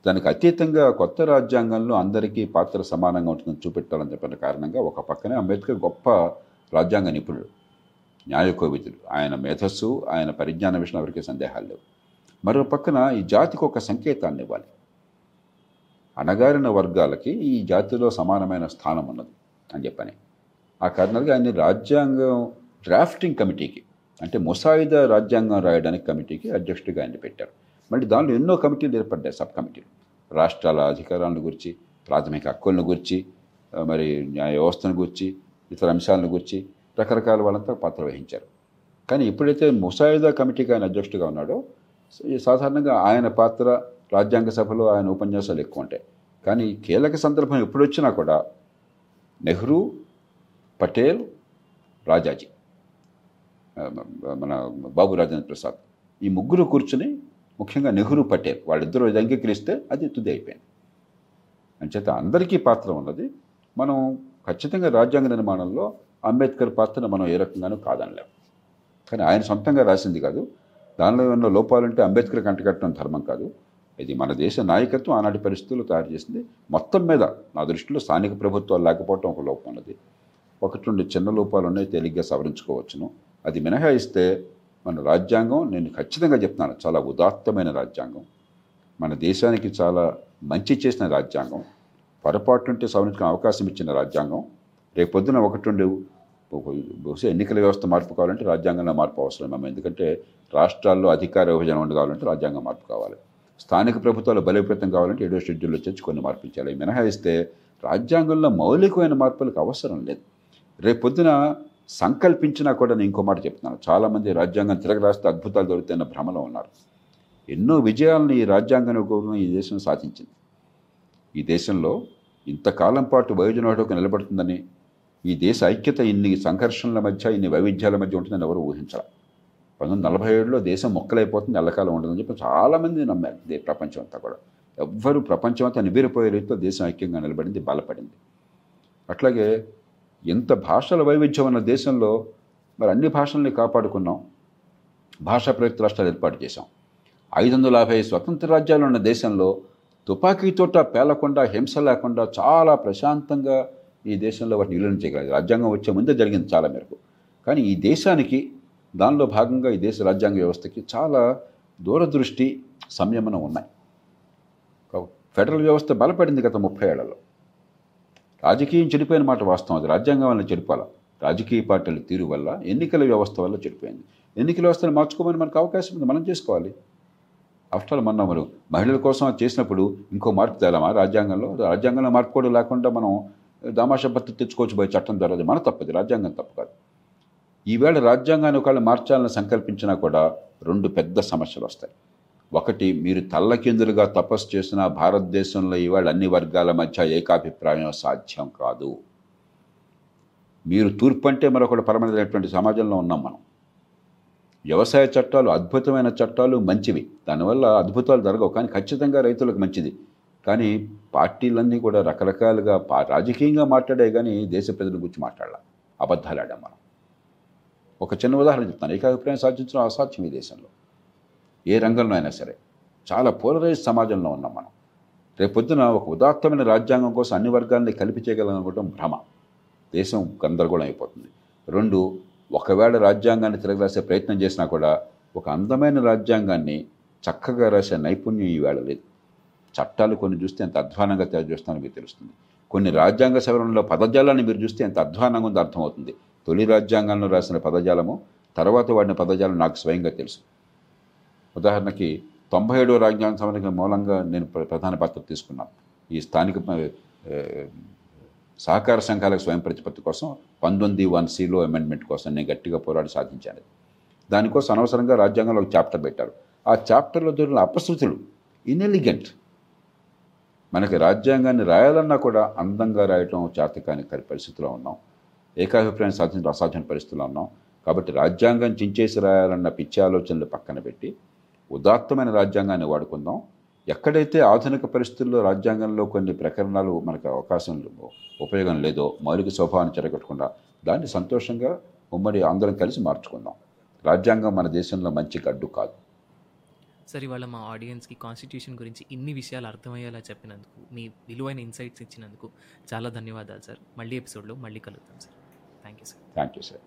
దానికి అతీతంగా కొత్త రాజ్యాంగంలో అందరికీ పాత్ర సమానంగా ఉంటుందని చూపెట్టాలని చెప్పిన కారణంగా ఒక పక్కనే అంబేద్కర్ గొప్ప రాజ్యాంగ నిపుణుడు, న్యాయకోవిదుడు, ఆయన మేధస్సు, ఆయన పరిజ్ఞాన విషయంలో ఎవరికీ సందేహాలు లేవు. మరో పక్కన ఈ జాతికి ఒక సంకేతాన్ని ఇవ్వాలి, అణగారిన వర్గాలకి ఈ జాతిలో సమానమైన స్థానం ఉన్నది అని చెప్పని ఆ కారణంగా ఆయన రాజ్యాంగం డ్రాఫ్టింగ్ కమిటీకి, అంటే ముసాయిదా రాజ్యాంగం రాయడానికి కమిటీకి అధ్యక్షుడిగా ఆయన పెట్టారు. మళ్ళీ దానిలో ఎన్నో కమిటీలు ఏర్పడ్డాయి, సబ్ కమిటీలు, రాష్ట్రాల అధికారాలను గురించి, ప్రాథమిక హక్కులను గురించి, మరి న్యాయ వ్యవస్థను గురించి, ఇతర అంశాలను గురించి రకరకాల వాళ్ళంతా పాత్ర వహించారు. కానీ ఎప్పుడైతే ముసాయిదా కమిటీకి ఆయన అధ్యక్షుడిగా ఉన్నాడో, సాధారణంగా ఆయన పాత్ర రాజ్యాంగ సభలో ఆయన ఉపన్యాసాలు ఎక్కువ ఉంటాయి. కానీ కీలక సందర్భం ఎప్పుడు వచ్చినా కూడా నెహ్రూ, పటేల్, రాజాజీ, మన బాబు రాజేంద్ర ప్రసాద్, ఈ ముగ్గురు కూర్చుని, ముఖ్యంగా నెహ్రూ, పటేల్ వాళ్ళిద్దరూ అంగీకరిస్తే అది తుది అయిపోయింది. అంచేత అందరికీ పాత్ర ఉన్నది. మనం ఖచ్చితంగా రాజ్యాంగ నిర్మాణంలో అంబేద్కర్ పాత్రను మనం ఏ రకంగానూ కాదనలేము, కానీ ఆయన సొంతంగా రాసింది కాదు. దానిలో ఉన్న లోపాలుంటే అంబేద్కర్ కంటకట్టడం ధర్మం కాదు. ఇది మన దేశ నాయకత్వం ఆనాటి పరిస్థితుల్లో తయారు చేసింది. మొత్తం మీద నా దృష్టిలో స్థానిక ప్రభుత్వాలు లేకపోవడం ఒక లోపం ఉన్నది. ఒకటి రెండు చిన్న లోపాలు ఉన్నాయి, తేలిగ్గా సవరించుకోవచ్చును. అది మినహాయిస్తే మన రాజ్యాంగం, నేను ఖచ్చితంగా చెప్తాను, చాలా ఉదాత్తమైన రాజ్యాంగం, మన దేశానికి చాలా మంచి చేసిన రాజ్యాంగం, పొరపాటుంటే సవరించుకునే అవకాశం ఇచ్చిన రాజ్యాంగం రేపు పొద్దున ఒకటి ఉండే బహుశా ఎన్నికల వ్యవస్థ మార్పు కావాలంటే రాజ్యాంగంలో మార్పు అవసరమేమో. ఎందుకంటే రాష్ట్రాల్లో అధికార విభజన ఉండి కావాలంటే రాజ్యాంగ మార్పు కావాలి. స్థానిక ప్రభుత్వాలు బలోపేతం కావాలంటే ఏడో షెడ్యూల్లో వచ్చి కొన్ని మార్పులు చేయాలి. మినహాయిస్తే రాజ్యాంగంలో మౌలికమైన మార్పులకు అవసరం లేదు. రేపు పొద్దున సంకల్పించినా కూడా నేను ఇంకో మాట చెప్తున్నాను, చాలామంది రాజ్యాంగం తిరగ రాస్తే అద్భుతాలు దొరుకుతాయన్న భ్రమలో ఉన్నారు. ఎన్నో విజయాలను ఈ రాజ్యాంగం ఈ దేశం సాధించింది. ఈ దేశంలో ఇంతకాలం పాటు వయోజనోటకు నిలబడుతుందని, ఈ దేశ ఐక్యత ఇన్ని సంఘర్షణల మధ్య ఇన్ని వైవిధ్యాల మధ్య ఉంటుందని ఎవరు ఊహించాలి. పంతొమ్మిది నలభై ఏడులో దేశం మొక్కలైపోతుంది, ఎల్లకాలం ఉండదని చెప్పి చాలామంది నమ్మారు. ప్రపంచం అంతా కూడా ఎవ్వరూ ప్రపంచం అంతా నివ్వెరపోయే రీతిలో దేశం ఐక్యంగా నిలబడింది, బలపడింది. అట్లాగే ఎంత భాషల వైవిధ్యం ఉన్న దేశంలో మరి అన్ని భాషల్ని కాపాడుకున్నాం, భాషా ప్రయుక్త రాష్ట్రాలు ఏర్పాటు చేశాం. ఐదు వందల యాభై స్వతంత్ర రాజ్యాలు ఉన్న దేశంలో తుపాకీతోట పేలకుండా, హింస లేకుండా చాలా ప్రశాంతంగా ఈ దేశంలో వాటిని విలీనం చేయగలిగింది. రాజ్యాంగం వచ్చే ముందే జరిగింది చాలా మేరకు. కానీ ఈ దేశానికి, దానిలో భాగంగా ఈ దేశ రాజ్యాంగ వ్యవస్థకి చాలా దూరదృష్టి, సంయమనం ఉన్నాయి. ఫెడరల్ వ్యవస్థ బలపడింది గత ముప్పై ఏళ్లలో. రాజకీయం చెడిపోయిన మాట వాస్తవం, అది రాజ్యాంగం వల్ల చెడిపోవాలి. రాజకీయ పార్టీల తీరు వల్ల, ఎన్నికల వ్యవస్థ వల్ల చెడిపోయింది. ఎన్నికల వ్యవస్థను మార్చుకోమని మనకు అవకాశం ఉంది, మనం చేసుకోవాలి. ఆఫ్టర్ ఆల్ మనం మహిళల కోసం చేసినప్పుడు ఇంకో మార్పు తేలామా రాజ్యాంగంలో? రాజ్యాంగంలో మార్పు కూడా లేకుండా మనం దామాషపత్తి తెచ్చుకోవచ్చు పోయి చట్టం ద్వారా, అది మన తప్పది, రాజ్యాంగం తప్పు కాదు. ఈవేళ రాజ్యాంగాన్ని ఒకవేళ మార్చాలని సంకల్పించినా కూడా రెండు పెద్ద సమస్యలు వస్తాయి. ఒకటి, మీరు తల్లకిందులుగా తపస్సు చేసిన భారతదేశంలో ఈవేళ అన్ని వర్గాల మధ్య ఏకాభిప్రాయం సాధ్యం కాదు. మీరు తూర్పు అంటే మరొకటి పరమైనటువంటి సమాజంలో ఉన్నాం మనం. వ్యవసాయ చట్టాలు అద్భుతమైన చట్టాలు, మంచివి, దానివల్ల అద్భుతాలు జరగవు, కానీ ఖచ్చితంగా రైతులకు మంచిది. కానీ పార్టీలన్నీ కూడా రకరకాలుగా రాజకీయంగా మాట్లాడే కానీ దేశ ప్రజల గురించి మాట్లాడాల, అబద్ధాలు ఆడాం మనం. ఒక చిన్న ఉదాహరణ చెప్తాను, ఏకాభిప్రాయం సాధించడం అసాధ్యం ఈ దేశంలో, ఏ రంగంలో అయినా సరే. చాలా పోలరైజ్ సమాజంలో ఉన్నాం మనం. రేపొద్దున ఒక ఉదాత్తమైన రాజ్యాంగం కోసం అన్ని వర్గాల్ని కలిపి చేయగలనుకోవడం భ్రమ, దేశం గందరగోళం అయిపోతుంది. రెండు, ఒకవేళ రాజ్యాంగాన్ని తిరగరాసే ప్రయత్నం చేసినా కూడా ఒక అందమైన రాజ్యాంగాన్ని చక్కగా రాసే నైపుణ్యం ఈవేళ లేదు. చట్టాలు కొన్ని చూస్తే ఎంత అధ్వానంగా తయారు చేస్తానో మీకు తెలుస్తుంది. కొన్ని రాజ్యాంగ సవరణలో పదజాలాన్ని మీరు చూస్తే ఎంత అధ్వానంగా ఉందో అర్థమవుతుంది. తొలి రాజ్యాంగంలో రాసిన పదజాలము, తర్వాత వాడిన పదజాలం నాకు స్వయంగా తెలుసు. ఉదాహరణకి తొంభై ఏడవ రాజ్యాంగ సవరణ మూలంగా నేను ప్రధాన పాత్ర తీసుకున్నాను. ఈ స్థానిక సహకార సంఘాలకు స్వయం ప్రతిపత్తి కోసం పంతొమ్మిది వన్ సిలో అమెండ్మెంట్ కోసం నేను గట్టిగా పోరాడి సాధించాను. దానికోసం అనవసరంగా రాజ్యాంగంలో ఒక చాప్టర్ పెట్టారు. ఆ చాప్టర్లో దొరికిన అపశృతులు, ఇన్ఎలిగెంట్. మనకి రాజ్యాంగాన్ని రాయాలన్నా కూడా అందంగా రాయటం చేతకాని పరిస్థితిలో ఉన్నాం, ఏకాభిప్రాయం సాధించిన అసాధ్యం పరిస్థితుల్లో ఉన్నాం. కాబట్టి రాజ్యాంగం చించేసి రాయాలన్న పిచ్చి ఆలోచనలు పక్కన పెట్టి ఉదాత్తమైన రాజ్యాంగాన్ని వాడుకుందాం. ఎక్కడైతే ఆధునిక పరిస్థితుల్లో రాజ్యాంగంలో కొన్ని ప్రకరణాలు మనకు అవకాశం ఉపయోగం లేదో, మౌలిక స్వభావాన్ని చెరగొట్టకుండా దాన్ని సంతోషంగా ఉమ్మడి అందరం కలిసి మార్చుకుందాం. రాజ్యాంగం మన దేశంలో మంచి గడ్డు కాదు. సార్, ఇవాళ మా ఆడియన్స్కి కాన్స్టిట్యూషన్ గురించి ఇన్ని విషయాలు అర్థమయ్యేలా చెప్పినందుకు, మీ విలువైన ఇన్సైట్స్ ఇచ్చినందుకు చాలా ధన్యవాదాలు సార్. మళ్ళీ ఎపిసోడ్లో మళ్ళీ కలుద్దాం sir. Thank you sir. Thank you sir.